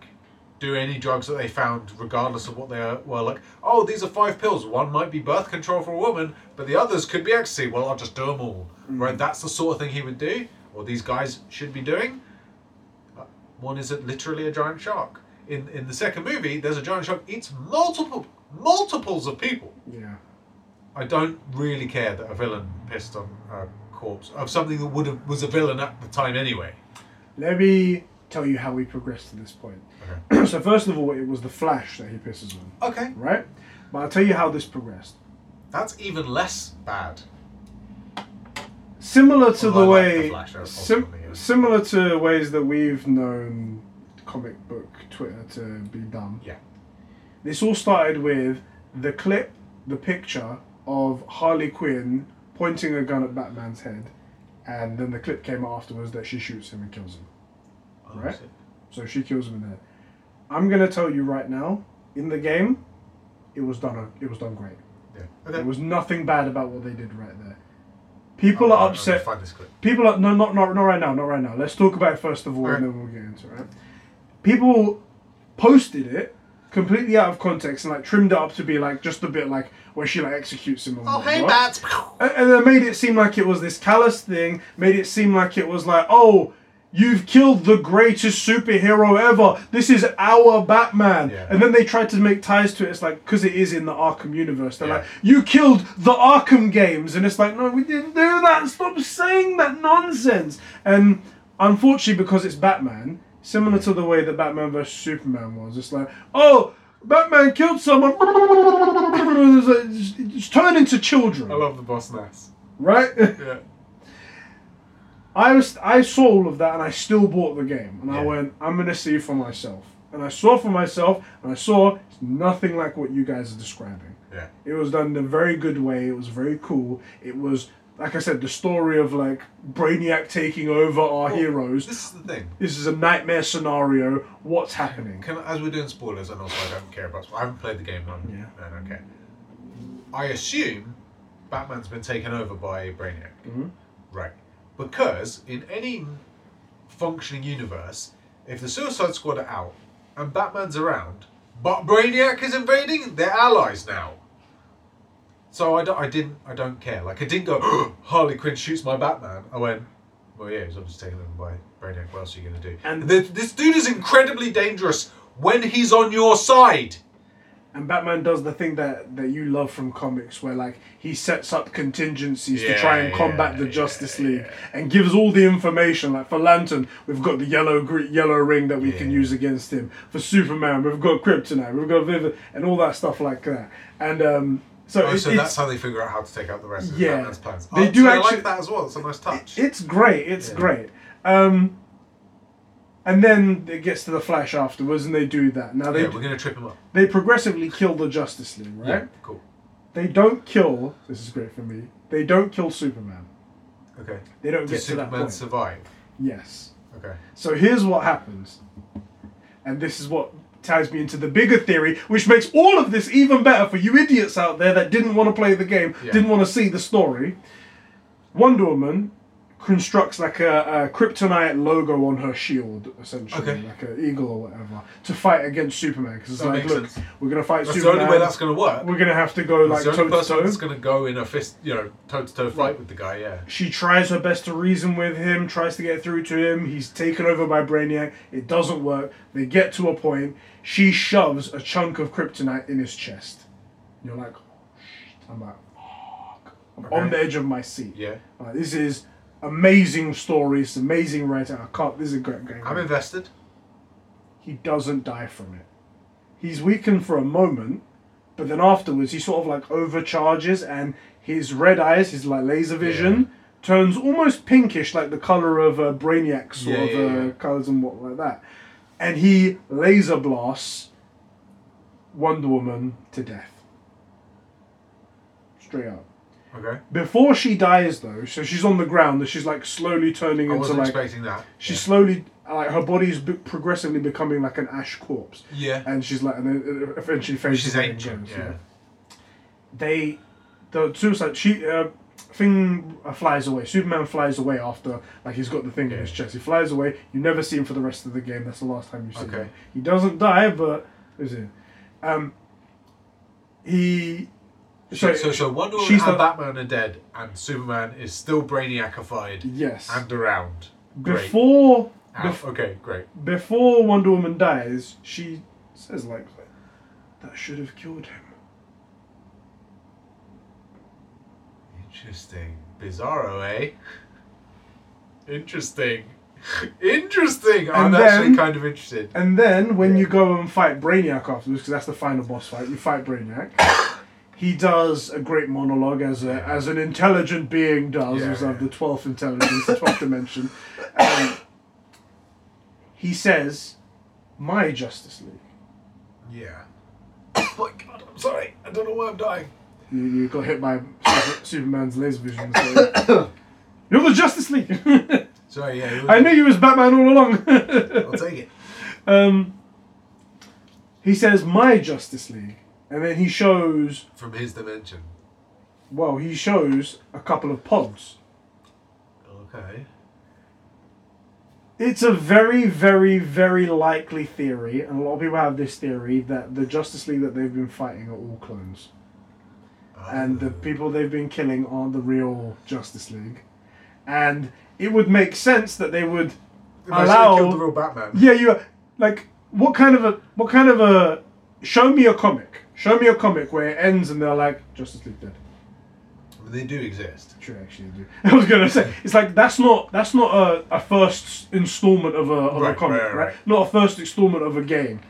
do any drugs that they found, regardless of what they were like. Oh, these are five pills. One might be birth control for a woman, but the others could be ecstasy. Well, I'll just do them all. Mm. Right? That's the sort of thing he would do, or these guys should be doing. One is literally a giant shark. In in the second movie, there's a giant shark eats multiple multiples of people. Yeah. I don't really care that a villain pissed on a corpse of something that would have was a villain at the time anyway. Let me tell you how we progressed to this point. Okay. So first of all, it was the Flash that he pisses on. Okay. Right? But I'll tell you how this progressed. That's even less bad. Similar to Although the way the Flash, sim- similar to ways that we've known comic book Twitter to be done. Yeah. This all started with the clip, the picture of Harley Quinn pointing a gun at Batman's head, and then the clip came afterwards that she shoots him and kills him. Oh, right? So she kills him in there. I'm gonna tell you right now, in the game, it was done it was done great. Yeah. Okay. There was nothing bad about what they did right there. People oh, are upset. Find this clip. People are no not not not right now, not right now. Let's talk about it first of all, all right. and then we'll get into it, right? People posted it completely out of context and like trimmed it up to be like just a bit like where she like executes him. Or oh, hey, Bats! And, and then made it seem like it was this callous thing. Made it seem like it was like, oh, you've killed the greatest superhero ever. This is our Batman. Yeah. And then they tried to make ties to it. It's like, because it is in the Arkham universe. They're yeah. like, you killed the Arkham games. And it's like, no, we didn't do that. Stop saying that nonsense. And unfortunately, because it's Batman, similar to the way that Batman versus Superman was. It's like, oh, Batman killed someone. It's turned into children. I love the boss nass. Right? Yeah. I was I saw all of that and I still bought the game. And yeah. I went, I'm going to see for myself. And I saw for myself and I saw it's nothing like what you guys are describing. Yeah. It was done in a very good way. It was very cool. It was... Like I said, the story of like Brainiac taking over our well, heroes. This is the thing. This is a nightmare scenario. What's happening? Can, as we're doing spoilers, and also I don't care about. I haven't played the game. One. Yeah. I don't care. I assume Batman's been taken over by Brainiac, mm-hmm. right? Because in any functioning universe, if the Suicide Squad are out and Batman's around, but Brainiac is invading, they're allies now. So I don't, I didn't, I don't care. Like I didn't go, oh, Harley Quinn shoots my Batman. I went, well, yeah, he's obviously taken over by Brainiac. What else are you gonna do? And this, this dude is incredibly dangerous when he's on your side. And Batman does the thing that, that you love from comics, where like he sets up contingencies yeah, to try and combat yeah, the Justice yeah, League, yeah. and gives all the information. Like for Lantern, we've got the yellow green, yellow ring that we yeah. can use against him. For Superman, we've got Kryptonite, we've got Vivid, and all that stuff like that. And um. So, oh, it, so that's how they figure out how to take out the rest of yeah, Batman's plans. Oh, they do so actually I like that as well. It's a nice touch. It, it's great. It's yeah. great. Um, and then it gets to the Flash afterwards, and they do that. Now they yeah, we're going to trip him up. They progressively kill the Justice League, right? Yeah, cool. They don't kill. This is great for me. They don't kill Superman. Okay. They don't Does get Superman to that point. Survive? Yes. Okay. So here's what happens, and this is what. Ties me into the bigger theory, which makes all of this even better for you idiots out there that didn't want to play the game, yeah. didn't want to see the story. Wonder Woman constructs like a, a Kryptonite logo on her shield, essentially, okay. like an eagle or whatever, to fight against Superman. Because it's that like, look, sense. We're going to fight that's Superman. That's the only way that's going to work. We're going to have to go that's like toe to toe. That's the only person that's going to go in a fist, you know, toe to toe fight with the guy. Yeah. She tries her best to reason with him, tries to get through to him. He's taken over by Brainiac. It doesn't work. They get to a point. She shoves a chunk of Kryptonite in his chest. You're like, oh, shit. I'm like, fuck. I'm okay. on the edge of my seat. Yeah. Like, this is. Amazing stories, amazing writing. I can't. This is a great game. I'm invested. He doesn't die from it. He's weakened for a moment, but then afterwards he sort of like overcharges, and his red eyes, his like laser vision, yeah. turns almost pinkish, like the color of a Brainiac sort yeah, of yeah, yeah. colors and what like that. And he laser blasts Wonder Woman to death. Straight up. Okay. Before she dies, though, so she's on the ground, and she's like slowly turning I into wasn't like. Expecting that. She's yeah. slowly like her body's b- progressively becoming like an ash corpse. Yeah. And she's like, and then eventually faces. She's ancient. Goes, yeah. yeah. They, the suicide. She, uh, thing flies away. Superman flies away after, like, he's got the thing yeah. in his chest. He flies away. You never see him for the rest of the game. That's the last time you see okay. him. He doesn't die, but is it? Um, he. So, so, so Wonder Woman and like, Batman are dead, and Superman is still Brainiacified. Yes. And around. Great. Before. And, bef- okay, great. Before Wonder Woman dies, she says, like, that should have killed him. Interesting. Bizarro, eh? Interesting. Interesting! I'm then, actually kind of interested. And then, when yeah. you go and fight Brainiac afterwards, because that's the final boss fight, you fight Brainiac. He does a great monologue as a yeah. as an intelligent being does, yeah, as yeah. of the twelfth intelligence, the twelfth dimension. Um, he says, my Justice League. Yeah. Oh my god, I'm sorry. I don't know why I'm dying. You, you got hit by Superman's laser vision. So you're the Justice League. Sorry, yeah. I knew you was Batman all along. I'll take it. Um, he says, my Justice League. And then he shows... From his dimension. Well, he shows a couple of pods. Okay. It's a very, very, very likely theory, and a lot of people have this theory, that the Justice League that they've been fighting are all clones. Oh. And the people they've been killing aren't the real Justice League. And it would make sense that they would they allow... They killed the real Batman. Yeah, you... Like, what kind of a... What kind of a... Show me a comic. Show me a comic where it ends and they're like, Justice League dead. Well, they do exist. True, actually, they do. I was going to say, it's like, that's not that's not a, a first installment of a, of right, a comic, right, right, right? Not a first installment of a game.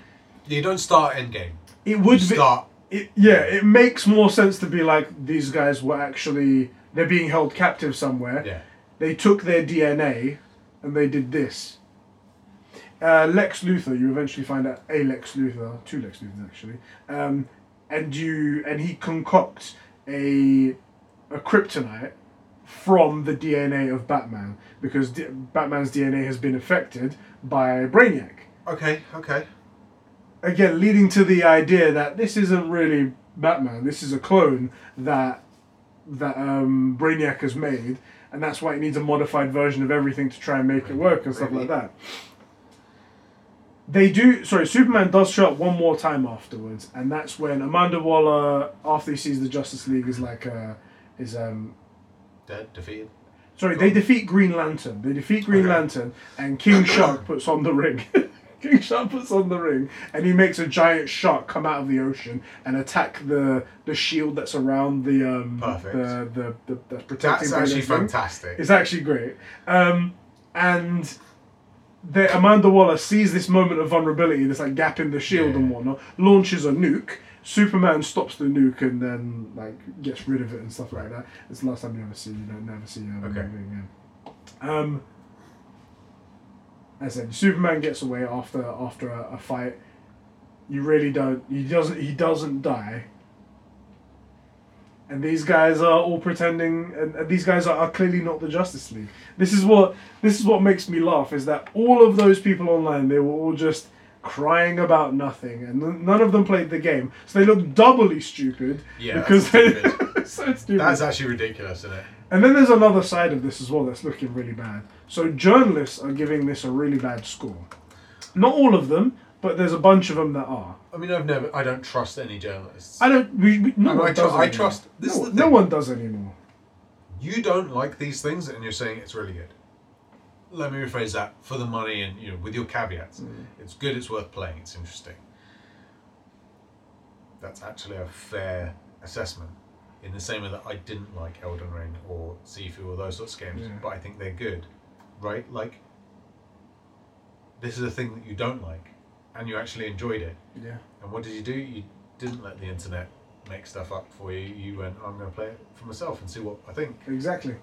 You don't start Endgame. It would you be... Start... It, yeah, it makes more sense to be like, these guys were actually... They're being held captive somewhere. Yeah. They took their D N A and they did this. Uh, Lex Luthor, you eventually find out a Lex Luthor, two Lex Luthors actually, um, and you and he concocts a a kryptonite from the D N A of Batman because D- Batman's D N A has been affected by Brainiac. Okay, okay. Again, leading to the idea that this isn't really Batman. This is a clone that that um, Brainiac has made, and that's why it needs a modified version of everything to try and make it work and stuff really? like that. They do... Sorry, Superman does show up one more time afterwards, and that's when Amanda Waller, after he sees the Justice League, is like... Uh, is um, Dead? Defeated? Sorry, Go they on. defeat Green Lantern. They defeat Green okay. Lantern, and King Shark puts on the ring. King Shark puts on the ring, and he makes a giant shark come out of the ocean and attack the, the shield that's around the... Um, Perfect. The, the, the, the, the protecting that's actually fantastic. Thing. It's actually great. Um, and... The Amanda Waller sees this moment of vulnerability, this like gap in the shield yeah. and whatnot, launches a nuke. Superman stops the nuke and then like gets rid of it and stuff like that. It's the last time you ever see you don't never see um, okay. again. Um, as I said, Superman gets away after after a, a fight. You really don't. He doesn't. He doesn't die. And these guys are all pretending, and, and these guys are, are clearly not the Justice League. This is what this is what makes me laugh, is that all of those people online, they were all just crying about nothing, and n- none of them played the game. So they look doubly stupid. Yeah, because that's they, so stupid. That's actually ridiculous, isn't it? And then there's another side of this as well that's looking really bad. So journalists are giving this a really bad score. Not all of them, but there's a bunch of them that are. I mean, I've never. I don't trust any journalists. I don't. We, we, no I, mean, one I, does tr- I trust. This no, is no one does anymore. You don't like these things, and you're saying it's really good. Let me rephrase that for the money, and you know, with your caveats, mm. it's good. It's worth playing. It's interesting. That's actually a fair assessment. In the same way that I didn't like Elden Ring or Sifu or those sorts of games, yeah. but I think they're good, right? Like, this is a thing that you don't like. And you actually enjoyed it. Yeah. And what did you do? You didn't let the internet make stuff up for you. You went, I'm going to play it for myself and see what I think. Exactly.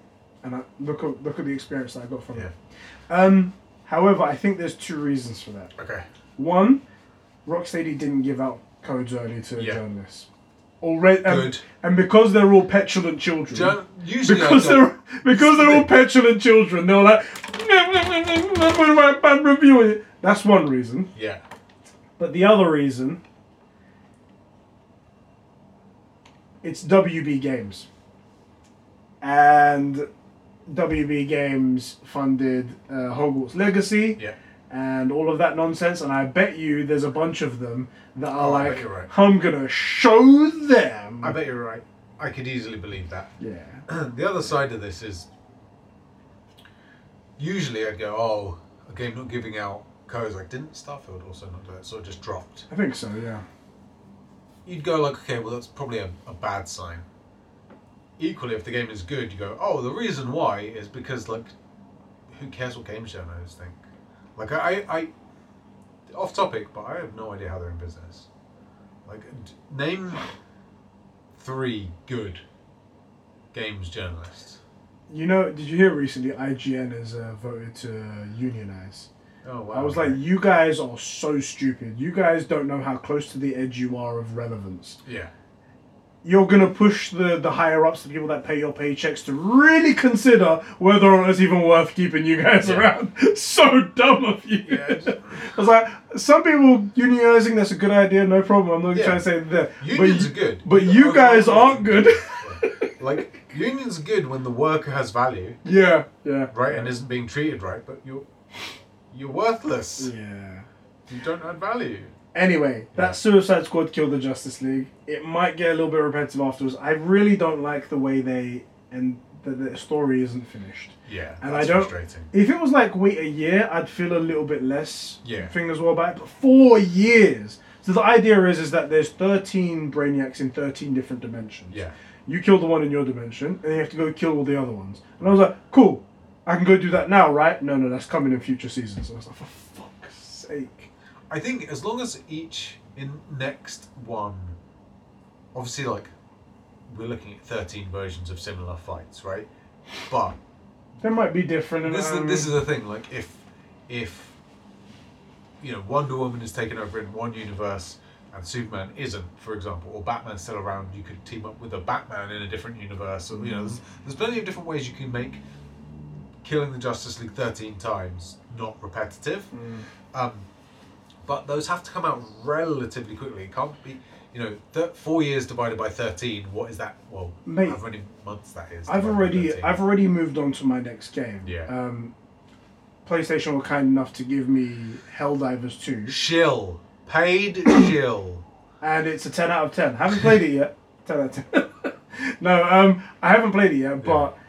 And I, look at look at the experience that I got from yeah. it. Um, however, I think there's two reasons for that. Okay. One, Rocksteady didn't give out codes early to yeah. journalists. Already, um, Good. And because they're all petulant children. Gen- usually because they're because they're all petulant children. They're like, I'm going to write a bad review on it. That's one reason. Yeah. But the other reason, it's W B Games. and W B Games funded uh, Hogwarts Legacy. Yeah. And all of that nonsense, and I bet you there's a bunch of them that are oh, like, right. I'm gonna show them. I bet you're right. I could easily believe that. Yeah. The other side of this is, usually I'd go, oh, a game not giving out codes. Like, didn't Starfield also not do it? So it just dropped. I think so, yeah. You'd go like, okay, well, that's probably a, a bad sign. Equally, if the game is good, you go, oh, the reason why is because, like, who cares what game journalists think? Like, I, I, off topic, but I have no idea how they're in business. Like, name three good games journalists. You know, did you hear recently I G N has uh, voted to unionize? Oh, wow. I was okay. like, you guys are so stupid. You guys don't know how close to the edge you are of relevance. Yeah. You're going to push the, the higher-ups, the people that pay your paychecks, to really consider whether or not it's even worth keeping you guys yeah. around. So dumb of you. Yeah, I was like, some people unionising, that's a good idea, no problem. I'm not yeah. trying to say that. Unions but, are good. But the you guys aren't good. Like, unions are good when the worker has value. Yeah, yeah. Right, and isn't being treated right, but you're, you're worthless. Yeah. You don't add value. Anyway, yeah. that Suicide Squad killed the Justice League. It might get a little bit repetitive afterwards. I really don't like the way they and the, the story isn't finished. Yeah, and that's I don't, frustrating. If it was like wait a year, I'd feel a little bit less. Yeah. Fingers well back, but four years. So the idea is is that there's thirteen Brainiacs in thirteen different dimensions. Yeah. You kill the one in your dimension, and you have to go kill all the other ones. And I was like, cool, I can go do that now, right? No, no, that's coming in future seasons. So I was like, for fuck's sake. I think as long as each in next one, obviously, like, we're looking at thirteen versions of similar fights, right? But there might be different. This um, is the, this is the thing. Like, if if you know Wonder Woman is taken over in one universe and Superman isn't, for example, or Batman's still around, you could team up with a Batman in a different universe. Or, you know, there's, there's plenty of different ways you can make killing the Justice League thirteen times not repetitive. Mm. Um, But those have to come out relatively quickly. It can't be, you know, th- four years divided by thirteen. What is that? Well, mate, how many months that is? I've already, I've already moved on to my next game. Yeah. Um, PlayStation were kind enough to give me Helldivers two. Shill, paid shill. And it's a ten out of ten. Haven't played it yet. Ten out of ten. No, um, I haven't played it yet, but. Yeah.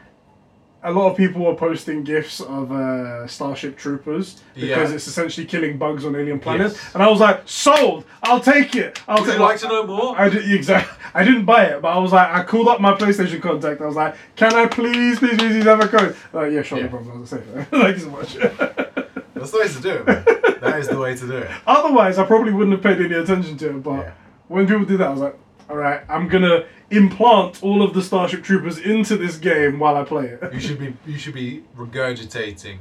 A lot of people were posting GIFs of uh, Starship Troopers because yeah. it's essentially killing bugs on alien planets. Yes. And I was like, sold! I'll take it! I'll Would take you it. like to know more? I, I, exactly. I didn't buy it, but I was like, I called up my PlayStation contact. I was like, can I please, please, please, please have a code? Uh, yeah, sure, yeah. no problem. I was safe. Thank you so much. That's the way to do it, man. That is the way to do it. Otherwise, I probably wouldn't have paid any attention to it, but yeah. when people did that, I was like, alright, I'm gonna implant all of the Starship Troopers into this game while I play it. You should be you should be regurgitating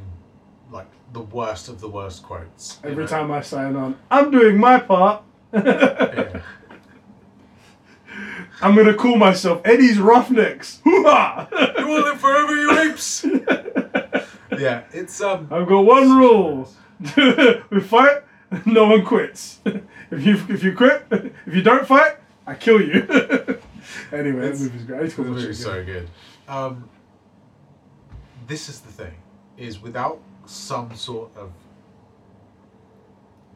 like the worst of the worst quotes. Every know? time I sign on, I'm doing my part. Yeah. I'm gonna call myself Eddie's Roughnecks. Hoo-ha! You will live forever, you apes! Yeah, it's um I've got one rule. We fight, no one quits. If you if you quit, if you don't fight, I kill you. Anyway, it's, that movie's great. The movie's so good. Um, this is the thing, is without some sort of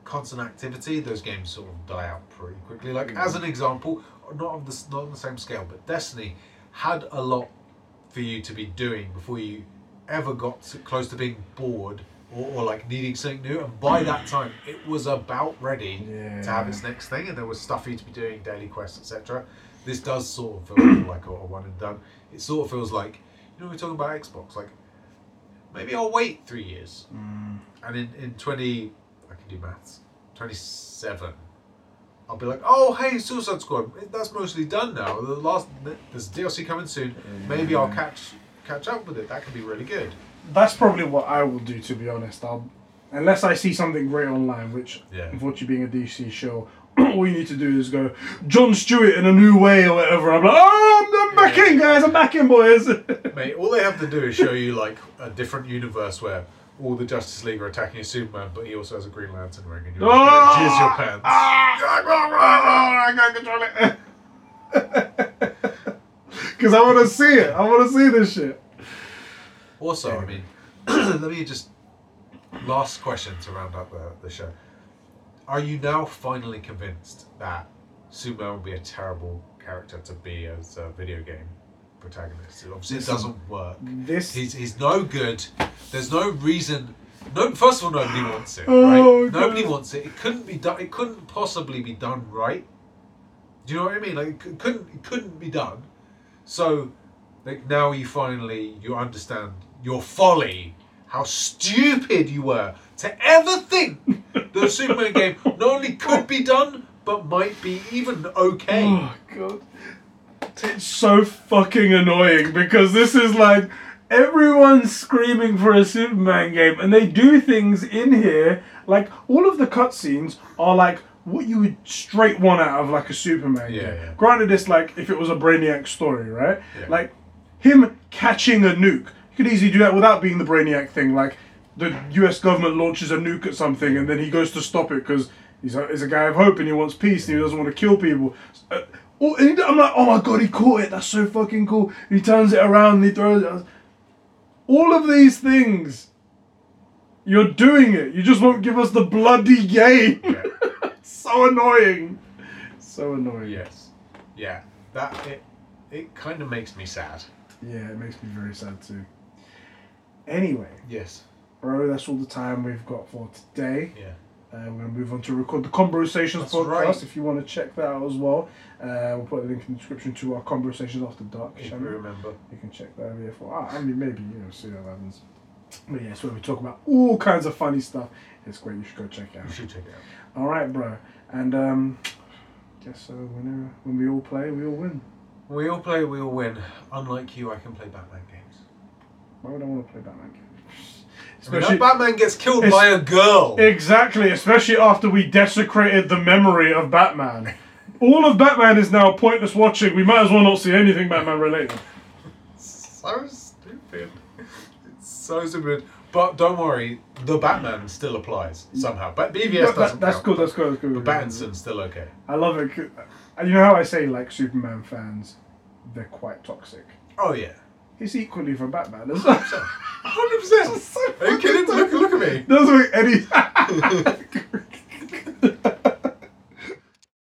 constant activity, those games sort of die out pretty quickly. Like, as an example, not on the, not on the same scale, but Destiny had a lot for you to be doing before you ever got to, close to being bored or, or like needing something new, and by that time it was about ready yeah. to have its next thing, and there was stuff for you to be doing, daily quests, et cetera. This does sort of feel like a one and done. It sort of feels like, you know, we're talking about Xbox, like, maybe I'll wait three years. Mm. And in, in twenty, I can do maths, twenty-seven, I'll be like, oh, hey, Suicide Squad, that's mostly done now. The last, there's D L C coming soon. Maybe I'll catch catch up with it. That could be really good. That's probably what I will do, to be honest. I'll, unless I see something great online, which, yeah. unfortunately, being a D C show, all you need to do is go, John Stewart in a new way or whatever. I'm like, oh, I'm back yeah. in, guys. I'm back in, boys. Mate, all they have to do is show you, like, a different universe where all the Justice League are attacking a Superman, but he also has a Green Lantern ring, and you're like, oh, jizz your pants. Ah, I can't control it. Because I want to see it. I want to see this shit. Also, I mean, let me just... Last question to round up the, the show. Are you now finally convinced that Suma would be a terrible character to be as a video game protagonist? Obviously, it doesn't work. This he's he's no good. There's no reason. No, first of all, nobody wants it. Right? Oh, nobody God. wants it. It couldn't be done. It couldn't possibly be done right. Do you know what I mean? Like it couldn't. It couldn't be done. So, like now you finally you understand your folly. How stupid you were to ever think that a Superman game not only could be done, but might be even okay. Oh, God. It's so fucking annoying because this is like everyone's screaming for a Superman game and they do things in here. Like, all of the cutscenes are like what you would straight want out of like a Superman yeah, game. Yeah. Granted, it's like if it was a Brainiac story, right? Yeah. Like, him catching a nuke. You could easily do that without being the Brainiac thing. Like, the U S government launches a nuke at something and then he goes to stop it because he's, he's a guy of hope and he wants peace and he doesn't want to kill people. Uh, oh, and I'm like, oh my God, he caught it. That's so fucking cool. And he turns it around and he throws it. All of these things, you're doing it. You just won't give us the bloody game. Yeah. It's so annoying. It's so annoying. Yes. Yeah. That, it, it kind of makes me sad. Yeah, it makes me very sad too. Anyway, yes, bro, that's all the time we've got for today. Yeah, uh, we're gonna move on to record the Conbrosations podcast. Right. If you want to check that out as well, uh, we'll put the link in the description to our Conversations After Dark. If you remember, you can check that over here for. Ah, I mean, maybe you know, see what happens. But yeah, it's where we talk about all kinds of funny stuff. It's great. You should go check it out. You should check it out. All right, bro, and um, guess so. Uh, whenever when we all play, we all win. We all play. We all win. Unlike you, I can play Batman games. Why would I want to play Batman games? Especially I mean, Batman gets killed by a girl. Exactly, especially after we desecrated the memory of Batman. All of Batman is now pointless watching. We might as well not see anything Batman related. So stupid. It's so stupid. But don't worry, the Batman still applies somehow. But B V S yeah, that, doesn't. That's count, cool. That's cool. That's cool. But Battinson's still okay. I love it. You know how I say like Superman fans, they're quite toxic. Oh yeah. It's equally for Batman. One hundred percent. Are you kidding? Look, look at me. That's what Eddie.